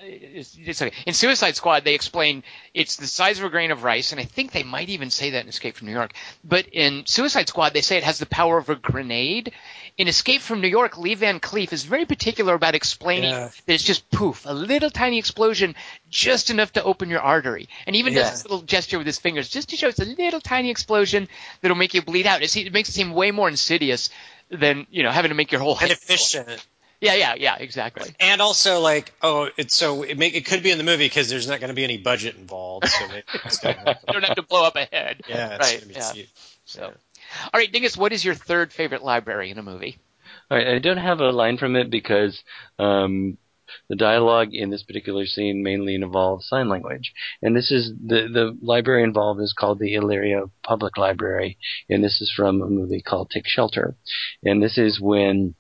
sorry, in Suicide Squad, they explain it's the size of a grain of rice, and I think they might even say that in Escape from New York. But in Suicide Squad, they say it has the power of a grenade. In Escape from New York, Lee Van Cleef is very particular about explaining yeah. that it's just poof, a little tiny explosion, just enough to open your artery. And even yeah. does this little gesture with his fingers just to show it's a little tiny explosion that'll make you bleed out. It's, it makes it seem way more insidious than, you know, having to make your whole head. Efficient. Yeah, yeah, yeah, exactly. And also, like, oh, it's so it make it could be in the movie because there's not going to be any budget involved, so maybe it's going to happen. You don't have to blow up a head. Yeah, it's right. Gonna be yeah. cute. So. Yeah. All right, Dingus, what is your third favorite library in a movie? All right, I don't have a line from it because um, the dialogue in this particular scene mainly involves sign language. And this is the, the library involved is called the Elyria Public Library, and this is from a movie called Take Shelter. And this is when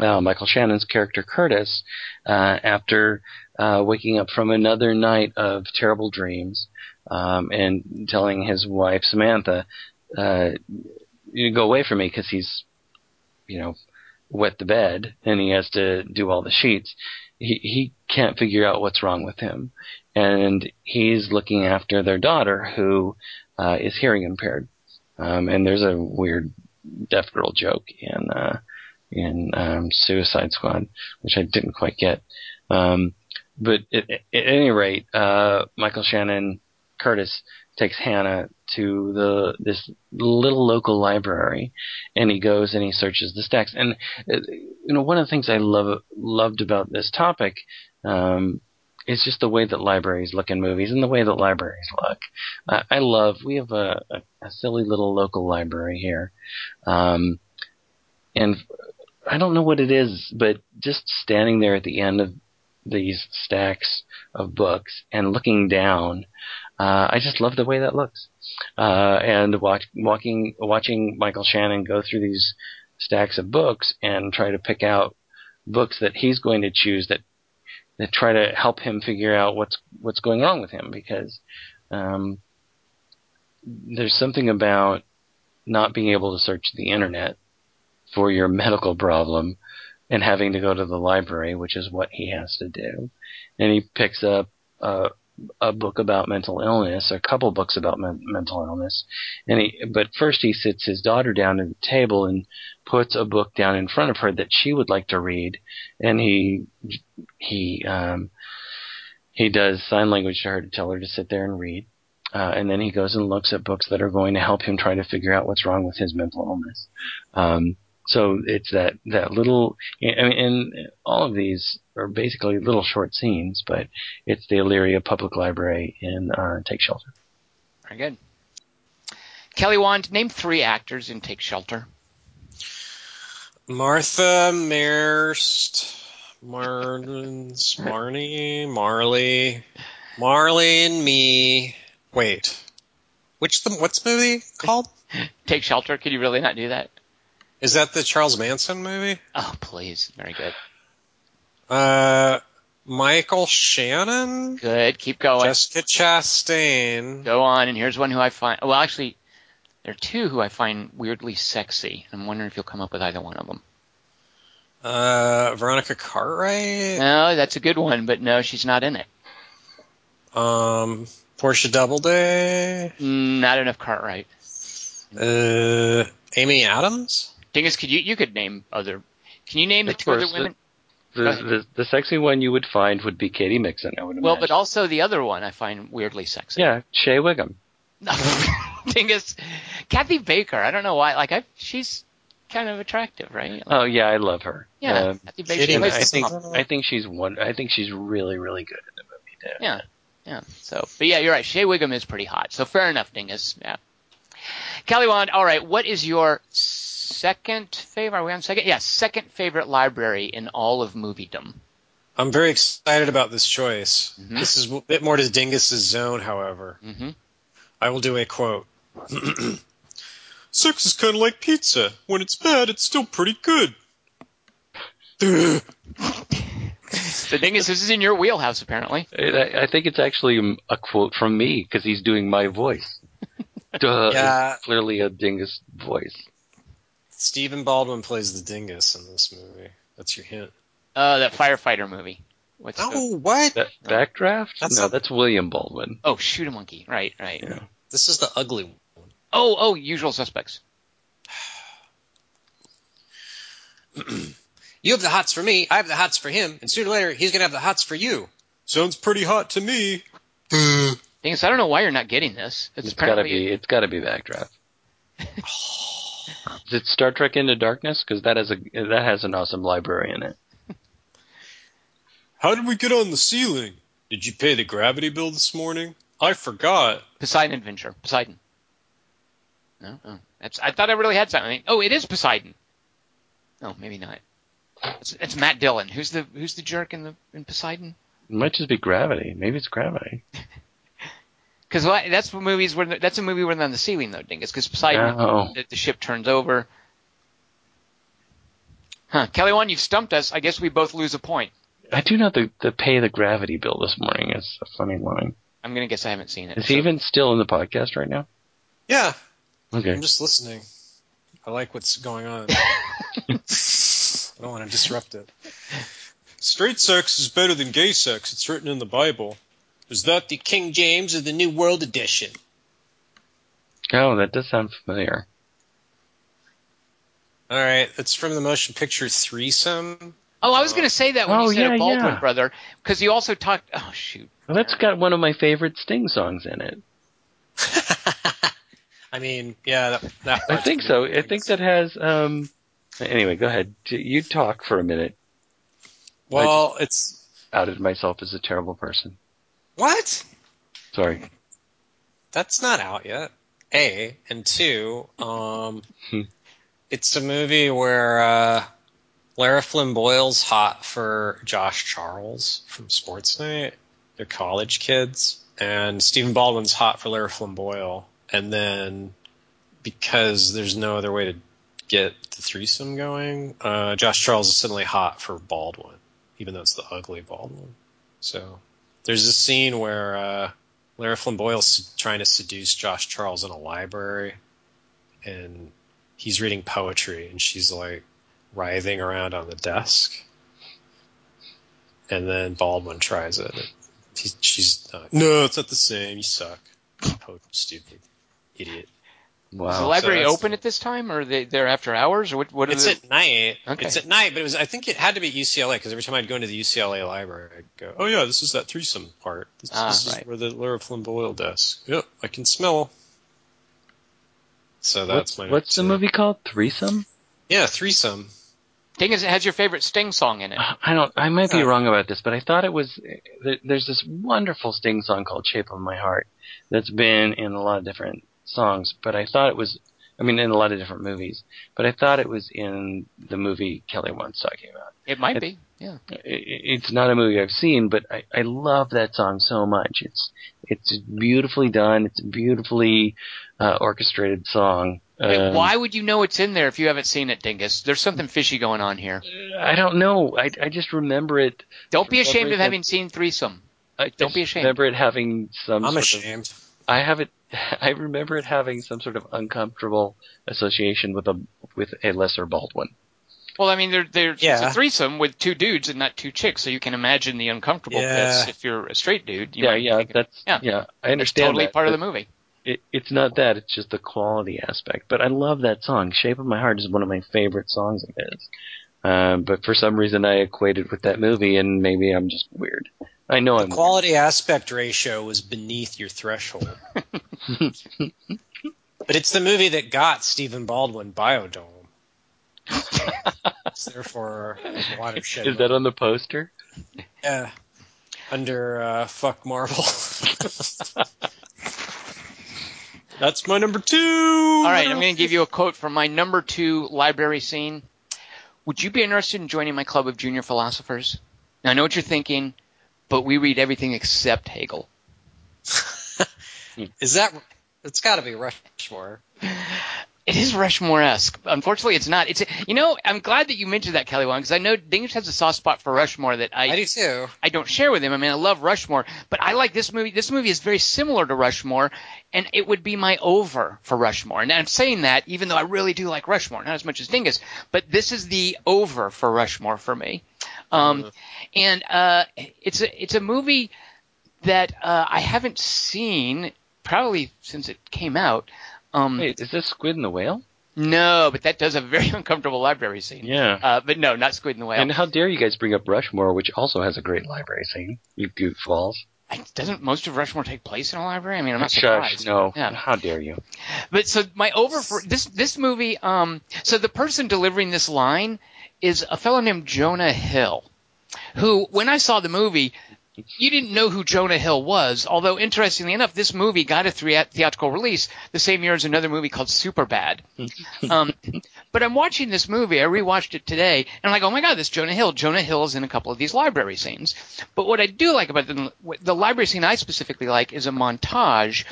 uh, Michael Shannon's character Curtis, uh, after uh, waking up from another night of terrible dreams um, and telling his wife Samantha, Uh, you go away from me because he's, you know, wet the bed and he has to do all the sheets. He he can't figure out what's wrong with him, and he's looking after their daughter who uh, is hearing impaired. Um, and there's a weird deaf girl joke in uh, in um, Suicide Squad, which I didn't quite get. Um, but at, at any rate, uh, Michael Shannon Curtis takes Hannah to the this little local library, and he goes and he searches the stacks. And you know, one of the things I love loved about this topic um, is just the way that libraries look in movies and the way that libraries look. I, I love. We have a, a, a silly little local library here, um, and I don't know what it is, but just standing there at the end of these stacks of books and looking down. Uh, I just love the way that looks. Uh, and watch, walking, watching Michael Shannon go through these stacks of books and try to pick out books that he's going to choose that, that try to help him figure out what's, what's going wrong with him, because um, there's something about not being able to search the internet for your medical problem and having to go to the library, which is what he has to do. And he picks up uh, a book about mental illness, a couple books about men- mental illness. And he, but first he sits his daughter down at the table and puts a book down in front of her that she would like to read. And he, he, um, he does sign language to her to tell her to sit there and read. Uh, and then he goes and looks at books that are going to help him try to figure out what's wrong with his mental illness. Um, So it's that, that little – and all of these are basically little short scenes, but it's the Elyria Public Library in uh, Take Shelter. Very good. Kelly Wand, name three actors in Take Shelter. Martha Marst, Martin, Smarney, Marley, Marley and me. Wait. Which the, what's the movie called? Take Shelter. Could you really not do that? Is that the Charles Manson movie? Oh, please. Very good. Uh, Michael Shannon? Good. Keep going. Jessica Chastain. Go on, and here's one who I find – well, actually, there are two who I find weirdly sexy. I'm wondering if you'll come up with either one of them. Uh, Veronica Cartwright? No, that's a good one, but no, she's not in it. Um, Portia Doubleday? Not enough Cartwright. Uh, Amy Adams? Dingus, could you you could name other? Can you name the of two course, other women? The the, the the sexy one you would find would be Katie Mixon. I would imagine. Well, but also the other one I find weirdly sexy. Yeah, Shea Wiggum. Dingus, Kathy Baker. I don't know why. Like I, she's kind of attractive, right? Like, oh yeah, I love her. Yeah, uh, Kathy Baker. She, I think I think she's one. I think she's really really good in the movie. Too. Yeah, yeah. So, but yeah, you're right. Shea Wiggum is pretty hot. So fair enough, Dingus. Yeah. Kelly Wand, all right, what is your second favorite? Are we on second? Yeah, second favorite library in all of moviedom. I'm very excited about this choice. Mm-hmm. This is a bit more to Dingus's zone, however. Mm-hmm. I will do a quote. Sex is kind of like pizza. When it's bad, it's still pretty good. The thing is, this is in your wheelhouse, apparently. I, I think it's actually a quote from me because he's doing my voice. Duh, yeah. It's clearly a Dingus voice. Stephen Baldwin plays the Dingus in this movie. That's your hint. Uh, that firefighter movie. What's oh, the, what? That, Backdraft? That's no, a, that's William Baldwin. Oh, Shoot a Monkey. Right, right. Yeah. This is the ugly one. Oh, oh, Usual Suspects. You have the hots for me, I have the hots for him, and sooner or later, he's going to have the hots for you. Sounds pretty hot to me. Things, I don't know why you're not getting this. It's, it's got to be, it's got to be Backdraft. Is it Star Trek Into Darkness? Because that, that has an awesome library in it. How did we get on the ceiling? Did you pay the gravity bill this morning? I forgot. Poseidon Adventure. Poseidon. No? Oh, that's, I thought I really had something. Oh, it is Poseidon. No, maybe not. It's, it's Matt Dillon. Who's the who's the jerk in the in Poseidon? It might just be Gravity. Maybe it's Gravity. Because that's movies where that's a movie where they're on the ceiling though, Dingus. Because Poseidon, oh. the, the ship turns over. Huh, Kelly Wan, you've stumped us. I guess we both lose a point. I do know the, the pay the gravity bill this morning is a funny line. I'm gonna guess I haven't seen it. Is so. He even still in the podcast right now? Yeah. Okay. I'm just listening. I like what's going on. I don't want to disrupt it. Straight sex is better than gay sex. It's written in the Bible. Is that the King James or the New World Edition? Oh, that does sound familiar. All right, it's from the motion picture Threesome. Oh, I was going to say that when oh, you said yeah, a Baldwin yeah. brother, because you also talked... Oh, shoot. Well, that's got one of my favorite Sting songs in it. I mean, yeah. That, that I think so. Things. I think that has... Um, anyway, go ahead. You talk for a minute. Well, I it's... outed myself as a terrible person. What? Sorry. That's not out yet. A. And two, um, it's a movie where uh, Lara Flynn Boyle's hot for Josh Charles from Sports Night. They're college kids. And Stephen Baldwin's hot for Lara Flynn Boyle. And then because there's no other way to get the threesome going, uh, Josh Charles is suddenly hot for Baldwin, even though it's the ugly Baldwin. So... There's a scene where uh, Lara Flynn Boyle's trying to seduce Josh Charles in a library, and he's reading poetry, and she's like writhing around on the desk. And then Baldwin tries it. He's, she's not, no, it's not the same. You suck, poetry, stupid idiot. Wow. Is the library so open the, at this time, or they, they're after hours, or what? what it's the, at night. Okay. It's at night, but it was. I think it had to be U C L A because every time I'd go into the U C L A library, I'd go, "Oh yeah, this is that threesome part. This, ah, this right. is where the Lara Flynn Boyle desk. Yep, I can smell." So that's what, my. What's the movie called? Threesome. Yeah, Threesome. Thing is, it has your favorite Sting song in it. I don't. I might be wrong about this, but I thought it was. There's this wonderful Sting song called "Shape of My Heart" that's been in a lot of different. songs, but I thought it was, I mean, in a lot of different movies, but I thought it was in the movie Kelly Wan's talking about. It might it, be, yeah. It, it's not a movie I've seen, but I, I love that song so much. It's it's beautifully done. It's a beautifully uh, orchestrated song. Um, Why would you know it's in there if you haven't seen it, Dingus? There's something fishy going on here. I don't know. I, I just remember it. Don't be ashamed of having seen Threesome. I, don't I be ashamed. I remember it having some I'm sort ashamed. Of... I have it. I remember it having some sort of uncomfortable association with a with a lesser Baldwin. Well, I mean, there there's yeah. a threesome with two dudes and not two chicks, so you can imagine the uncomfortable yeah. bits if you're a straight dude. You yeah, yeah, thinking, that's yeah. yeah, I understand. It's totally that, part of the movie. It, it's not that; it's just the quality aspect. But I love that song. "Shape of My Heart" is one of my favorite songs of his. Um, but for some reason, I equated with that movie, and maybe I'm just weird. I know the I'm quality weird. aspect ratio was beneath your threshold. But it's the movie that got Stephen Baldwin Biodome. It's therefore a watershed. Is that on the poster? Yeah, under uh, Fuck Marvel. That's my number two. All right, I'm going to give you a quote from my number two library scene. Would you be interested in joining my club of junior philosophers? Now, I know what you're thinking, but we read everything except Hegel. Is that – it's got to be Rushmore. It is Rushmore-esque. Unfortunately, it's not. It's you know, I'm glad that you mentioned that, Kelly Wong, because I know Dingus has a soft spot for Rushmore that I, I do too. I don't share with him. I mean, I love Rushmore, but I like this movie. This movie is very similar to Rushmore, and it would be my over for Rushmore. And I'm saying that even though I really do like Rushmore, not as much as Dingus, but this is the over for Rushmore for me. Um, mm. And uh, it's a, it's a movie that uh, I haven't seen probably since it came out. Um, Wait, is this Squid and the Whale? No, but that does a very uncomfortable library scene. Yeah. Uh, but no, not Squid and the Whale. And how dare you guys bring up Rushmore, which also has a great library scene, you goofballs. Doesn't most of Rushmore take place in a library? I mean, I'm not surprised. Shush, no. Yeah. How dare you? But so my over for this, this movie, um, so the person delivering this line is a fellow named Jonah Hill, who, when I saw the movie, you didn't know who Jonah Hill was, although interestingly enough, this movie got a theatrical release the same year as another movie called Superbad. Um, but I'm watching this movie. I rewatched it today, and I'm like, oh, my God, this Jonah Hill. Jonah Hill is in a couple of these library scenes. But what I do like about the, the library scene I specifically like is a montage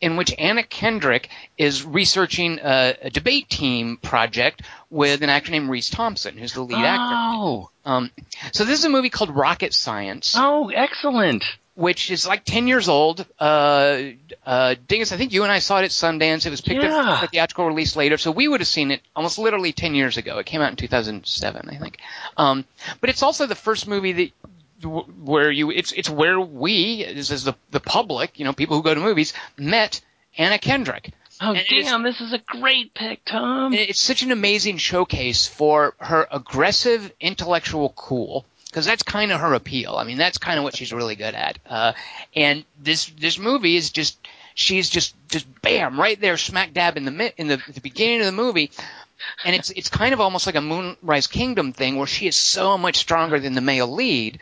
in which Anna Kendrick is researching a, a debate team project with an actor named Reese Thompson, who's the lead oh. actor. Oh. Um, so this is a movie called Rocket Science. Oh, excellent. Which is like ten years old. Uh, uh, Dingus, I think you and I saw it at Sundance. It was picked yeah. up for theatrical release later. So we would have seen it almost literally ten years ago. It came out in two thousand seven, I think. Um, but it's also the first movie that – where you it's it's where we this is the the public, you know, people who go to movies, met Anna Kendrick. Oh, and damn, this is a great pick, Tom. It's such an amazing showcase for her aggressive intellectual cool, because that's kind of her appeal. I mean, that's kind of what she's really good at. Uh, and this this movie is just she's just just bam right there, smack dab in the in the, the beginning of the movie. And it's it's kind of almost like a Moonrise Kingdom thing where she is so much stronger than the male lead.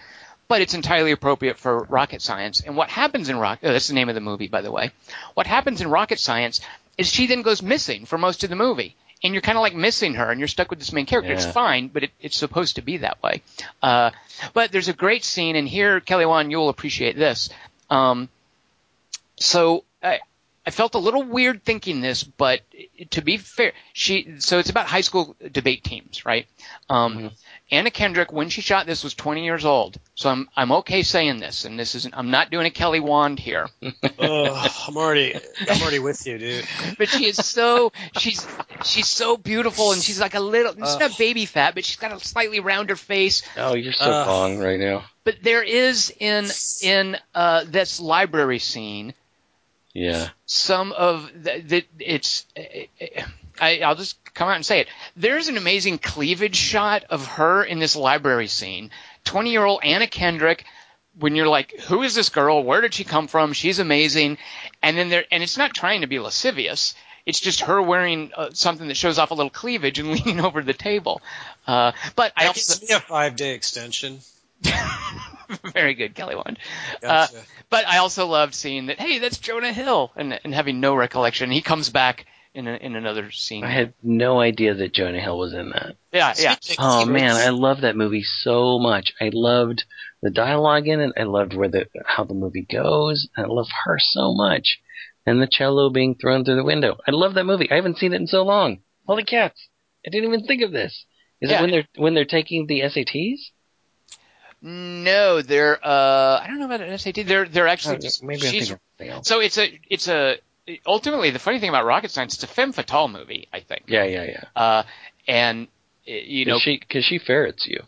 But it's entirely appropriate for Rocket Science. And what happens in Rocket – oh, that's the name of the movie, by the way. What happens in Rocket Science is she then goes missing for most of the movie. And you're kind of like missing her and you're stuck with this main character. Yeah. It's fine, but it, it's supposed to be that way. Uh, but there's a great scene, and here, Kelly Wan, you'll appreciate this. Um, so I, I felt a little weird thinking this, but to be fair, she – so it's about high school debate teams, right? Um mm-hmm. Anna Kendrick, when she shot this, was twenty years old. So I'm I'm okay saying this, and this isn't – I'm not doing a Kelly Wand here. Ugh, I'm already I'm already with you, dude. But she is so she's she's so beautiful, and she's like a little – it's not baby fat, but she's got a slightly rounder face. Oh, you're so uh, wrong right now. But there is in in uh, this library scene. Yeah. Some of the, the it's. It, it, I, I'll just come out and say it. There's an amazing cleavage shot of her in this library scene. twenty-year-old Anna Kendrick, when you're like, who is this girl? Where did she come from? She's amazing. And then there, and it's not trying to be lascivious. It's just her wearing uh, something that shows off a little cleavage and leaning over the table. Uh, but that I also gives me a five-day extension. Very good, Kelly Wand. Gotcha. Uh, but I also loved seeing that. Hey, that's Jonah Hill, and and having no recollection, he comes back. In, a, in another scene. I had no idea that Jonah Hill was in that. Yeah, yeah. Oh, man, I love that movie so much. I loved the dialogue in it. I loved where the how the movie goes. I love her so much. And the cello being thrown through the window. I love that movie. I haven't seen it in so long. Holy cats. I didn't even think of this. Is yeah. it when they're, when they're taking the S A Ts? No, they're uh, – I don't know about an S A T. They're, they're actually oh, – just maybe she's, I'm thinking of so it's a it's a – ultimately, the funny thing about Rocket Science, it's a femme fatale movie, I think. Yeah, yeah, yeah. Uh, and, you know. Because she, she ferrets you.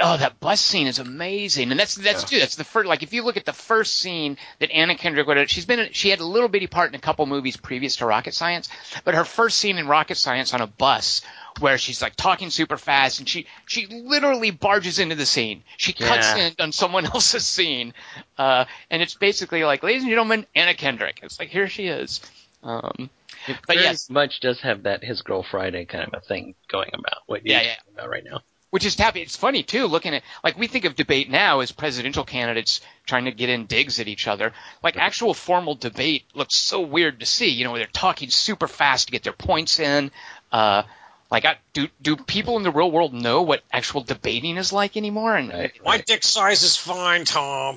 Oh, that bus scene is amazing. And that's, that's, yeah. dude, that's the first, like, if you look at the first scene that Anna Kendrick would have, she's been, she had a little bitty part in a couple movies previous to Rocket Science, but her first scene in Rocket Science on a bus where she's like talking super fast and she, she literally barges into the scene. She cuts yeah. in on someone else's scene. Uh, and it's basically like, ladies and gentlemen, Anna Kendrick. It's like, here she is. Um, it but yes. much does have that His Girl Friday kind of a thing going about what you're yeah, yeah. talking about right now. Which is happy. It's funny, too, looking at – like we think of debate now as presidential candidates trying to get in digs at each other. Like actual formal debate looks so weird to see. You know, they're talking super fast to get their points in. Uh, like I, do do people in the real world know what actual debating is like anymore? And right, right. My dick size is fine, Tom.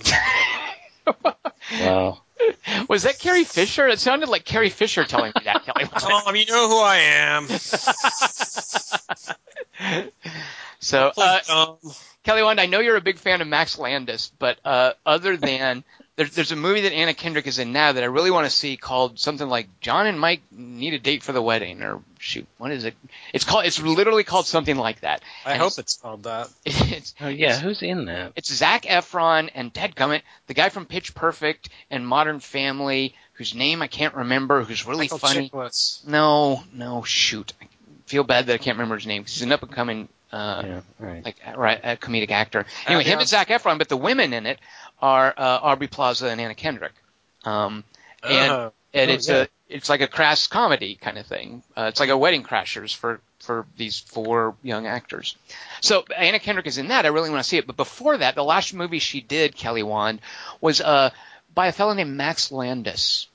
Wow. Was that Carrie Fisher? It sounded like Carrie Fisher telling me that, Kelly. Tom, you know who I am. So, uh, Tom. Kelly Wand, I know you're a big fan of Max Landis, but uh, other than there, there's a movie that Anna Kendrick is in now that I really want to see called something like John and Mike Need a Date for the Wedding, or shoot, what is it? It's called. It's literally called something like that. I and hope it's, it's called that. It's, oh yeah, it's, who's in that? It's Zac Efron and dadgummit, the guy from Pitch Perfect and Modern Family, whose name I can't remember, who's really Michael funny. Chiklis. No, no, shoot, I feel bad that I can't remember his name. He's an up and coming. Uh, yeah, right. Like right, a comedic actor. Anyway, uh, yeah. Him and Zac Efron, but the women in it are uh, Aubrey Plaza and Anna Kendrick, um, and, uh, and oh, it's yeah. a it's like a crass comedy kind of thing. Uh, it's like a Wedding Crashers for for these four young actors. So Anna Kendrick is in that. I really want to see it. But before that, the last movie she did, Kelly Wand, was uh, by a fellow named Max Landis,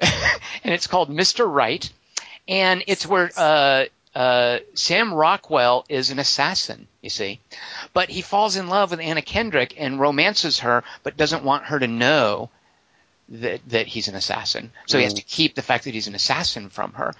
and it's called Mister Right, and it's where. Uh, Uh, Sam Rockwell is an assassin, you see, but he falls in love with Anna Kendrick and romances her, but doesn't want her to know that that he's an assassin. So mm. he has to keep the fact that he's an assassin from her.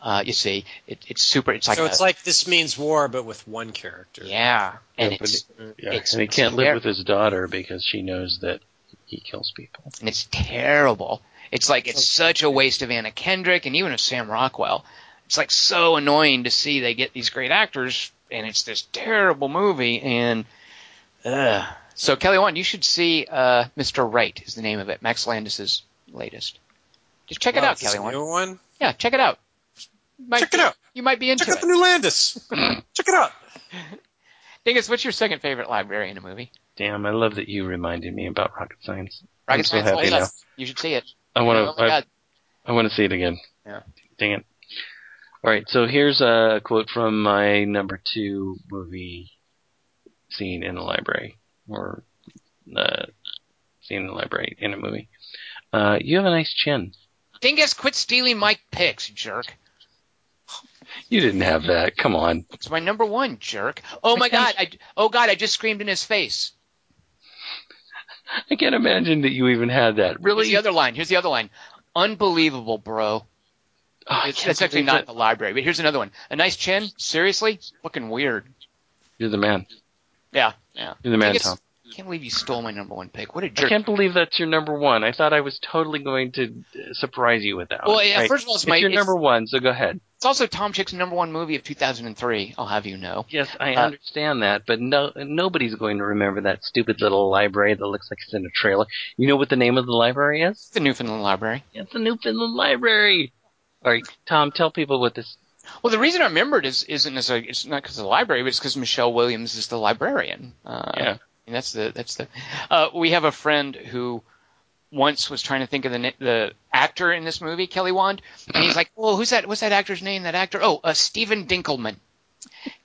Uh, you see, it, it's super. It's like so. It's a, like This Means War, but with one character. Yeah, and yeah, it's, it, yeah. it's and he can't ter- live with his daughter because she knows that he kills people, and it's terrible. It's like it's so such a waste of Anna Kendrick and even of Sam Rockwell. It's like so annoying to see they get these great actors, and it's this terrible movie. And uh, so, Kelly Wand, you should see uh, Mister Right is the name of it, Max Landis' latest. Just check wow, it out, Kelly Wand. New one? Yeah, check it out. Might check be, it out. You might be into check it. Check out the new Landis. Check it out. Dingus, what's your second favorite library in a movie? Damn, I love that you reminded me about Rocket Science. Rocket I'm Science, so happy now. You should see it. I want to. Oh, I, I want to see it again. Yeah. Dang it. All right, so here's a quote from my number two movie scene in a library, or uh, scene in a library in a movie. Uh, you have a nice chin. Dingus, quit stealing my picks, jerk. You didn't have that. Come on. It's my number one, jerk. Oh, my God. I, oh, God, I just screamed in his face. I can't imagine that you even had that. Really? Here's the other line. Here's the other line. Unbelievable, bro. Oh, that's actually not in the library, but here's another one. A nice chin? Seriously? Fucking weird. You're the man. Yeah, yeah. You're the man, Tom. I can't believe you stole my number one pick. What a jerk. I can't believe that's your number one. I thought I was totally going to surprise you with that. Well, yeah, right. First of all, it's, it's my, your it's, number one, so go ahead. It's also Tom Chick's number one movie of two thousand three, I'll have you know. Yes, I uh, understand that, but no, nobody's going to remember that stupid little library that looks like it's in a trailer. You know what the name of the library is? It's the Newfoundland Library. Yeah, it's the Newfoundland Library. All right, Tom, tell people what this... Well, the reason I remembered is, isn't as a, it's not because of the library, but it's because Michelle Williams is the librarian. Uh, yeah. And that's the... That's the uh, we have a friend who once was trying to think of the the actor in this movie, Kelly Wand, and he's like, well, who's that? What's that actor's name, that actor? Oh, uh, Stephen Dinkelman.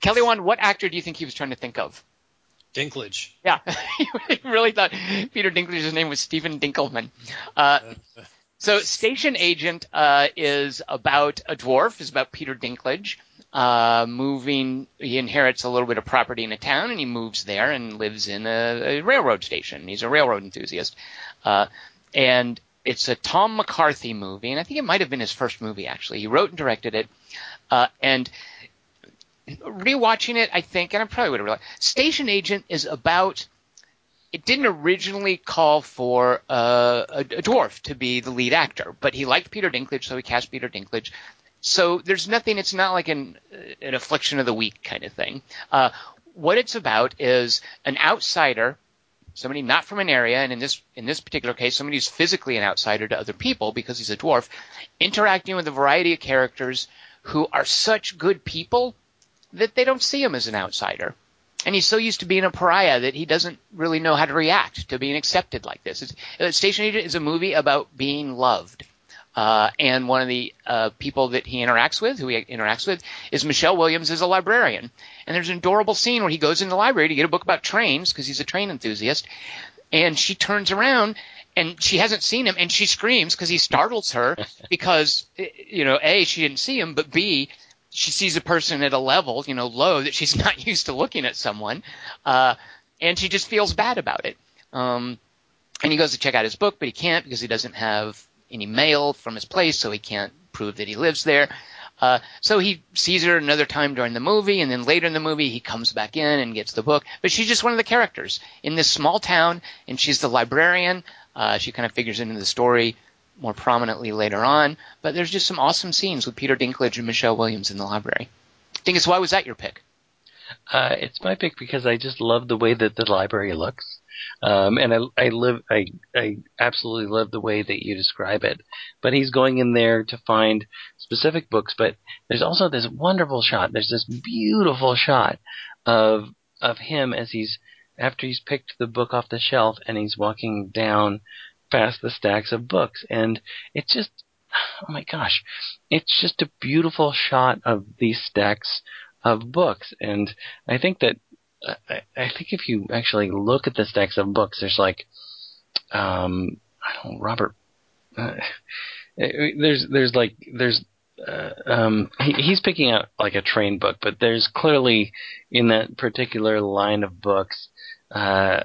Kelly Wand, what actor do you think he was trying to think of? Dinklage. Yeah. He really thought Peter Dinklage's name was Stephen Dinkelman. Uh So Station Agent uh, is about a dwarf, is about Peter Dinklage uh, moving. He inherits a little bit of property in a town, and he moves there and lives in a, a railroad station. He's a railroad enthusiast. Uh, and it's a Tom McCarthy movie, and I think it might have been his first movie, actually. He wrote and directed it. Uh, and rewatching it, I think, and I probably would have realized, Station Agent is about... It didn't originally call for uh, a, a dwarf to be the lead actor, but he liked Peter Dinklage, so he cast Peter Dinklage. So there's nothing – it's not like an, an affliction of the week kind of thing. Uh, what it's about is an outsider, somebody not from an area, and in this in this particular case, somebody who's physically an outsider to other people because he's a dwarf, interacting with a variety of characters who are such good people that they don't see him as an outsider. And he's so used to being a pariah that he doesn't really know how to react to being accepted like this. It's, Station Agent is a movie about being loved. Uh, and one of the uh, people that he interacts with, who he interacts with, is Michelle Williams as a librarian. And there's an adorable scene where he goes in the library to get a book about trains because he's a train enthusiast. And she turns around and she hasn't seen him and she screams because he startles her because, you know, A, she didn't see him, but B, she sees a person at a level, you know, low that she's not used to looking at someone, uh, and she just feels bad about it. Um, And he goes to check out his book, but he can't because he doesn't have any mail from his place, so he can't prove that he lives there. Uh, so he sees her another time during the movie, and then later in the movie he comes back in and gets the book. But she's just one of the characters in this small town, and she's the librarian. Uh, she kind of figures into the story more prominently later on. But there's just some awesome scenes with Peter Dinklage and Michelle Williams in the library. Dinkus, why was that your pick? Uh, it's my pick because I just love the way that the library looks. Um, and I, I live, I, I absolutely love the way that you describe it. But he's going in there to find specific books. But there's also this wonderful shot. There's this beautiful shot of of him as he's after he's picked the book off the shelf and he's walking down past the stacks of books. And it's just, oh my gosh, it's just a beautiful shot of these stacks of books. And I think that. I, I think if you actually look at the stacks of books, there's like, um, I don't know, Robert, uh, there's, there's like, there's, uh, um, he, he's picking out like a train book, but there's clearly in that particular line of books, uh,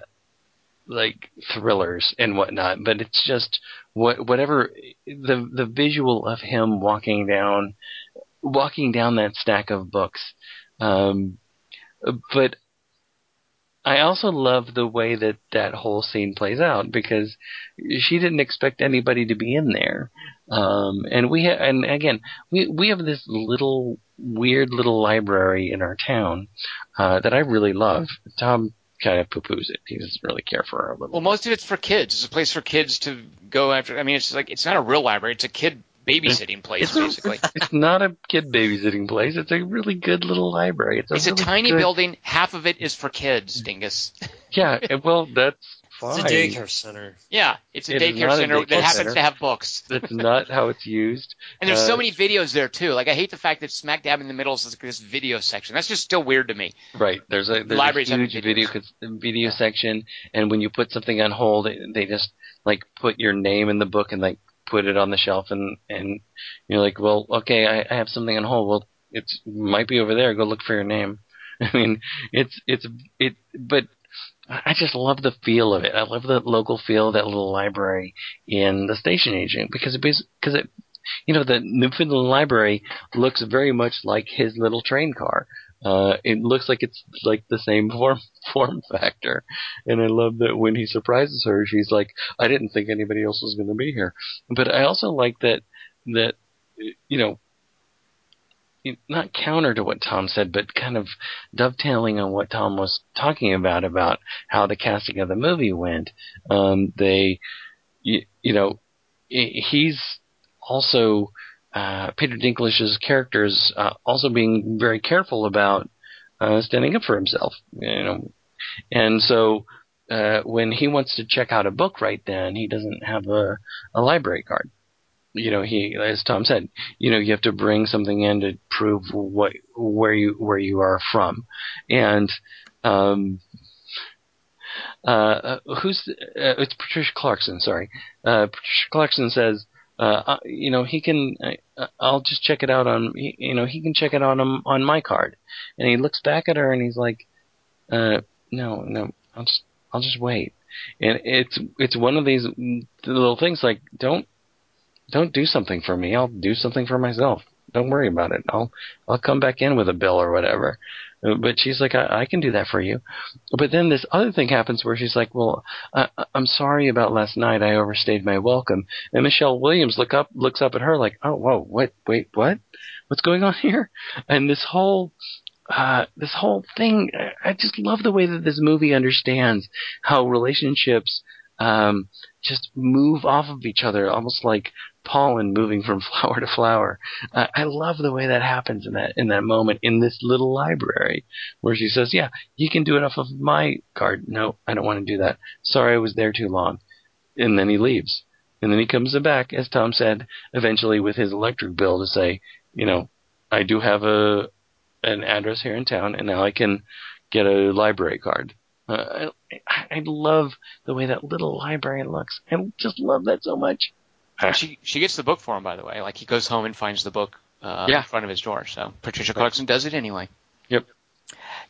like thrillers and whatnot, but it's just what, whatever the, the visual of him walking down, walking down that stack of books. Um, but, I also love the way that that whole scene plays out because she didn't expect anybody to be in there. Um, and we, ha- and again, we, we have this little weird little library in our town, uh, that I really love. Tom kind of poo-poos it. He doesn't really care for her a little. Well, bit. Most of it's for kids. It's a place for kids to go after. I mean, it's like, it's not a real library. It's a kid babysitting place, it's basically. A, it's not a kid babysitting place. It's a really good little library. It's a, it's really a tiny good... building. Half of it is for kids, Dingus. Yeah, well, that's fine. It's a daycare center. Yeah, it's a it daycare center a daycare that happens center. to have books. That's not how it's used. And there's uh, so many videos there, too. Like, I hate the fact that smack dab in the middle is this video section. That's just still weird to me. Right. There's a, there's a huge video, video section, and when you put something on hold, they, they just, like, put your name in the book and, like, put it on the shelf, and, and you're like, well, okay, I, I have something on hold. Well, it might be over there. Go look for your name. I mean, it's it's it. But I just love the feel of it. I love the local feel of that little library in the Station Agent because it because it you know the Newfoundland library looks very much like his little train car. Uh, it looks like it's like the same form form factor, and I love that when he surprises her, she's like, "I didn't think anybody else was going to be here." But I also like that that you know, not counter to what Tom said, but kind of dovetailing on what Tom was talking about about how the casting of the movie went. Um, they, you, you know, he's also. Uh, Peter Dinklage's character is uh, also being very careful about uh, standing up for himself, you know. And so uh, when he wants to check out a book right then, he doesn't have a, a library card. You know, he, as Tom said, you know, you have to bring something in to prove what where you where you are from. And um, uh, who's uh, it's Patricia Clarkson. Sorry, uh, Patricia Clarkson says. Uh, you know, he can, uh, I'll just check it out on, you know, he can check it out on, on my card. And he looks back at her and he's like, uh, no, no, I'll just, I'll just wait. And it's, it's one of these little things like, don't, don't do something for me. I'll do something for myself. Don't worry about it. I'll, I'll come back in with a bill or whatever. But she's like, I, I can do that for you. But then this other thing happens where she's like, well, I, I'm sorry about last night. I overstayed my welcome. And Michelle Williams look up, looks up at her like, oh, whoa, what, wait, what? What's going on here? And this whole, uh, this whole thing, I just love the way that this movie understands how relationships um, just move off of each other, almost like pollen moving from flower to flower. Uh, I love the way that happens in that in that moment in this little library where she says, yeah, you can do it off of my card. No, I don't want to do that. Sorry, I was there too long. And then he leaves. And then he comes back, as Tom said, eventually with his electric bill to say, you know, I do have a an address here in town, and now I can get a library card. Uh, I, I love the way that little library looks. I just love that so much. She she gets the book for him, by the way. Like, he goes home and finds the book uh, yeah. in front of his door. So Patricia Clarkson does it anyway. Yep.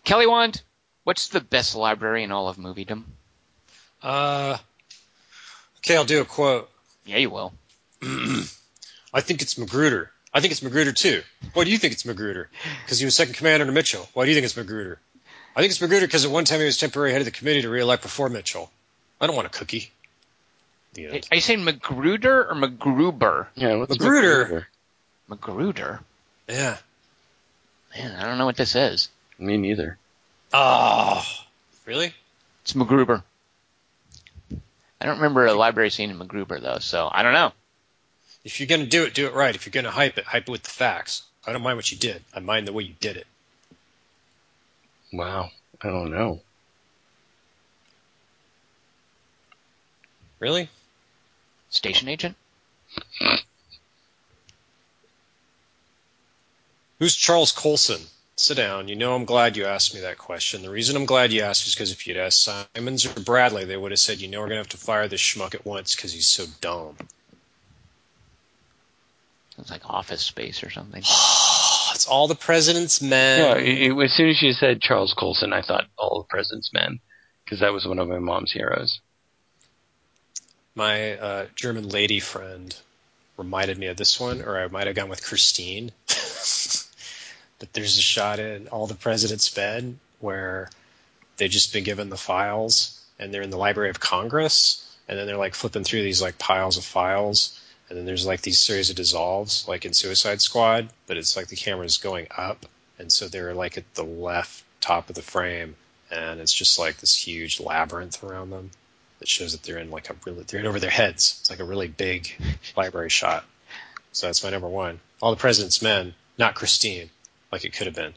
Kelly Wand, what's the best library in all of moviedom? Uh, Okay, I'll do a quote. Yeah, you will. I think it's Magruder. I think it's Magruder, too. Why do you think it's Magruder? Because he was second commander to Mitchell. Why do you think it's Magruder? I think it's Magruder because at one time he was temporary head of the committee to re-elect before Mitchell. I don't want a cookie. Are you saying Magruder or MacGruber? Yeah, what's Magruder. Magruder? Yeah. Man, I don't know what this is. Me neither. Oh, really? It's MacGruber. I don't remember a library scene in MacGruber, though, so I don't know. If you're going to do it, do it right. If you're going to hype it, hype it with the facts. I don't mind what you did. I mind the way you did it. Wow. I don't know. Really? Station Agent? Who's Charles Colson? Sit down. You know I'm glad you asked me that question. The reason I'm glad you asked is because if you'd asked Simons or Bradley, they would have said, you know we're going to have to fire this schmuck at once because he's so dumb. It's like Office Space or something. It's All the President's Men. No, it, it, as soon as you said Charles Colson, I thought All the President's Men because that was one of my mom's heroes. My uh, German lady friend reminded me of this one, or I might have gone with Christine. But there's a shot in All the President's Bed where they've just been given the files, and they're in the Library of Congress, and then they're like flipping through these like piles of files, and then there's like these series of dissolves, like in Suicide Squad, but it's like the camera's going up, and so they're like at the left top of the frame, and it's just like this huge labyrinth around them. It shows that they're in like a really they're in over their heads. It's like a really big library shot. So that's my number one. All the President's Men, not Christine, like it could have been.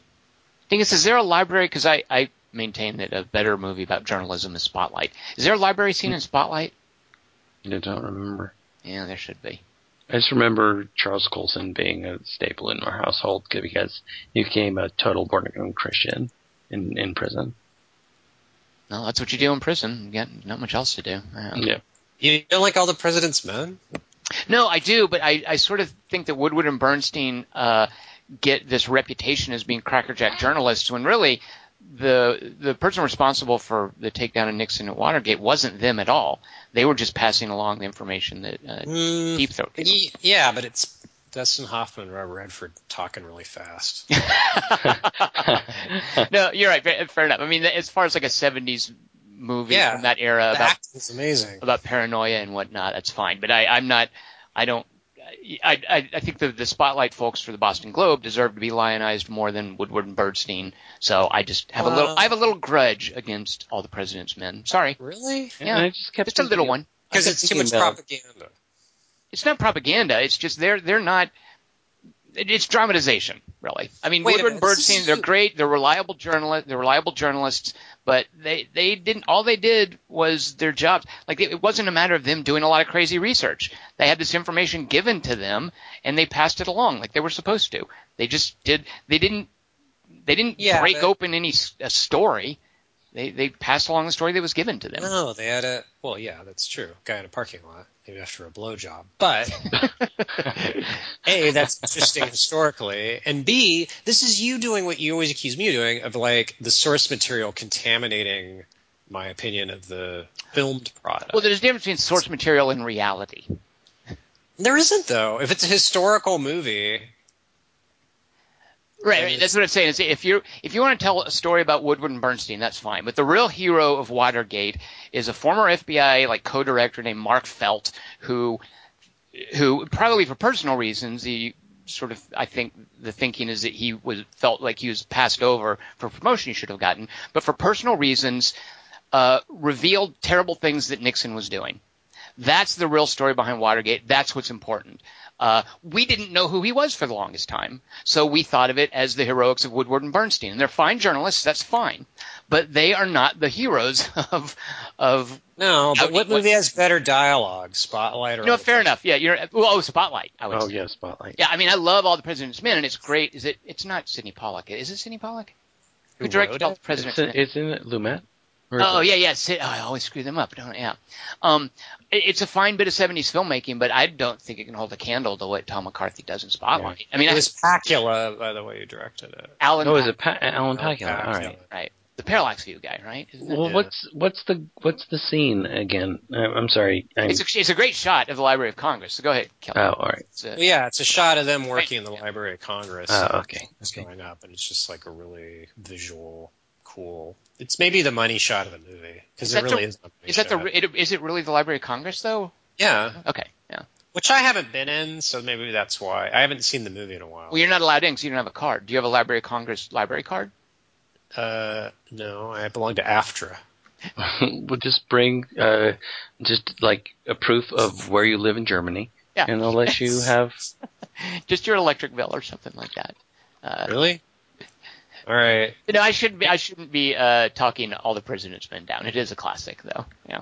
Thing is, is there a library? Because I, I maintain that a better movie about journalism is Spotlight. Is there a library scene in Spotlight? I don't remember. Yeah, there should be. I just remember Charles Colson being a staple in our household because he became a total born-again Christian in in prison. No, that's what you do in prison. You got not much else to do. Yeah. You don't like All the President's Men? No, I do, but I, I sort of think that Woodward and Bernstein uh, get this reputation as being crackerjack journalists when really the the person responsible for the takedown of Nixon at Watergate wasn't them at all. They were just passing along the information that uh, mm, Deep Throat gave them. Yeah, but it's Dustin Hoffman and Robert Redford talking really fast. No, you're right. Fair, fair enough. I mean, as far as like a seventies movie yeah, from that era about it's amazing about paranoia and whatnot, that's fine. But I, I'm not. I don't. I I, I think the, the Spotlight folks for the Boston Globe deserve to be lionized more than Woodward and Bernstein. So I just have uh, a little. I have a little grudge against All the President's Men. Sorry. Really? Yeah. I just kept just a little one because it's too much about propaganda. It's not propaganda. It's just they're they're not. It's dramatization, really. I mean, Wait Woodward and Bernstein, they're great. They're reliable journalists. They're reliable journalists, but they, they didn't. All they did was their jobs. Like it, it wasn't a matter of them doing a lot of crazy research. They had this information given to them, and they passed it along like they were supposed to. They just did. They didn't. They didn't yeah, break but, open any a story. They they passed along the story that was given to them. No, they had a – well, yeah, that's true. Guy in a parking lot named after a blowjob. But, A, that's interesting historically. And, B, this is you doing what you always accuse me of doing of, like, the source material contaminating my opinion of the filmed product. Well, there's a difference between source material and reality. There isn't, though. If it's a historical movie – Right, I mean, that's what I'm saying. Is if you if you want to tell a story about Woodward and Bernstein, that's fine. But the real hero of Watergate is a former F B I like co-director named Mark Felt, who who probably for personal reasons, he sort of I think the thinking is that he was felt like he was passed over for a promotion he should have gotten, but for personal reasons, uh, revealed terrible things that Nixon was doing. That's the real story behind Watergate. That's what's important. Uh, we didn't know who he was for the longest time, so we thought of it as the heroics of Woodward and Bernstein. And they're fine journalists, that's fine, but they are not the heroes of of. No, but what movie has better dialogue, Spotlight or? No, fair enough. Yeah, you're. Well, oh, Spotlight. I would oh, say. yeah, Spotlight. Yeah, I mean, I love All the President's Men, and it's great. Is it? It's not Sidney Pollack. Is it Sidney Pollack? Who, who directed All the President's Men? Isn't it Lumet? Oh, yeah, yeah. Oh, I always screw them up, don't I? Yeah. Um, it's a fine bit of seventies filmmaking, but I don't think it can hold a candle to what Tom McCarthy does in Spotlight. Yeah. I mean, it was I, Pacula, by the way, who directed it. Alan. Oh, was it pa- Alan Pacula? Pacula? All right, right. the Parallax View guy, right? Isn't that well, yeah. what's what's the what's the scene again? I'm sorry. I'm... It's, a, it's a great shot of the Library of Congress. So go ahead, Kelly. Oh, all right. It's a... well, yeah, it's a shot of them working in the yeah. Library of Congress. Oh, okay. It's okay. going up, and it's just like a really visual. Cool. It's maybe the money shot of the movie because it really the, is. Is that shot. the? It, is it really the Library of Congress though? Yeah. Okay. Yeah. Which I haven't been in, so maybe that's why I haven't seen the movie in a while. Well, you're not allowed in because you don't have a card. Do you have a Library of Congress library card? Uh, no. I belong to A F T R A. We'll just bring uh, just like a proof of where you live in Germany, yeah. and they'll let you have just your electric bill or something like that. Uh, really. All right. You know, I shouldn't be, I shouldn't be uh, talking All the President's Men down. It is a classic, though. Yeah.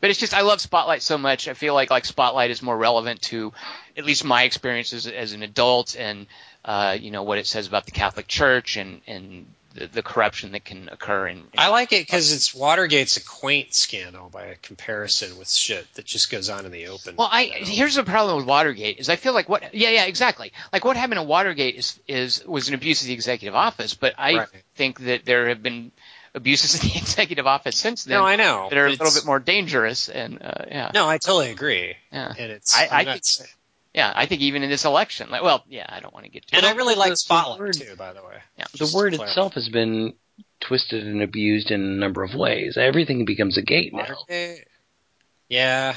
But it's just I love Spotlight so much. I feel like like Spotlight is more relevant to at least my experiences as an adult and, uh, you know, what it says about the Catholic Church and, and the, the corruption that can occur. In, in I like it because it's Watergate's a quaint scandal by comparison with shit that just goes on in the open. Well, I, I here's the problem with Watergate is I feel like what – yeah, yeah, exactly. Like what happened in Watergate is, is was an abuse of the executive office, but I right. think that there have been – abuses in the executive office since then. No, I know. That are it's, a little bit more dangerous. And uh, yeah. No, I totally agree. Yeah. And it's. I, I think. Saying. Yeah, I think even in this election, like, well, yeah, I don't want to get too. And I really like Spotlight word, too, by the way. Yeah. The word itself has been twisted and abused in a number of ways. Everything becomes a gate now. Yeah.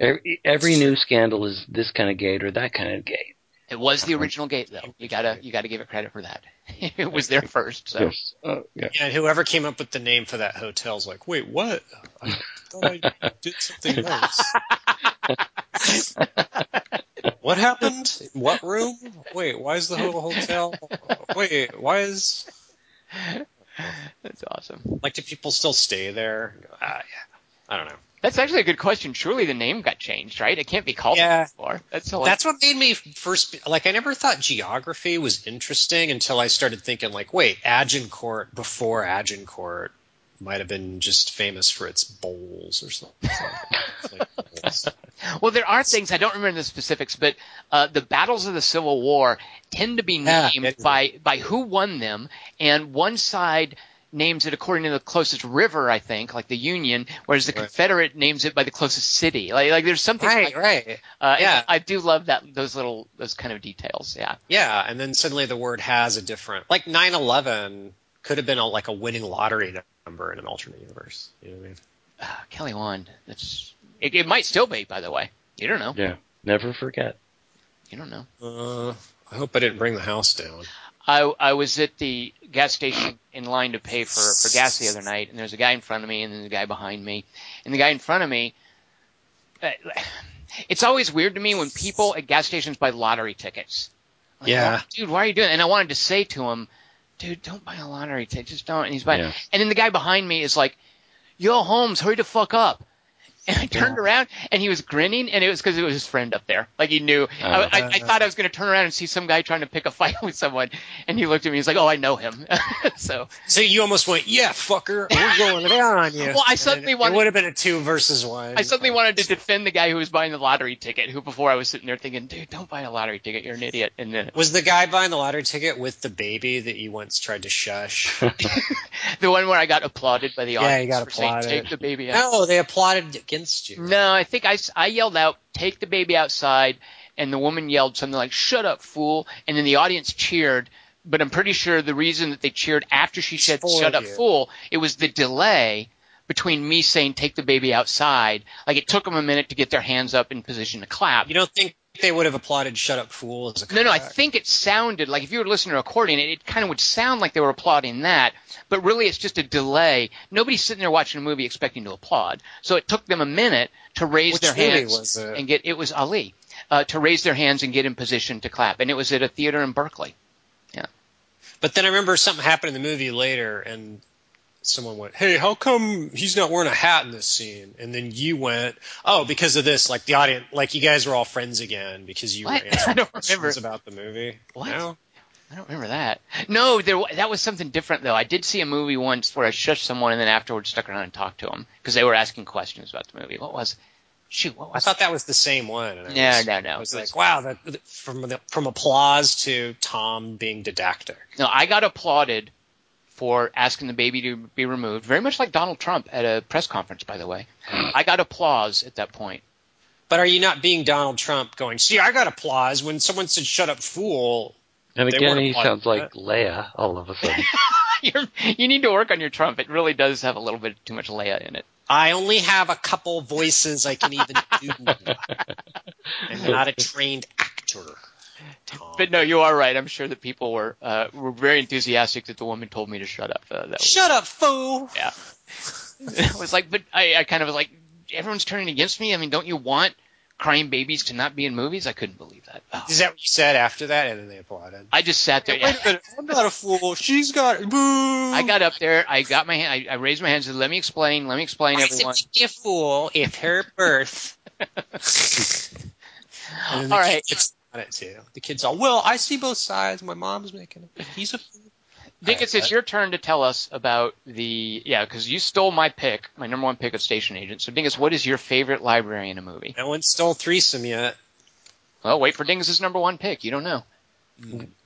Every, every new scandal is this kind of gate or that kind of gate. It was the original gate, though. You gotta, you gotta give it credit for that. It was there first. So. Yes. Oh, yeah. yeah, and whoever came up with the name for that hotel's like, wait, what? I thought I did something else. What happened? What room? Wait, why is the whole hotel? Wait, why is? That's awesome. Like, do people still stay there? Uh, yeah. I don't know. That's actually a good question. Surely the name got changed, right? It can't be called yeah. that anymore. That's, That's what made me first – like I never thought geography was interesting until I started thinking like, wait, Agincourt before Agincourt might have been just famous for its bowls or something. Well, there are things – I don't remember the specifics, but uh, the battles of the Civil War tend to be named yeah, by, by who won them, and one side – names it according to the closest river, I think, like the Union, whereas the right. Confederate names it by the closest city. Like, like there's something right, like, right. Uh, yeah, I do love that those little those kind of details. Yeah, yeah, and then suddenly the word has a different, like nine eleven could have been a, like a winning lottery number in an alternate universe. You know what I mean? Uh, Kelly won. That's it, it. Might still be, by the way. You don't know. Yeah, never forget. You don't know. Uh, I hope I didn't bring the house down. I, I was at the gas station in line to pay for, for gas the other night, and there's a guy in front of me and then a guy behind me. And the guy in front of me uh, – it's always weird to me when people at gas stations buy lottery tickets. Like, yeah. Oh, dude, why are you doing that? And I wanted to say to him, dude, don't buy a lottery ticket. Just don't. And he's buying yeah. – and then the guy behind me is like, yo, Holmes, hurry the fuck up. And I turned yeah. around, and he was grinning, and it was because it was his friend up there. Like, he knew. Uh, I, I, I thought I was going to turn around and see some guy trying to pick a fight with someone, and he looked at me. He's like, oh, I know him. so so you almost went, yeah, fucker. We're going down on you. Well, I suddenly and wanted – it would have been a two versus one. I suddenly wanted to defend the guy who was buying the lottery ticket, who before I was sitting there thinking, dude, don't buy a lottery ticket. You're an idiot. And then was the guy buying the lottery ticket with the baby that you once tried to shush? The one where I got applauded by the yeah, audience you got for applauded. Saying, take the baby out. No, they applauded – you. No, I think I, I yelled out, take the baby outside, and the woman yelled something like, shut up, fool, and then the audience cheered, but I'm pretty sure the reason that they cheered after she said, Spoiled shut up, you. fool, it was the delay between me saying, take the baby outside. Like, it took them a minute to get their hands up in position to clap. You don't think they would have applauded shut up, fool as a comeback? No, no, I think it sounded like if you were listening to a recording, it, it kind of would sound like they were applauding that, but really it's just a delay. Nobody's sitting there watching a movie expecting to applaud. So it took them a minute to raise Which their hands was it? and get – it was Ali uh, – to raise their hands and get in position to clap. And it was at a theater in Berkeley. Yeah. But then I remember something happened in the movie later and – someone went, hey, how come he's not wearing a hat in this scene? And then you went, oh, because of this, like the audience, like you guys were all friends again because you what? were answering I don't questions remember. about the movie. What? No? I don't remember that. No, there, that was something different though. I did see a movie once where I shushed someone and then afterwards stuck around and talked to them because they were asking questions about the movie. What was it? Shoot, what was I thought that? that was the same one. And no, was, no, no. I was like, wow, that, from the, from applause to Tom being didactic. No, I got applauded for asking the baby to be removed, very much like Donald Trump at a press conference, by the way. I got applause at that point. But are you not being Donald Trump going, see, I got applause when someone said, shut up, fool? And again, he sounds like Leia all of a sudden. You're, you need to work on your Trump. It really does have a little bit too much Leia in it. I only have a couple voices I can even do. I'm not a trained actor. Tom. But no, you are right. I'm sure that people were uh, were very enthusiastic that the woman told me to shut up. Uh, that shut was, up, fool! Yeah. I was like, but I, I kind of was like, everyone's turning against me? I mean, don't you want crying babies to not be in movies? I couldn't believe that. Oh. Is that what you said after that? And then they applauded. I just sat there. Yeah, wait a minute. I'm not a fool. She's got boo. I got up there. I got my hand. I, I raised my hands and said, let me explain. Let me explain, I everyone. She's be a fool if her birth. All right. It too. The kids all, well, I see both sides. My mom's making it. He's a fool. Dickens, right, it's that. Your turn to tell us about the – yeah, because you stole my pick, my number one pick of Station Agent. So, Dingus, what is your favorite library in a movie? No one stole Threesome yet. Well, wait for Dingus' number one pick. You don't know.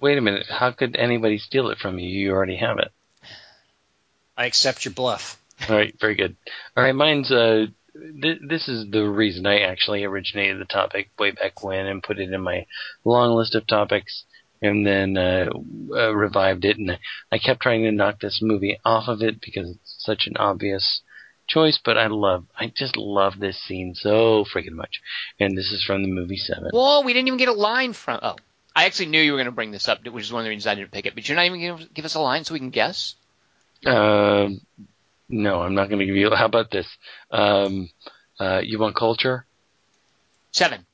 Wait a minute. How could anybody steal it from you? You already have it. I accept your bluff. All right. Very good. All right. Mine's uh, – Th- this is the reason I actually originated the topic way back when and put it in my long list of topics and then uh, uh, revived it. And I kept trying to knock this movie off of it because it's such an obvious choice, but I love, I just love this scene so freaking much. And this is from the movie Seven. Whoa, we didn't even get a line from, oh, I actually knew you were going to bring this up, which is one of the reasons I didn't pick it, but you're not even going to give us a line so we can guess? Um... Uh, No, I'm not going to give you. How about this? Um, uh, you want culture? Seven.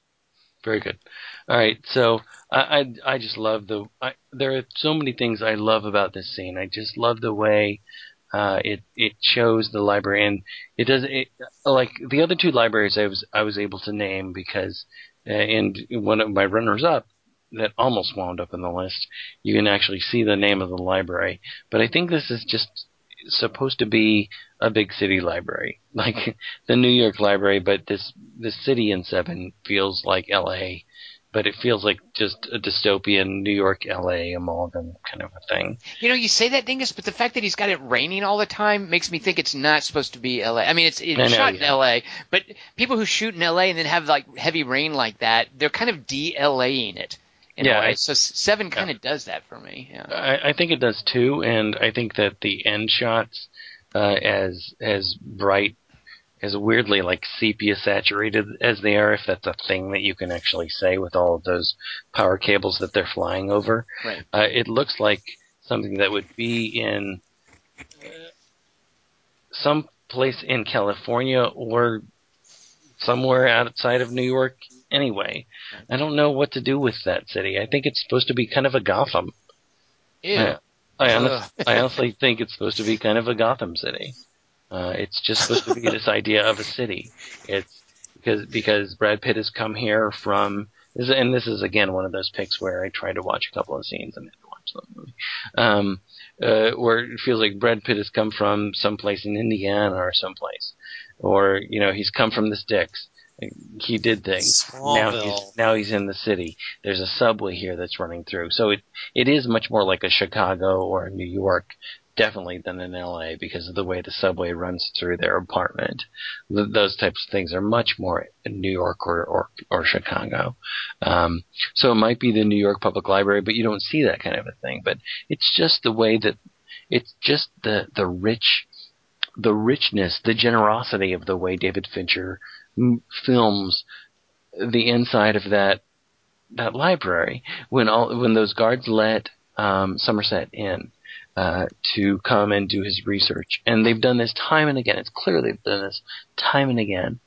Very good. All right. So I I, I just love the. I, there are so many things I love about this scene. I just love the way uh, it it shows the library, and it does it like the other two libraries I was I was able to name because uh, and one of my runners up that almost wound up in the list. You can actually see the name of the library, but I think this is just supposed to be a big city library, like the New York library, but this the city in Seven feels like L A, but it feels like just a dystopian New York, L A, amalgam kind of a thing. You know, you say that, Dingus, but the fact that he's got it raining all the time makes me think it's not supposed to be L A. I mean, it's, it's I know, shot yeah. in L A, but people who shoot in L A and then have like heavy rain like that, they're kind of de-LAing it. In yeah, I, so Seven kind of yeah. does that for me. Yeah. I, I think it does too, and I think that the end shots, uh, as as bright, as weirdly like sepia saturated as they are, if that's a thing that you can actually say with all of those power cables that they're flying over, right. uh, it looks like something that would be in some place in California or somewhere outside of New York. Anyway, I don't know what to do with that city. I think it's supposed to be kind of a Gotham. Yeah, I, I, honestly, I honestly think it's supposed to be kind of a Gotham city. Uh, it's just supposed to be this idea of a city. It's because because Brad Pitt has come here from, and this is again one of those picks where I try to watch a couple of scenes and then watch the movie, um, uh, where it feels like Brad Pitt has come from someplace in Indiana or someplace, or you know he's come from the sticks. He did things. Now he's, now he's in the city. There's a subway here that's running through. So it it is much more like a Chicago or a New York, definitely, than an L A because of the way the subway runs through their apartment. Th- those types of things are much more New York or or, or Chicago. Um, so it might be the New York Public Library, but you don't see that kind of a thing. But it's just the way that it's just the the rich, the richness, the generosity of the way David Fincher films the inside of that that library when all when those guards let um, Somerset in uh, to come and do his research, and they've done this time and again. It's clear they've done this time and again,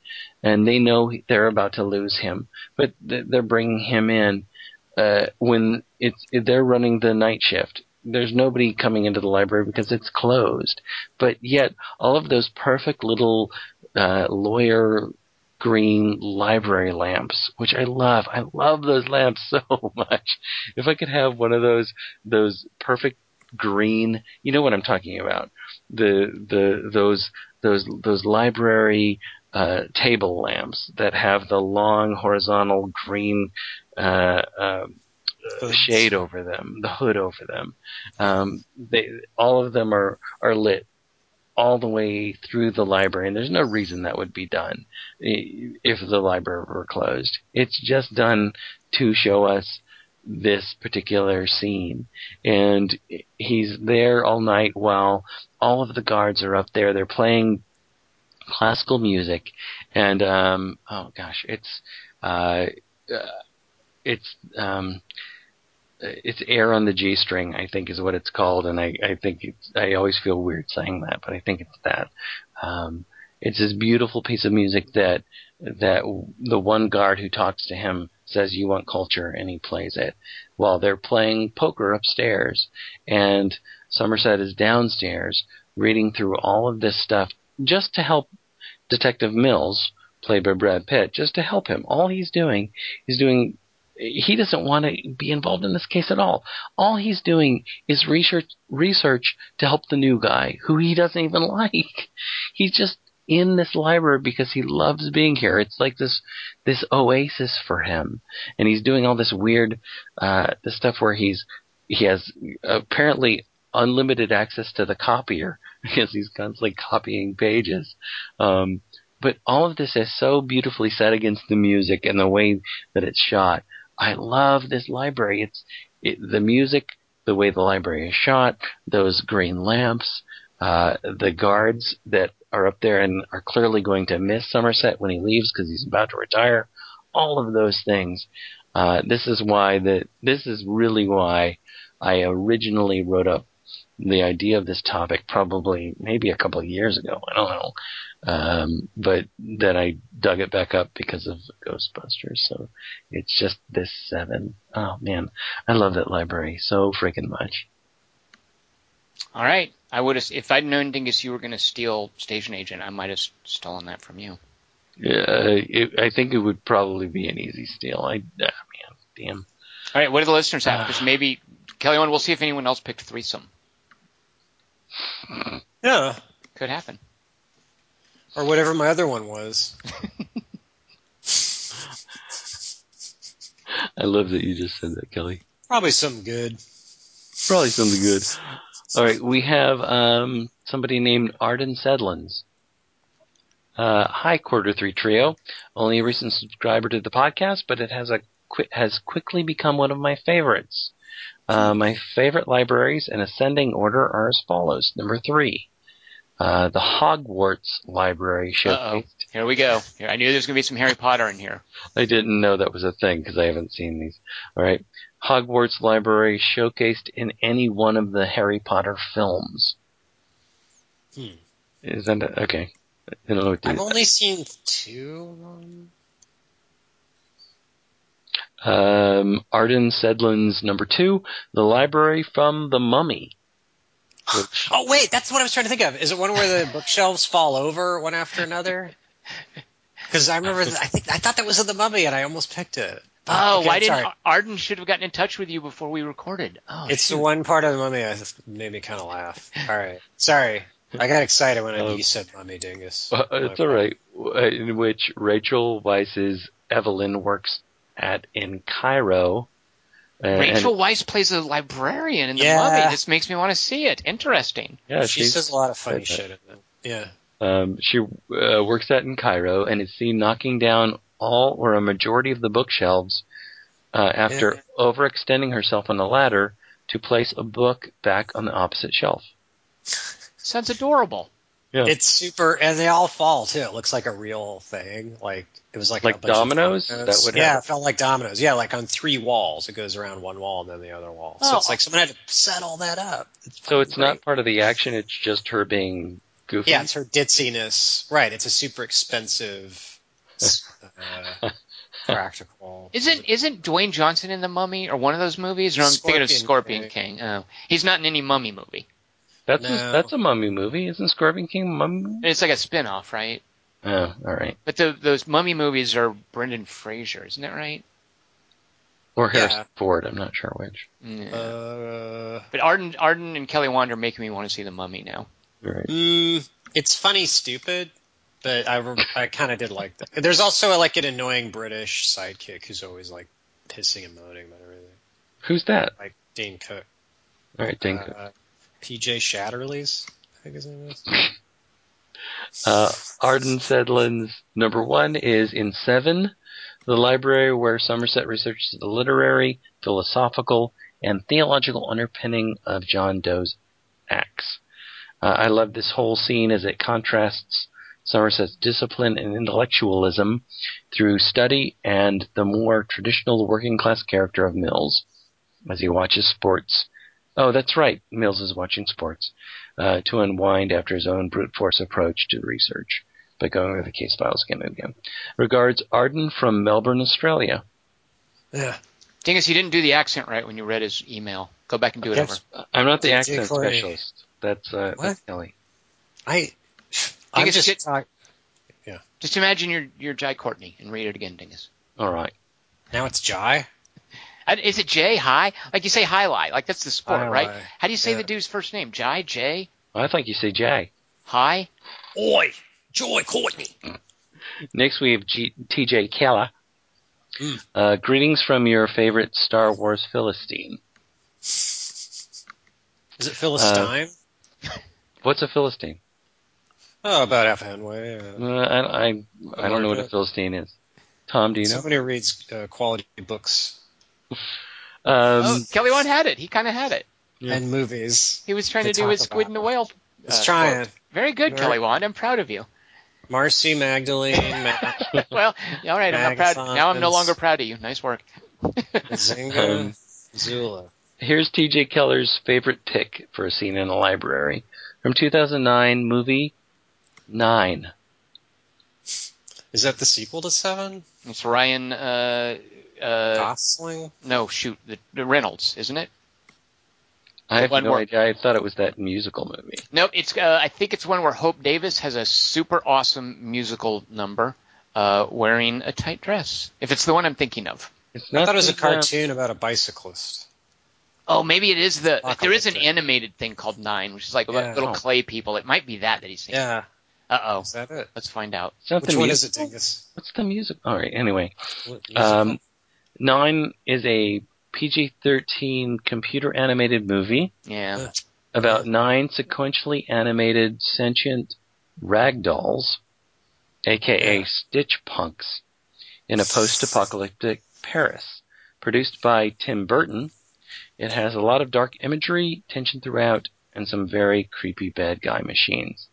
and they know they're about to lose him, but th- they're bringing him in uh, when it's they're running the night shift. There's nobody coming into the library because it's closed, but yet all of those perfect little uh, lawyer. Green library lamps, which I love. I love those lamps so much. If I could have one of those, those perfect green, you know what I'm talking about. The, the, those, those, those library, uh, table lamps that have the long horizontal green, uh, uh, the shade over them, the hood over them. Um, they, all of them are, are lit all the way through the library, and there's no reason that would be done if the library were closed. It's just done to show us this particular scene. And he's there all night while all of the guards are up there. They're playing classical music, and um, oh gosh, it's uh, uh, it's um, it's Air on the G String, I think, is what it's called, and I, I think it's, I always feel weird saying that, but I think it's that. Um, it's this beautiful piece of music that that the one guard who talks to him says, "You want culture," and he plays it while they're playing poker upstairs, and Somerset is downstairs reading through all of this stuff just to help Detective Mills, played by Brad Pitt, just to help him. All he's doing is doing – he doesn't want to be involved in this case at all. All he's doing is research research to help the new guy, who he doesn't even like. He's just in this library because he loves being here. It's like this this oasis for him. And he's doing all this weird uh, – this stuff where he's he has apparently – unlimited access to the copier because he's constantly copying pages. Um, but all of this is so beautifully set against the music and the way that it's shot. I love this library. It's it, the music, the way the library is shot, those green lamps, uh, the guards that are up there and are clearly going to miss Somerset when he leaves because he's about to retire. All of those things. Uh, this is why the, this is really why I originally wrote up the idea of this topic, probably maybe a couple of years ago, I don't know, um, but then I dug it back up because of Ghostbusters. So it's just this Seven. Oh man, I love that library so freaking much. All right, I would have, if I'd known Dingus you were going to steal Station Agent, I might have stolen that from you. Yeah, it, I think it would probably be an easy steal. I ah, man, damn. All right, what do the listeners have? Because maybe Kelly, we'll see if anyone else picked Threesome. Yeah. Could happen. Or whatever my other one was. I love that you just said that, Kelly. Probably something good. Probably something good. All right, we have um, somebody named Arden Sedlins. Uh, hi, Quarter Three Trio. Only a recent subscriber to the podcast, but it has a qu- has quickly become one of my favorites. Uh, my favorite libraries in ascending order are as follows. Number three, uh, the Hogwarts Library showcased. Uh-oh. Here we go. Here, I knew there was going to be some Harry Potter in here. I didn't know that was a thing because I haven't seen these. All right. Hogwarts Library showcased in any one of the Harry Potter films. Hmm. Is that – okay. I don't know what to I've do. only seen two um... Um, Arden Sedlin's number two, the library from The Mummy. Which... Oh, wait, that's what I was trying to think of. Is it one where the bookshelves fall over one after another? Because I remember, th- I think I thought that was in The Mummy, and I almost picked it. Oh, okay, why didn't Arden should have gotten in touch with you before we recorded? Oh, it's shoot. The one part of The Mummy that made me kind of laugh. All right, sorry. I got excited when I um, you said Mummy, Dingus. Uh, it's all right. In which Rachel Weisz's Evelyn works at in Cairo. And Rachel Weisz plays a librarian in The yeah. Mummy. This makes me want to see it. Interesting. Yeah, she says a lot of funny shit in it. Yeah. Um, she uh, works at in Cairo and is seen knocking down all or a majority of the bookshelves uh, after yeah. overextending herself on a ladder to place a book back on the opposite shelf. Sounds adorable. Yeah. It's super, and they all fall too. It looks like a real thing. Like it was like, like a bunch dominoes? Of dominoes. That would yeah, happen. It felt like dominoes. Yeah, like on three walls. It goes around one wall and then the other wall. Oh. So it's like someone had to set all that up. It's so it's great. Not part of the action. It's just her being goofy. Yeah, it's her ditziness. Right. It's a super expensive, uh, practical. Isn't isn't Dwayne Johnson in The Mummy or one of those movies? Or I'm Scorpion thinking of Scorpion King. King. Oh, he's not in any Mummy movie. That's no. a, that's a mummy movie, isn't Scorpion King a mummy movie? It's like a spin-off, right? Oh, all right. But the, those mummy movies are Brendan Fraser, isn't that right? Or Harrison yeah. Ford, I'm not sure which. Yeah. Uh, but Arden, Arden and Kelly Wand are making me want to see The Mummy now. Right. Mm, it's funny, stupid, but I, I kind of did like that. There's also a, like an annoying British sidekick who's always like pissing and moaning about everything. Who's that? Like Dane Cook. All right, Dane uh, Cook. P J Shatterly's, I think his name is. uh, Arden Sedlin's number one is in Seven, the library where Somerset researches the literary, philosophical, and theological underpinning of John Doe's acts. Uh, I love this whole scene as it contrasts Somerset's discipline and intellectualism through study and the more traditional working-class character of Mills as he watches sports. Oh, that's right. Mills is watching sports uh, to unwind after his own brute force approach to research by going over the case files again and again. Regards, Arden from Melbourne, Australia. Yeah. Thing is, you didn't do the accent right when you read his email. Go back and do it over. I'm not the accent specialist. That's uh, that's Kelly. I. I just, just, uh, yeah. just imagine you're, you're Jai Courtney and read it again, Dingus. All right. Now it's Jai? I, is it Jay? Hi? Like you say Hi-Li. Like that's the sport, Hi-Li. Right? How do you say yeah. the dude's first name? Jai? Jay? Well, I think you say Jai. Hi? Oi! Jai Courtney! Next we have G- T J Keller. Mm. Uh, greetings from your favorite Star Wars Philistine. Is it Philistine? Uh, what's a Philistine? Oh, about half Hanway. Uh, uh, I, I, I don't know what a Philistine is. Tom, do you know? Somebody who reads uh, quality books. um, oh, Kelly Wand had it. He kind of had it. Yeah. And movies. He was trying to do his Squid and the Whale. Uh, He's trying. Quote. Very good, Kelly Wand. I'm proud of you. Marcy Magdalene. Mag- well, all right. I'm not proud. Now I'm no longer proud of you. Nice work. Zinga um, Zula. Here's T J Keller's favorite pick for a scene in a library from two thousand nine movie. Nine. Is that the sequel to Seven? It's Ryan uh, uh, Gosling. No, shoot, the, the Reynolds, isn't it? I have no where, idea. I thought it was that musical movie. No, it's. Uh, I think it's one where Hope Davis has a super awesome musical number, uh, wearing a tight dress. If it's the one I'm thinking of, it's not I thought it was a cartoon of, about a bicyclist. Oh, maybe it is the. Apocalypse. There is an animated thing called Nine, which is like yeah, little no. clay people. It might be that that he's thinking. Yeah. Uh-oh. Is that it? Let's find out. Which one is it, Dingus? What's the music? All right, anyway. Um, Nine is a P G thirteen computer-animated movie yeah. about nine sequentially animated sentient ragdolls, a k a. Yeah. Stitch punks, in a post-apocalyptic Paris. Produced by Tim Burton, it has a lot of dark imagery, tension throughout, and some very creepy bad guy machines.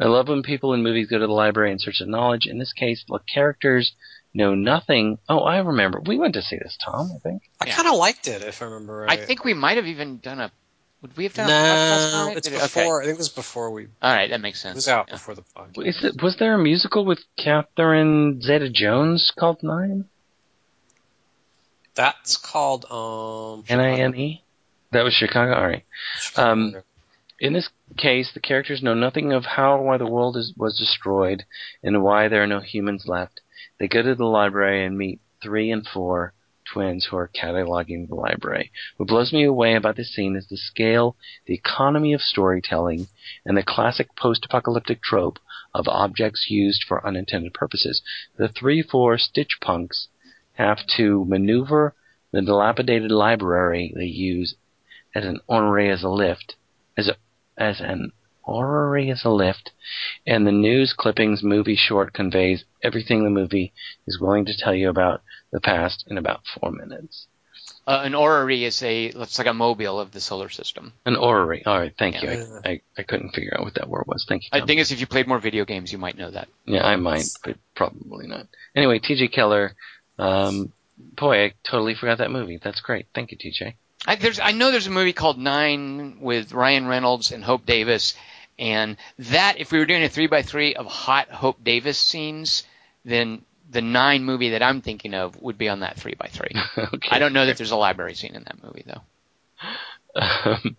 I love when people in movies go to the library in search of knowledge. In this case, the characters know nothing. Oh, I remember. We went to see this, Tom, I think. I yeah. kind of liked it, if I remember right. I think we might have even done a – would we have done no, a podcast on it? No, it's Did before. It? Okay. I think it was before we – all right, that makes sense. It was out yeah. before the podcast. Is it, was there a musical with Catherine Zeta-Jones called Nine? That's called um, – N I N E? That was Chicago? All right. Chicago. Um, in this case, the characters know nothing of how or why the world is, was destroyed and why there are no humans left. They go to the library and meet three and four twins who are cataloging the library. What blows me away about this scene is the scale, the economy of storytelling, and the classic post-apocalyptic trope of objects used for unintended purposes. The three, four Stitch punks have to maneuver the dilapidated library they use as an ornery as a lift, as a as an orrery as a lift, and the news clippings movie short conveys everything the movie is willing to tell you about the past in about four minutes. Uh, an orrery is a looks like a mobile of the solar system. An orrery. All right, thank yeah. you. I, I I couldn't figure out what that word was. Thank you. I think it's if you played more video games, you might know that. Yeah, I might, but probably not. Anyway, T J Keller, um, boy, I totally forgot that movie. That's great. Thank you, T J. I, there's, I know there's a movie called Nine with Ryan Reynolds and Hope Davis, and that, if we were doing a three by three of hot Hope Davis scenes, then the Nine movie that I'm thinking of would be on that three by three. Okay. I don't know that there's a library scene in that movie, though. Um,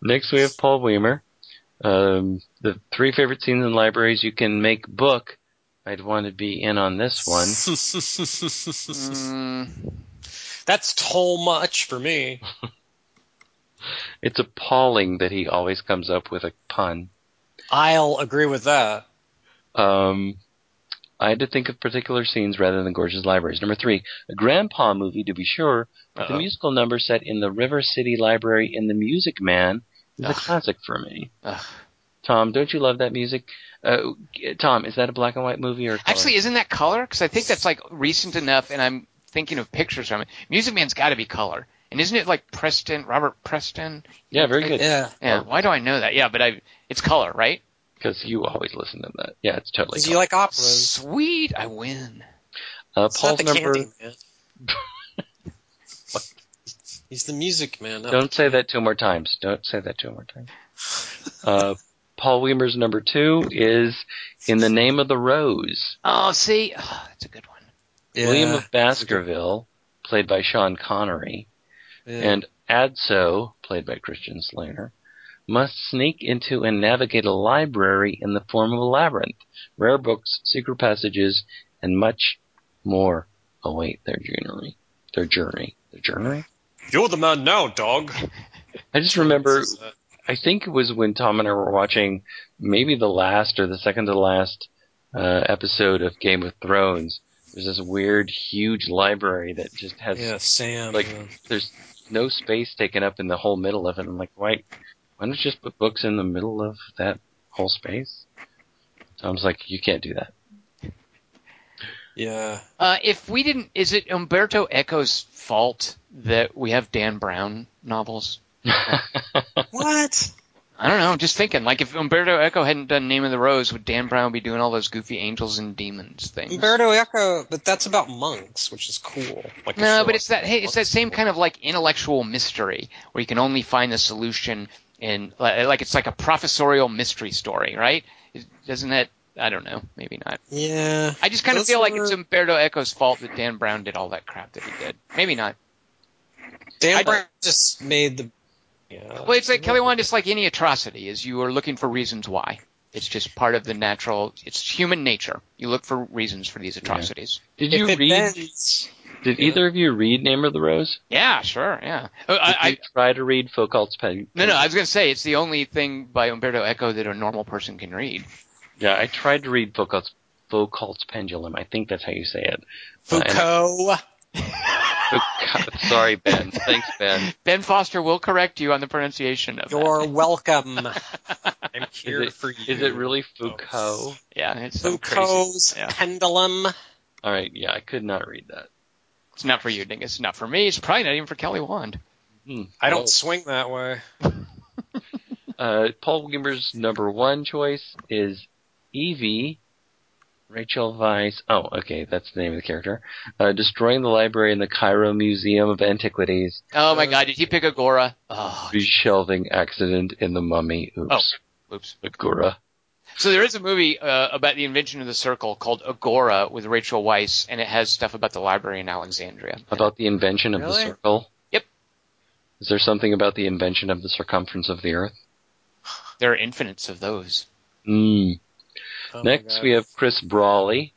next we have Paul Weimer. Um, the three favorite scenes in libraries you can make book. I'd want to be in on this one. mm. That's too much for me. It's appalling that he always comes up with a pun. I'll agree with that. Um, I had to think of particular scenes rather than gorgeous libraries. Number three, a grandpa movie, to be sure, but uh-oh. The musical number set in the River City Library in The Music Man is Ugh. a classic for me. Ugh. Tom, don't you love that music? Uh, Tom, is that a black and white movie or color? Actually, isn't that color? Because I think that's like recent enough, and I'm thinking of pictures from it. Music Man's got to be color. And isn't it like Preston, Robert Preston? Yeah, very good. Yeah. yeah. Why do I know that? Yeah, but I, it's color, right? Because you always listen to that. Yeah, it's totally color. You like operas. Sweet, I win. Uh, it's Paul's not the number. Candy Man. He's the Music Man. Don't say that two more times. Don't say that two more times. Uh, Paul Weimer's number two is In the Name of the Rose. Oh, see, oh, that's a good one. Yeah, William of Baskerville, played by Sean Connery. Yeah. And Adso, played by Christian Slater, must sneak into and navigate a library in the form of a labyrinth. Rare books, secret passages, and much more await their journey. Their journey. Their journey? You're the man now, dog. I just remember, I think it was when Tom and I were watching maybe the last or the second to last uh, episode of Game of Thrones. There's this weird, huge library that just has yeah, Sam. Like, yeah. There's no space taken up in the whole middle of it. I'm like, why, why don't you just put books in the middle of that whole space? Tom's like, you can't do that. Yeah. Uh, if we didn't, is it Umberto Eco's fault that we have Dan Brown novels? What? I don't know. I'm just thinking. Like, if Umberto Eco hadn't done Name of the Rose, would Dan Brown be doing all those goofy angels and demons things? Umberto Eco, but that's about monks, which is cool. Like no, but it's that hey, it's that same kind of like intellectual mystery where you can only find the solution in like it's like a professorial mystery story, right? Doesn't that? I don't know. Maybe not. Yeah. I just kind of feel were... like it's Umberto Eco's fault that Dan Brown did all that crap that he did. Maybe not. Dan I Brown just made the. Yeah. Well, it's like Kelly Wand, just like any atrocity, is you are looking for reasons why. It's just part of the natural – it's human nature. You look for reasons for these atrocities. Yeah. Did you read – did yeah. either of you read Name of the Rose? Yeah, sure, yeah. Did I, I you try to read Foucault's pen? No, no, I was going to say it's the only thing by Umberto Eco that a normal person can read. Yeah, I tried to read Foucault's, Foucault's Pendulum. I think that's how you say it. Foucault. Uh, Sorry, Ben. Thanks, Ben. Ben Foster will correct you on the pronunciation of You're that. You're welcome. I'm here it, for you. Is it really Foucault? Oh. Yeah, it's Foucault's so crazy. Pendulum. Yeah. All right, yeah, I could not read that. It's not for you, Dingus. It's not for me. It's probably not even for Kelly Wand. Mm, I don't oh. swing that way. uh, Paul Gimber's number one choice is Evie. Rachel Weisz. Oh, okay, that's the name of the character. Uh, destroying the library in the Cairo Museum of Antiquities. Oh my God! Did he pick Agora? Oh, shelving accident in The Mummy. Oops. Oh, oops. Agora. So there is a movie uh, about the invention of the circle called Agora with Rachel Weisz, and it has stuff about the library in Alexandria. About the invention of really? the circle. Yep. Is there something about the invention of the circumference of the Earth? There are infinites of those. Hmm. Oh Next, we have Chris Brawley.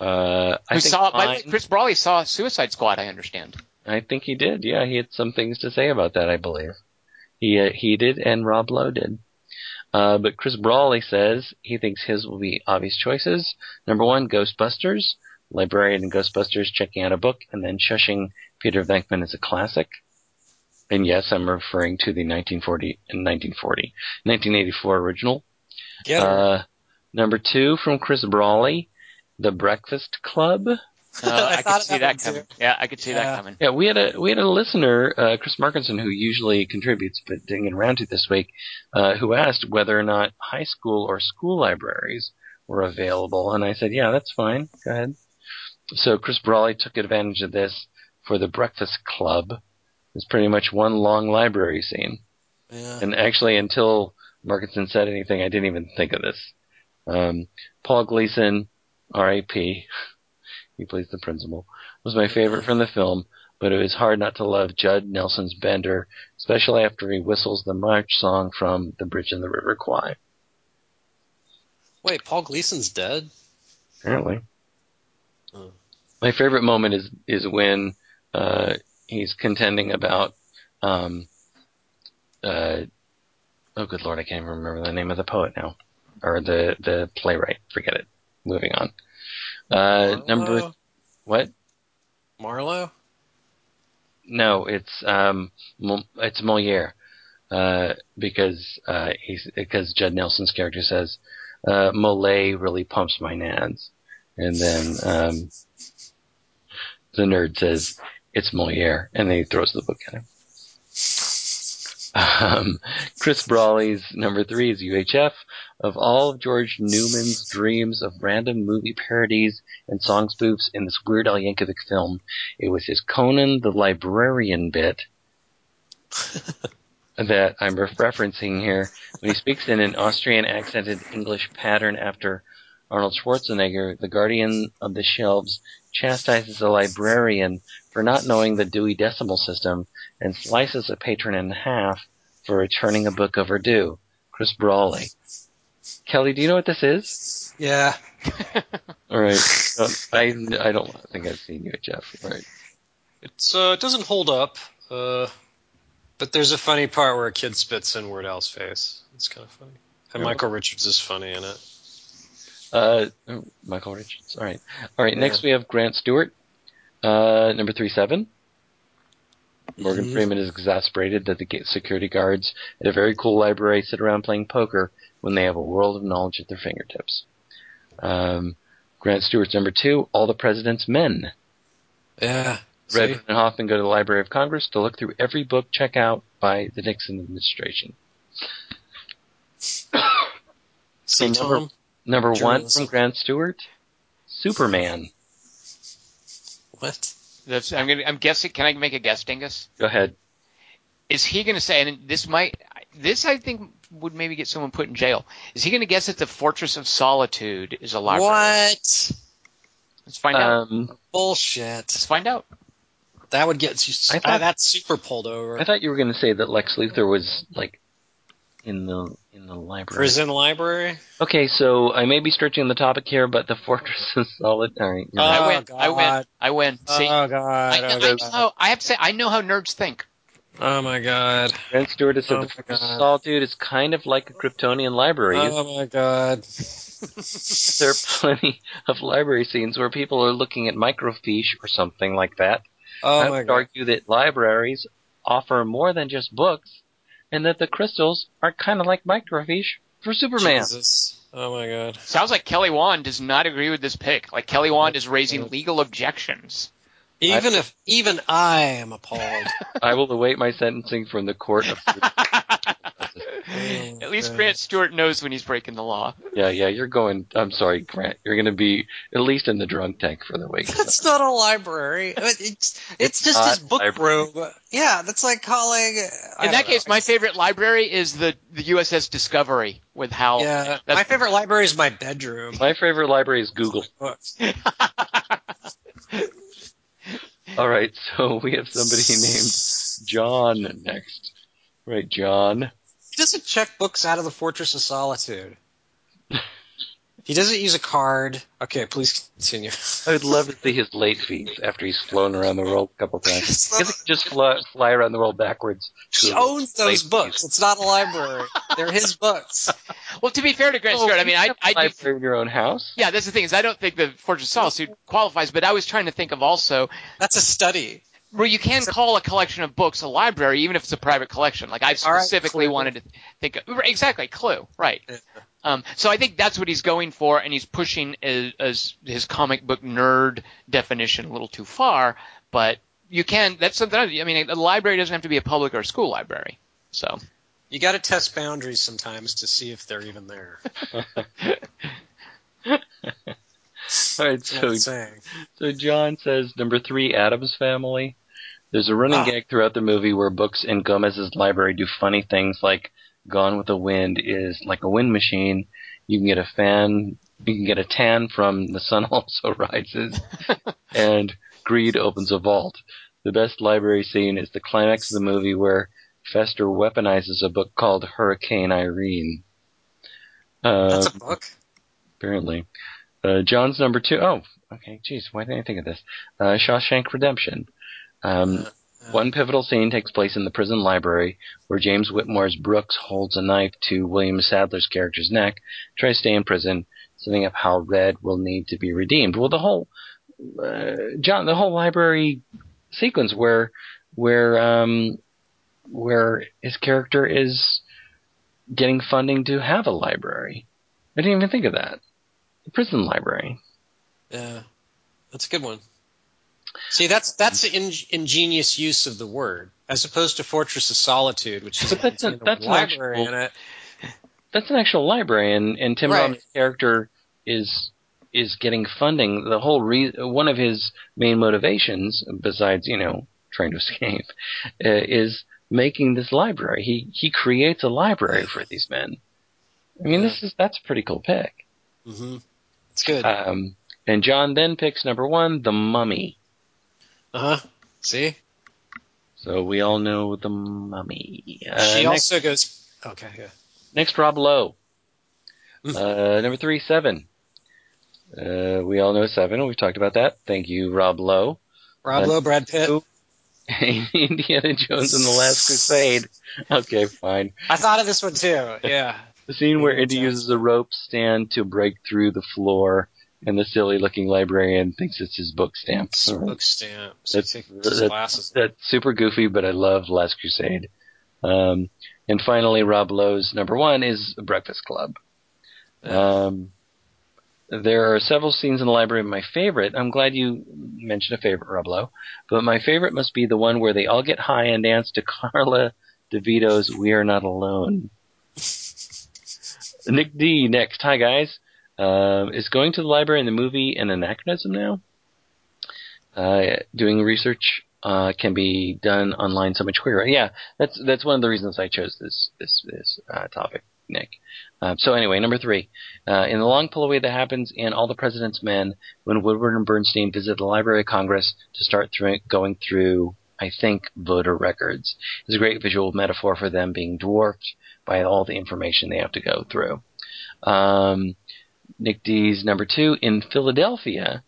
Uh, I Who think saw, mine, Chris Brawley saw Suicide Squad, I understand. I think he did, yeah. He had some things to say about that, I believe. He, uh, he did, and Rob Lowe did. Uh, but Chris Brawley says he thinks his will be obvious choices. Number one, Ghostbusters. Librarian and Ghostbusters checking out a book and then shushing Peter Venkman is a classic. And yes, I'm referring to the nineteen forty, nineteen forty, nineteen eighty-four original. Yeah. Uh, number two from Chris Brawley, The Breakfast Club. Uh, I, I could see that, that coming. Too. Yeah, I could see yeah. that coming. Yeah, we had a we had a listener, uh, Chris Markinson, who usually contributes but didn't get around to this week, uh, who asked whether or not high school or school libraries were available, and I said, yeah, that's fine. Go ahead. So Chris Brawley took advantage of this for The Breakfast Club. It's pretty much one long library scene, yeah. and actually until. Markinson said anything, I didn't even think of this. Um, Paul Gleason, R A P, he plays the principal, was my favorite from the film, but it was hard not to love Judd Nelson's Bender, especially after he whistles the march song from The Bridge and the River Kwai. Wait, Paul Gleason's dead? Apparently. Oh. My favorite moment is, is when uh, he's contending about um, uh, oh, good Lord, I can't even remember the name of the poet now. Or the, the playwright. Forget it. moving on. Uh, Marlo? Number what? Marlowe? No, it's um, it's Moliere, uh, because uh, he's because Judd Nelson's character says, uh, "Mole really pumps my nads," and then um, the nerd says, "It's Moliere," and then he throws the book at him. Um, Chris Brawley's number three is U H F. Of all of George Newman's dreams of random movie parodies and song spoofs in this Weird Al Yankovic film, it was his Conan the Librarian bit that I'm referencing here when he speaks in an Austrian-accented English pattern after Arnold Schwarzenegger, the guardian of the shelves, chastises a librarian for not knowing the Dewey Decimal System and slices a patron in half for returning a book overdue. Chris Brawley. Kelly, do you know what this is? Yeah. All right. Uh, I, I don't think I've seen you, Jeff. All right. It's, uh, it doesn't hold up, uh, but there's a funny part where a kid spits in Weird Al's face. It's kind of funny. And Michael Richards is funny in it. Uh, Michael Richards. All right. All right. Yeah. Next we have Grant Stewart, uh, number three, seven. Morgan mm-hmm. Freeman is exasperated that the security guards at a very cool library sit around playing poker when they have a world of knowledge at their fingertips. Um, Grant Stewart's number two, All the President's Men. Yeah. Redford and Hoffman go to the Library of Congress to look through every book checked out by the Nixon administration. So number, number one from Grant Stewart, Superman. What? That's, I'm, gonna, I'm guessing. Can I make a guess, Dingus? Go ahead. Is he going to say, and this might, this I think would maybe get someone put in jail. Is he going to guess that the Fortress of Solitude is a library? What? Let's find um, out. Bullshit. Let's find out. That would get I thought, uh, that's super pulled over. I thought you were going to say that Lex Luthor was like in the in the library. Prison library. Okay, so I may be stretching the topic here, but the Fortress of Solitude. All right. No. Oh, I win. God. I win. I win. See? Oh God. I, oh, I, God. I, know, I have to say, I know how nerds think. Oh my God! Grant Stewart has said oh the Fortress of Solitude is kind of like a Kryptonian library. Oh my God! There are plenty of library scenes where people are looking at microfiche or something like that. Oh I my would God. Argue that libraries offer more than just books, and that the crystals are kind of like microfiche for Superman. Jesus. Oh my God! Sounds like Kelly Wand does not agree with this pick. Like Kelly Wand is raising legal objections. Even I, if even I am appalled. I will await my sentencing from the court of At least Grant Stewart knows when he's breaking the law. Yeah, yeah, you're going I'm sorry, Grant. You're going to be at least in the drunk tank for the week. That's not a library. It's it's, it's just his book library. Room. Yeah, that's like calling In that know. case, my favorite library is the, the U S S Discovery with Hal. Yeah. My favorite library is my bedroom. My favorite library is Google. All right, so we have somebody named John next. Right, John. He doesn't check books out of the Fortress of Solitude. He doesn't use a card. Okay, please continue. I would love to see his late fees after he's flown around the world a couple times. He doesn't just fly, fly around the world backwards. He owns those books. Fees. It's not a library. They're his books. Well, to be fair to Grant Stewart, oh, I mean, I, I library do, in your own house. Yeah, that's the thing is, I don't think the Fortress of Solitude qualifies. But I was trying to think of also that's a study where you can call a collection of books a library, even if it's a private collection. Like I specifically right, wanted to think of, exactly Clue, right? Yeah. Um, so I think that's what he's going for, and he's pushing as, as his comic book nerd definition a little too far. But you can that's something. I mean, a library doesn't have to be a public or a school library, so. You got to test boundaries sometimes to see if they're even there. All right, so, so John says, number three, Addams Family. There's a running ah. gag throughout the movie where books in Gomez's library do funny things like Gone with the Wind is like a wind machine. You can get a fan, you can get a tan from The Sun Also Rises, and Greed opens a vault. The best library scene is the climax of the movie where Fester weaponizes a book called Hurricane Irene. Uh, That's a book? Apparently. Uh, John's number two. Oh, okay. Jeez, why didn't I think of this? Uh, Shawshank Redemption. Um, one pivotal scene takes place in the prison library where James Whitmore's Brooks holds a knife to William Sadler's character's neck, tries to stay in prison, setting up how Red will need to be redeemed. Well, the whole uh, John, the whole library sequence where where um, where his character is getting funding to have a library. I didn't even think of that. The prison library. Yeah, that's a good one. See, that's that's the in, ingenious use of the word, as opposed to Fortress of Solitude, which is but that's a, that's a library an actual, in it. That's an actual library, and, and Tim right. Robbins' character is is getting funding. The whole re- one of his main motivations, besides you know trying to escape, uh, is making this library. He he creates a library for these men. I mean, yeah. this is that's a pretty cool pick. Mm-hmm. It's good. Um, and John then picks number one, The Mummy. Uh huh. See? So we all know The Mummy. Uh, she next, also goes. Okay. Yeah. Next, Rob Lowe. uh, number three, Seven. Uh, we all know Seven. We've talked about that. Thank you, Rob Lowe. Rob uh, Lowe, Brad Pitt. Two, Indiana Jones and the Last Crusade. Okay, fine. I thought of this one too. Yeah. The scene where Indy uses a rope stand to break through the floor, and the silly-looking librarian thinks it's his book stamp. It's right. Book stamp. That's, that's, that's super goofy, but I love Last Crusade. Um, and finally, Rob Lowe's number one is Breakfast Club. Um, there are several scenes in the library. My favorite, I'm glad you mentioned a favorite, Rob Lowe, but my favorite must be the one where they all get high and dance to Carla DeVito's We Are Not Alone. Nick D next. Hi, guys. Uh, is going to the library in the movie an anachronism now? Uh, doing research uh, can be done online so much quicker. Yeah, that's that's one of the reasons I chose this this, this uh, topic, Nick. Uh, so anyway, number three. Uh, in the long pull away that happens in All the President's Men, when Woodward and Bernstein visit the Library of Congress to start through, going through, I think, voter records. It's a great visual metaphor for them being dwarfed by all the information they have to go through. Um, Nick D's number two, in Philadelphia,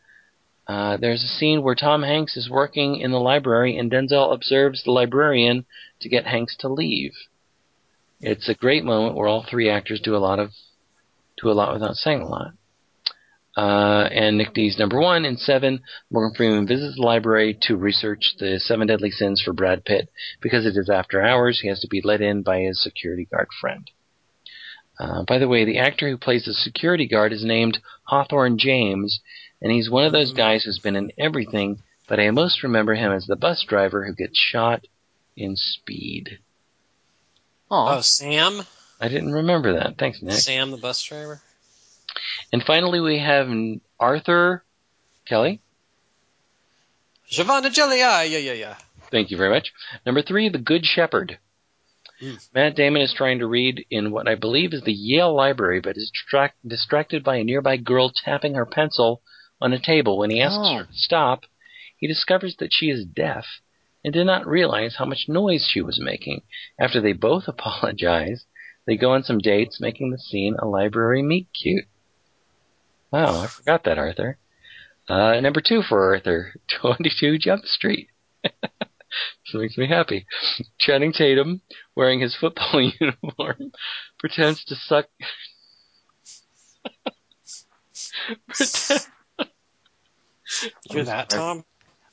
uh, there's a scene where Tom Hanks is working in the library and Denzel observes the librarian to get Hanks to leave. It's a great moment where all three actors do a lot of do a lot without saying a lot. Uh, and Nick D's number one, in Seven, Morgan Freeman visits the library to research the seven deadly sins for Brad Pitt. Because it is after hours, he has to be let in by his security guard friend. Uh, by the way, the actor who plays the security guard is named Hawthorne James, and he's one of those guys who's been in everything, but I most remember him as the bus driver who gets shot in Speed. Aww. Oh, Sam? I didn't remember that. Thanks, Nick. Sam the bus driver? And finally, we have Arthur Kelly. Giovanna Jelly, yeah, yeah, yeah. Thank you very much. Number three, The Good Shepherd. Mm. Matt Damon is trying to read in what I believe is the Yale Library, but is tra- distracted by a nearby girl tapping her pencil on a table. When he asks oh. her to stop, he discovers that she is deaf and did not realize how much noise she was making. After they both apologize, they go on some dates, making the scene a library meet-cute. Wow, I forgot that, Arthur. Uh, number two for Arthur, twenty-two Jump Street. This makes me happy. Channing Tatum, wearing his football uniform, pretends to suck... pretends... You're that, Tom?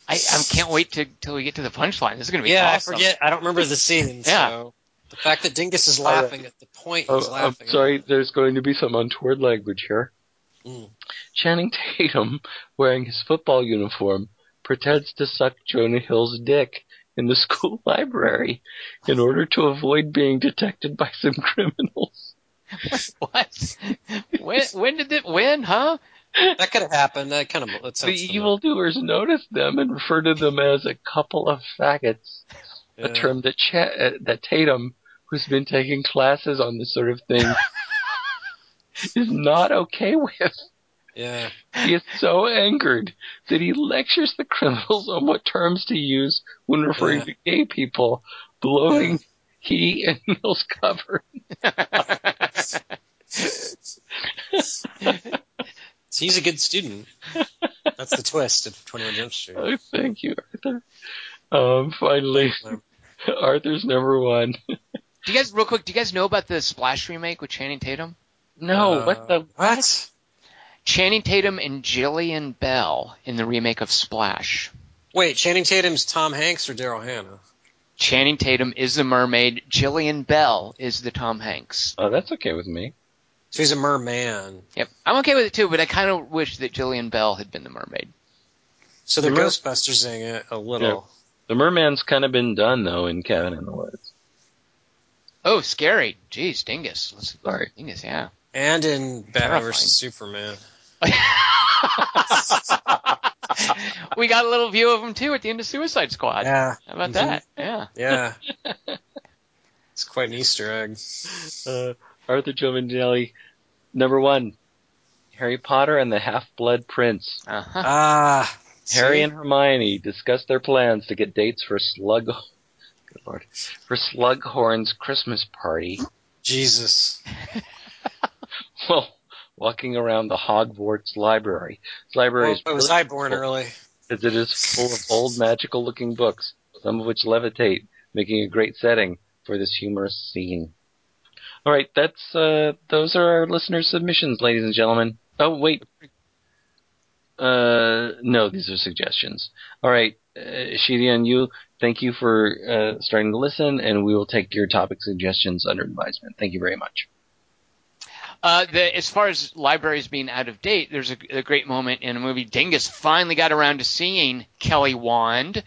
I, I can't wait to, till we get to the punchline. This is going to be yeah, awesome. Yeah, I forget. I don't remember the scene, yeah. so... The fact that Dingus is laughing at the point he's oh, laughing I'm sorry, at. There's going to be some untoward language here. Mm. Channing Tatum, wearing his football uniform, pretends to suck Jonah Hill's dick in the school library in order to avoid being detected by some criminals. What? When, when did it? When? Huh? That could have happened. That kind of. That the evildoers notice them and refer to them as a couple of faggots. Yeah. A term that Ch- uh, that Tatum, who's been taking classes on this sort of thing, is not okay with. Yeah, he is so angered that he lectures the criminals on what terms to use when referring yeah. to gay people, blowing he and Mills cover. So he's a good student. That's the twist of twenty-one Jump Street. Oh, thank you, Arthur. Um, finally, Arthur's number one. Do you guys, real quick, do you guys know about the Splash remake with Channing Tatum? No, uh, what the what? Channing Tatum and Jillian Bell in the remake of Splash. Wait, Channing Tatum's Tom Hanks or Daryl Hannah? Channing Tatum is the mermaid. Jillian Bell is the Tom Hanks. Oh, that's okay with me. So he's a merman. Yep. I'm okay with it too, but I kind of wish that Jillian Bell had been the mermaid. So they're the Ghostbusters-ing it a little. Yeah. The merman's kind of been done, though, in Cabin in the Woods. Oh, scary. Jeez, Dingus. Let's, Sorry. Dingus, yeah. And in Batman versus. Superman. We got a little view of him, too, at the end of Suicide Squad. Yeah. How about that? Yeah. Yeah. It's quite an Easter egg. Uh, Arthur Giovinelli, number one, Harry Potter and the Half-Blood Prince. Uh-huh. Ah. Harry see? and Hermione discuss their plans to get dates for Slug... Good Lord. For Slughorn's Christmas party. Jesus. Well, walking around the Hogwarts library. This library well, is was I born full, early? As it is full of old magical-looking books, some of which levitate, making a great setting for this humorous scene. All right, that's uh, those are our listener submissions, ladies and gentlemen. Oh, wait. Uh, no, these are suggestions. All right, uh, Shidi and you, thank you for uh, starting to listen, and we will take your topic suggestions under advisement. Thank you very much. Uh, the, as far as libraries being out of date, there's a, a great moment in a movie. Dingus finally got around to seeing Kelly Wand,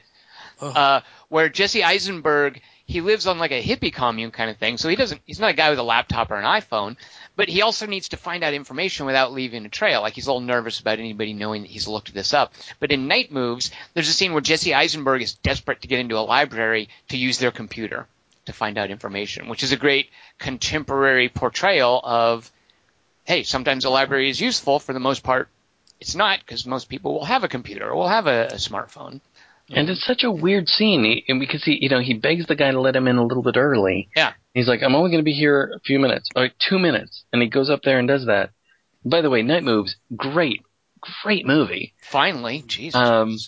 oh. uh, where Jesse Eisenberg, he lives on like a hippie commune kind of thing. So he doesn't, he's not a guy with a laptop or an iPhone, but he also needs to find out information without leaving a trail. Like he's a little nervous about anybody knowing that he's looked this up. But in Night Moves, there's a scene where Jesse Eisenberg is desperate to get into a library to use their computer to find out information, which is a great contemporary portrayal of, hey, sometimes a library is useful. For the most part, it's not, because most people will have a computer or will have a, a smartphone. And it's such a weird scene, he, and because he, you know, he begs the guy to let him in a little bit early. Yeah. He's like, I'm only going to be here a few minutes, like two minutes, and he goes up there and does that. By the way, Night Moves, great, great movie. Finally, Jesus. Um,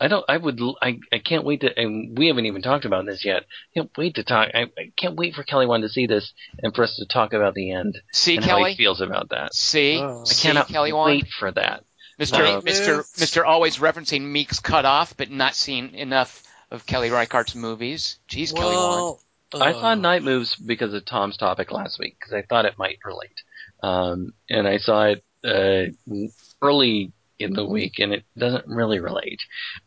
I don't. I would. I. I can't wait to. And we haven't even talked about this yet. I can't wait to talk. I, I can't wait for Kelly Wand to see this and for us to talk about the end. See and Kelly how he feels about that. See, oh. I cannot see, Kelly wait Wand? for that. Mister Mister Mister Always referencing Meek's Cut Off, but not seen enough of Kelly Reichardt's movies. Jeez, well, Kelly Wand. Uh, I saw Night Moves because of Tom's topic last week because I thought it might relate, um, and I saw it uh, early. in the week, and it doesn't really relate.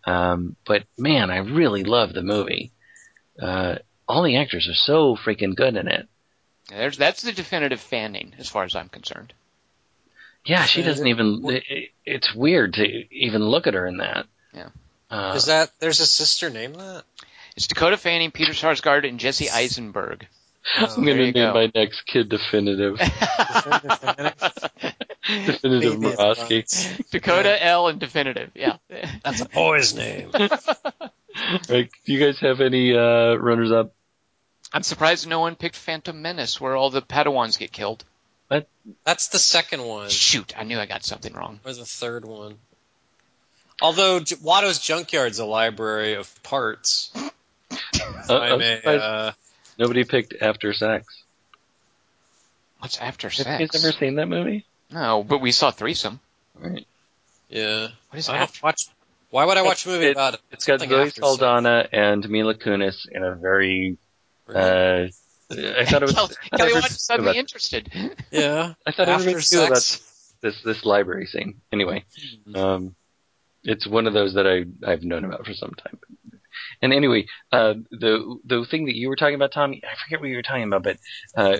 Um, but, man, I really love the movie. Uh, all the actors are so freaking good in it. There's, that's the definitive Fanning, as far as I'm concerned. Yeah, she doesn't even... It, it, it's weird to even look at her in that. Yeah. Uh, Is that... There's a sister named that? It's Dakota Fanning, Peter Sarsgaard, and Jesse Eisenberg. Oh, I'm going to name go. my next kid Definitive. Definitive Murawski. Dakota yeah. L and Definitive, yeah. That's a boy's name. Right, do you guys have any uh, runners-up? I'm surprised no one picked Phantom Menace, where all the Padawans get killed. What? That's the second one. Shoot, I knew I got something wrong. Or the third one. Although Watto's Junkyard's a library of parts. uh, I may, uh, nobody picked After Sex. What's After Sex? Have you guys ever seen that movie? No, but we saw Threesome. Right. Yeah. What is I watch, why would I watch a movie it, about it? It's got Zoe Saldana and Mila Kunis in a very... Uh, I thought it was... Kelly Wand suddenly interested. Yeah. I thought After Sex. Knew about this, this library scene. Anyway, um, it's one of those that I, I've known about for some time. And anyway, uh, the, the thing that you were talking about, Tom, I forget what you were talking about, but uh,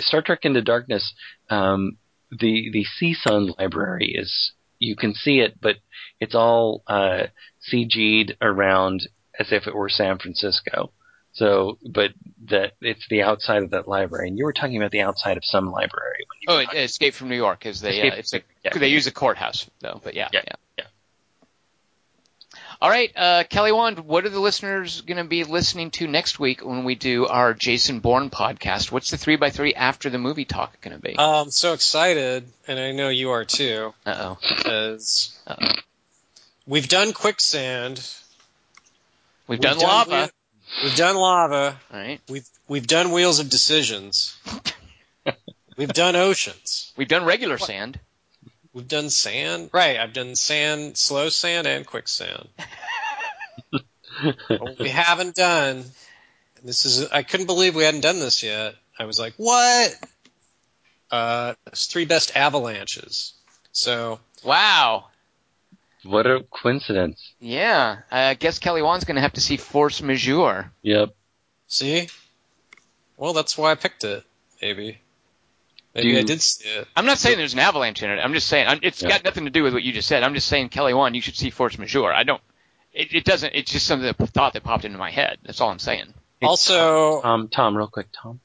Star Trek Into Darkness... Um, The the CSUN library is you can see it, but it's all uh, C G'd around as if it were San Francisco. So, but that it's the outside of that library, and you were talking about the outside of some library. When you oh, it, Escape from New York is they uh, it's a, yeah. they use a courthouse though, but yeah, yeah, yeah. yeah. All right, uh, Kelly Wand, what are the listeners going to be listening to next week when we do our Jason Bourne podcast? What's the three by three after the movie talk going to be? Oh, I'm so excited, and I know you are too. Uh-oh. Because Uh-oh. we've done Quicksand. We've, we've done, done Lava. We, we've done Lava. All right. We've, we've done Wheels of Decisions. We've done Oceans. We've done Regular what? Sand. We've done sand. Right, I've done sand, slow sand, and quicksand. What we haven't done, this is, I couldn't believe we hadn't done this yet. I was like, what? Uh, it's three best avalanches. So, wow. What a coincidence. Yeah. I guess Kelly Wan's going to have to see Force Majeure. Yep. See? Well, that's why I picked it, maybe. Maybe you, I did see it. I'm not saying there's an avalanche in it. I'm just saying – it's yeah. got nothing to do with what you just said. I'm just saying, Kelly Wan, you should see Force Majeure. I don't it, – it doesn't – it's just something that thought that popped into my head. That's all I'm saying. Also – um, Tom, real quick. Tom,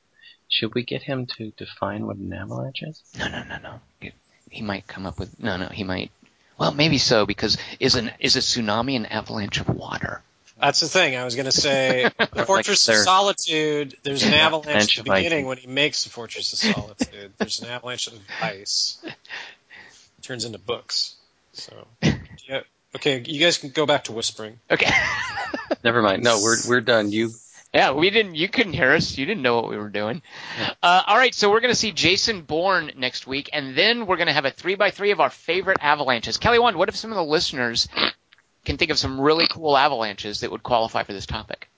should we get him to define what an avalanche is? No, no, no, no. He might come up with – no, no. He might – well, maybe so, because is an is a tsunami an avalanche of water? That's the thing. I was going to say the Fortress like of Solitude, there's an avalanche at the beginning when he makes the Fortress of Solitude. There's an avalanche of ice. It turns into books. So, yeah. Okay, you guys can go back to whispering. Okay. Never mind. No, we're we're done. You Yeah, we didn't you couldn't hear us. You didn't know what we were doing. Uh, all right, so we're going to see Jason Bourne next week, and then we're going to have a three by three of our favorite avalanches. Kelly Wand, what if some of the listeners can think of some really cool avalanches that would qualify for this topic?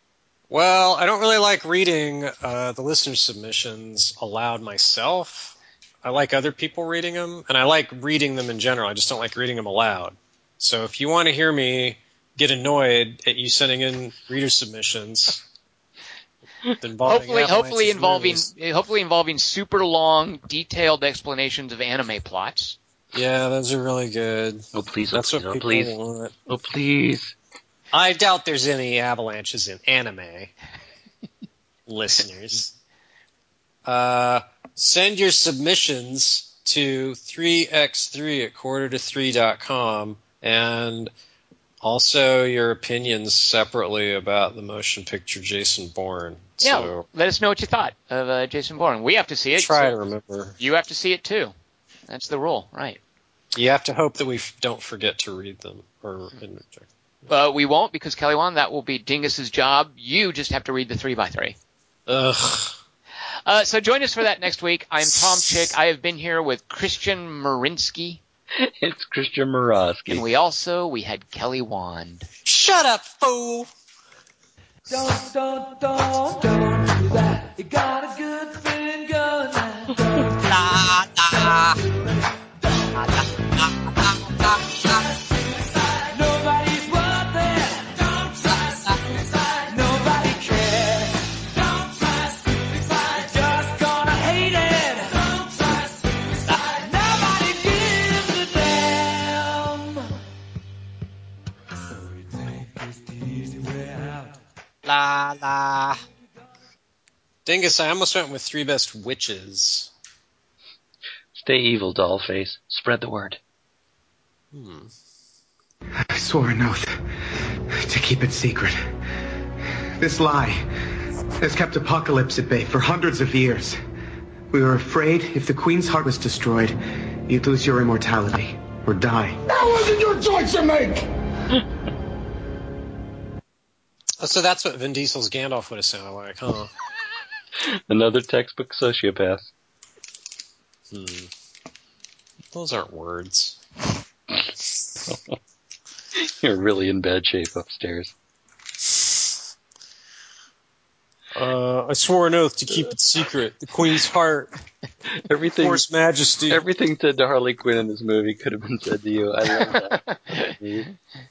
Well, I don't really like reading uh, the listener submissions aloud myself. I like other people reading them, and I like reading them in general. I just don't like reading them aloud. So if you want to hear me get annoyed at you sending in reader submissions, involving hopefully, hopefully involving movies. hopefully involving super long, detailed explanations of anime plots. Yeah, those are really good. Oh, please. That's oh, what oh, please. want. Oh, please. I doubt there's any avalanches in anime, listeners. Uh, send your submissions to three by three at quarter to three dot com, and also your opinions separately about the motion picture Jason Bourne. Yeah, so, let us know what you thought of uh, Jason Bourne. We have to see it. Try so to remember. You have to see it, too. That's the rule, right? You have to hope that we f- don't forget to read them. Or uh, we won't, because Kelly Wan, that will be Dingus's job. You just have to read the three by three. Ugh. Uh, so join us for that next week. I'm Tom Chick. I have been here with Christian Marinsky. It's Christian Marinsky. And we also we had Kelly Wan. Shut up, fool! Don't don't don't don't do that. You got a good thing going on. La la la la la la. La la. Dingus, I almost went with three best witches. Stay evil, dollface. Spread the word. Hmm. I swore an oath to keep it secret. This lie has kept Apocalypse at bay for hundreds of years. We were afraid if the Queen's heart was destroyed, you'd lose your immortality or die. That wasn't your choice to make! So that's what Vin Diesel's Gandalf would have sounded like, huh? Another textbook sociopath. Hmm. Those aren't words. You're really in bad shape upstairs. Uh, I swore an oath to keep it secret. The Queen's heart. Everything. Force majesty. Everything said to Harley Quinn in this movie could have been said to you. I love that.